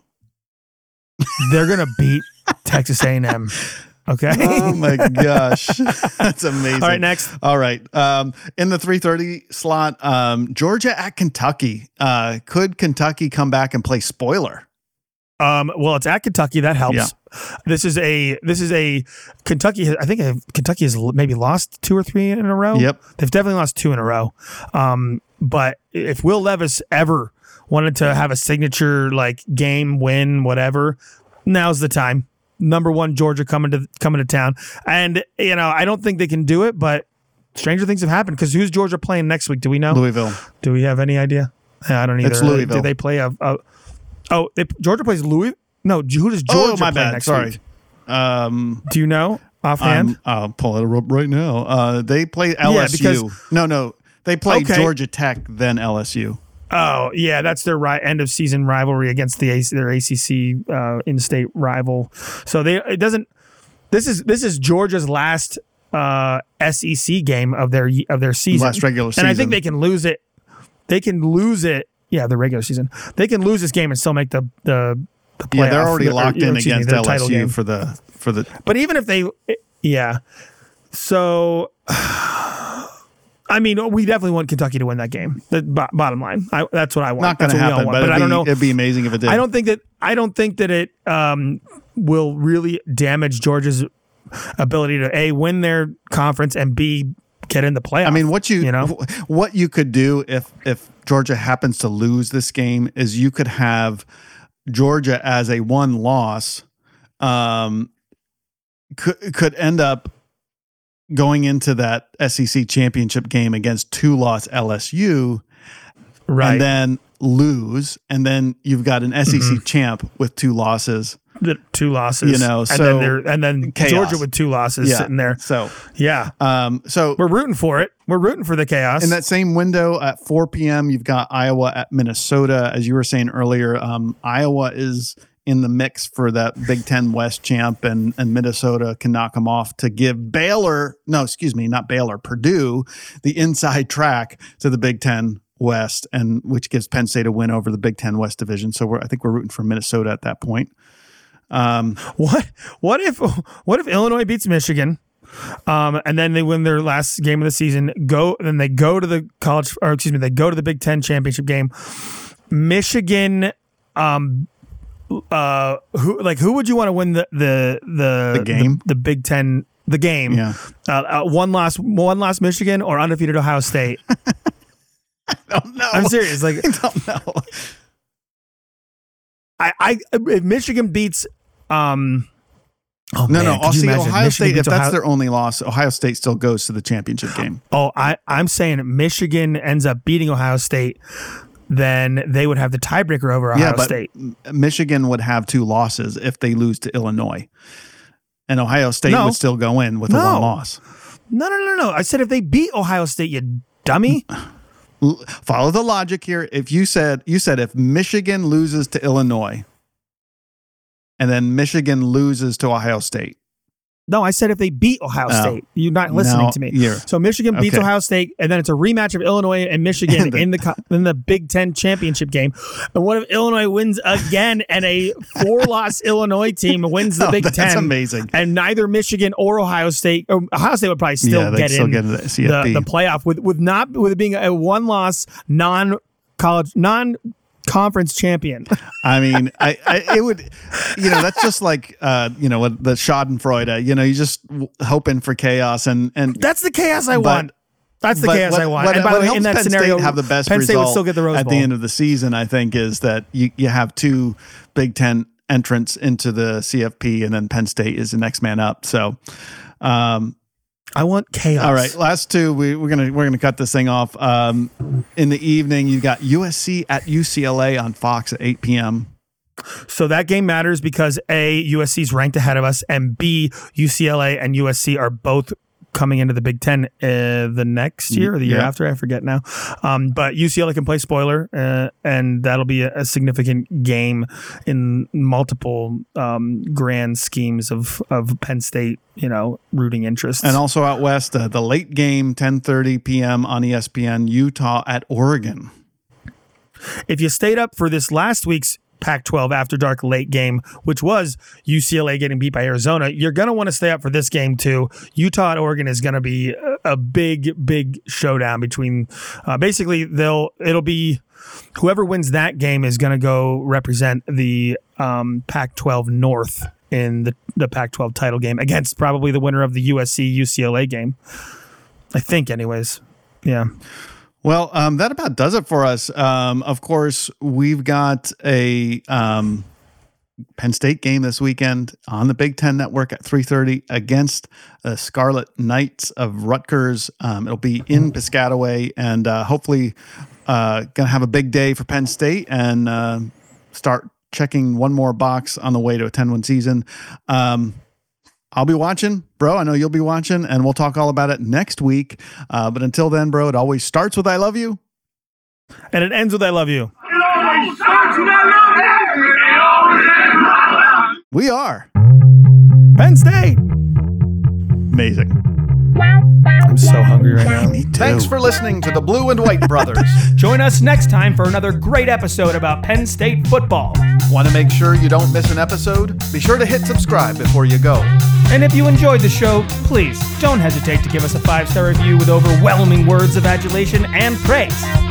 They're going to beat Texas A and M. Okay. Oh my gosh. That's amazing. All right, next. All right. Um, in the three thirty slot, um, Georgia at Kentucky. Uh, could Kentucky come back and play spoiler? Um, well, it's at Kentucky. That helps. Yeah. This is a this is a Kentucky. I think Kentucky has maybe lost two or three in a row. Yep. They've definitely lost two in a row. Um But if Will Levis ever wanted to have a signature like game win, whatever, now's the time. Number one, Georgia coming to coming to town, and you know I don't think they can do it. But stranger things have happened because who's Georgia playing next week? Do we know? Louisville. Do we have any idea? I don't either. It's Louisville. Do they play a? a oh, if Georgia plays Louisville. No, who does Georgia oh, my play bad. Next Sorry. week? Um, do you know offhand? Um, I'll pull it up right now. Uh, they play L S U. Yeah, because, no, no. They played okay. Georgia Tech, then L S U. Oh, yeah, that's their ri- end-of-season rivalry against the their A C C uh, in-state rival. So they it doesn't. This is this is Georgia's last uh, S E C game of their of their season, last regular season, and I think they can lose it. They can lose it yeah, the regular season. They can lose this game and still make the the, the playoff. Yeah, they're already the, locked or, in against me, L S U for the for the. But even if they, yeah, so. I mean, we definitely want Kentucky to win that game. The b- bottom line, I, that's what I want. Not going to happen, but, but I don't be, know. It'd be amazing if it did. I don't think that. I don't think that it um, will really damage Georgia's ability to a win their conference and b get in the playoff. I mean, what you, you know? what you could do if if Georgia happens to lose this game is you could have Georgia as a one loss um, could could end up. Going into that S E C championship game against two-loss L S U, right. And then lose, and then you've got an S E C mm-hmm. champ with two losses. The two losses, you know, and so then and then chaos. Georgia with two losses yeah. sitting there. So yeah, um, so we're rooting for it. We're rooting for the chaos. In that same window at four p.m., you've got Iowa at Minnesota. As you were saying earlier, um, Iowa is. In the mix for that Big Ten West champ, and, and Minnesota can knock them off to give Baylor, no, excuse me, not Baylor, Purdue, the inside track to the Big Ten West, and which gives Penn State a win over the Big Ten West division. So we're, I think we're rooting for Minnesota at that point. Um, what what if what if Illinois beats Michigan, um, and then they win their last game of the season? Go then they go to the college, or excuse me, they go to the Big Ten championship game. Michigan. Um, Uh, who like who would you want to win the the the, the game the, the Big Ten the game? Yeah, uh, uh, one loss one loss Michigan or undefeated Ohio State. I don't know. I'm serious. Like I don't know. I, I if Michigan beats um. Oh, no, man, no. I'll see Ohio Michigan State. If that's Ohio- their only loss, Ohio State still goes to the championship game. Oh, I I'm saying Michigan ends up beating Ohio State. Then they would have the tiebreaker over Ohio yeah, but State. Michigan would have two losses if they lose to Illinois. And Ohio State no. would still go in with no. a one loss. No, no, no, no. I said if they beat Ohio State, you dummy. Follow the logic here. If you said you said if Michigan loses to Illinois and then Michigan loses to Ohio State. No, I said if they beat Ohio oh, State. You're not listening no, to me. So Michigan beats okay. Ohio State, and then it's a rematch of Illinois and Michigan and the, in the in the Big Ten championship game. And what if Illinois wins again, and a four-loss Illinois team wins the oh, Big that's Ten? That's amazing. And neither Michigan or Ohio State, or Ohio State would probably still yeah, get still in get the, the, the playoff with with not with it being a one-loss non-college non. Conference champion. I mean, I, I it would, you know, that's just like, uh, you know, the Schadenfreude. You know, you just w- hoping for chaos, and and that's the chaos I but, want. That's the chaos what, I want. What, and by what the way, in that Penn scenario, State have the best Penn result State would still get the Rose at Bowl. The end of the season. I think is that you you have two Big Ten entrants into the C F P, and then Penn State is the next man up. So, um, I want chaos. All right, last two. We, we're gonna we're gonna cut this thing off. Um, in the evening, you got U S C at U C L A on Fox at eight p.m. So that game matters because A, U S C's ranked ahead of us, and B, U C L A and U S C are both coming into the Big Ten uh, the next year or the year yeah. after. I forget now. Um, but U C L A can play spoiler, uh, and that'll be a, a significant game in multiple um, grand schemes of of Penn State, you know, rooting interests. And also out west, uh, the late game, ten thirty p.m. on E S P N, Utah at Oregon. If you stayed up for this last week's Pac twelve After Dark late game, which was U C L A getting beat by Arizona, you're going to want to stay up for this game too. Utah at Oregon is going to be a big, big showdown between uh, basically they'll it'll be whoever wins that game is going to go represent the um, Pac twelve North in the, the Pac twelve title game against probably the winner of the U S C U C L A game. I think anyways. Yeah. Well, um, that about does it for us. Um, of course, we've got a um, Penn State game this weekend on the Big Ten Network at three thirty against the Scarlet Knights of Rutgers. Um, it'll be in Piscataway, and uh, hopefully uh, going to have a big day for Penn State and uh, start checking one more box on the way to a ten-win season. Um I'll be watching, bro. I know you'll be watching, and we'll talk all about it next week. Uh, but until then, bro, it always starts with I love you. And it ends with I love you. It always starts with I love you. It always ends with I love you. We are Penn State. Amazing. I'm so hungry right now. Me too. Thanks for listening to the Blue and White Brothers. Join us next time for another great episode about Penn State football. Want to make sure you don't miss an episode? Be sure to hit subscribe before you go. And if you enjoyed the show, please don't hesitate to give us a five-star review with overwhelming words of adulation and praise.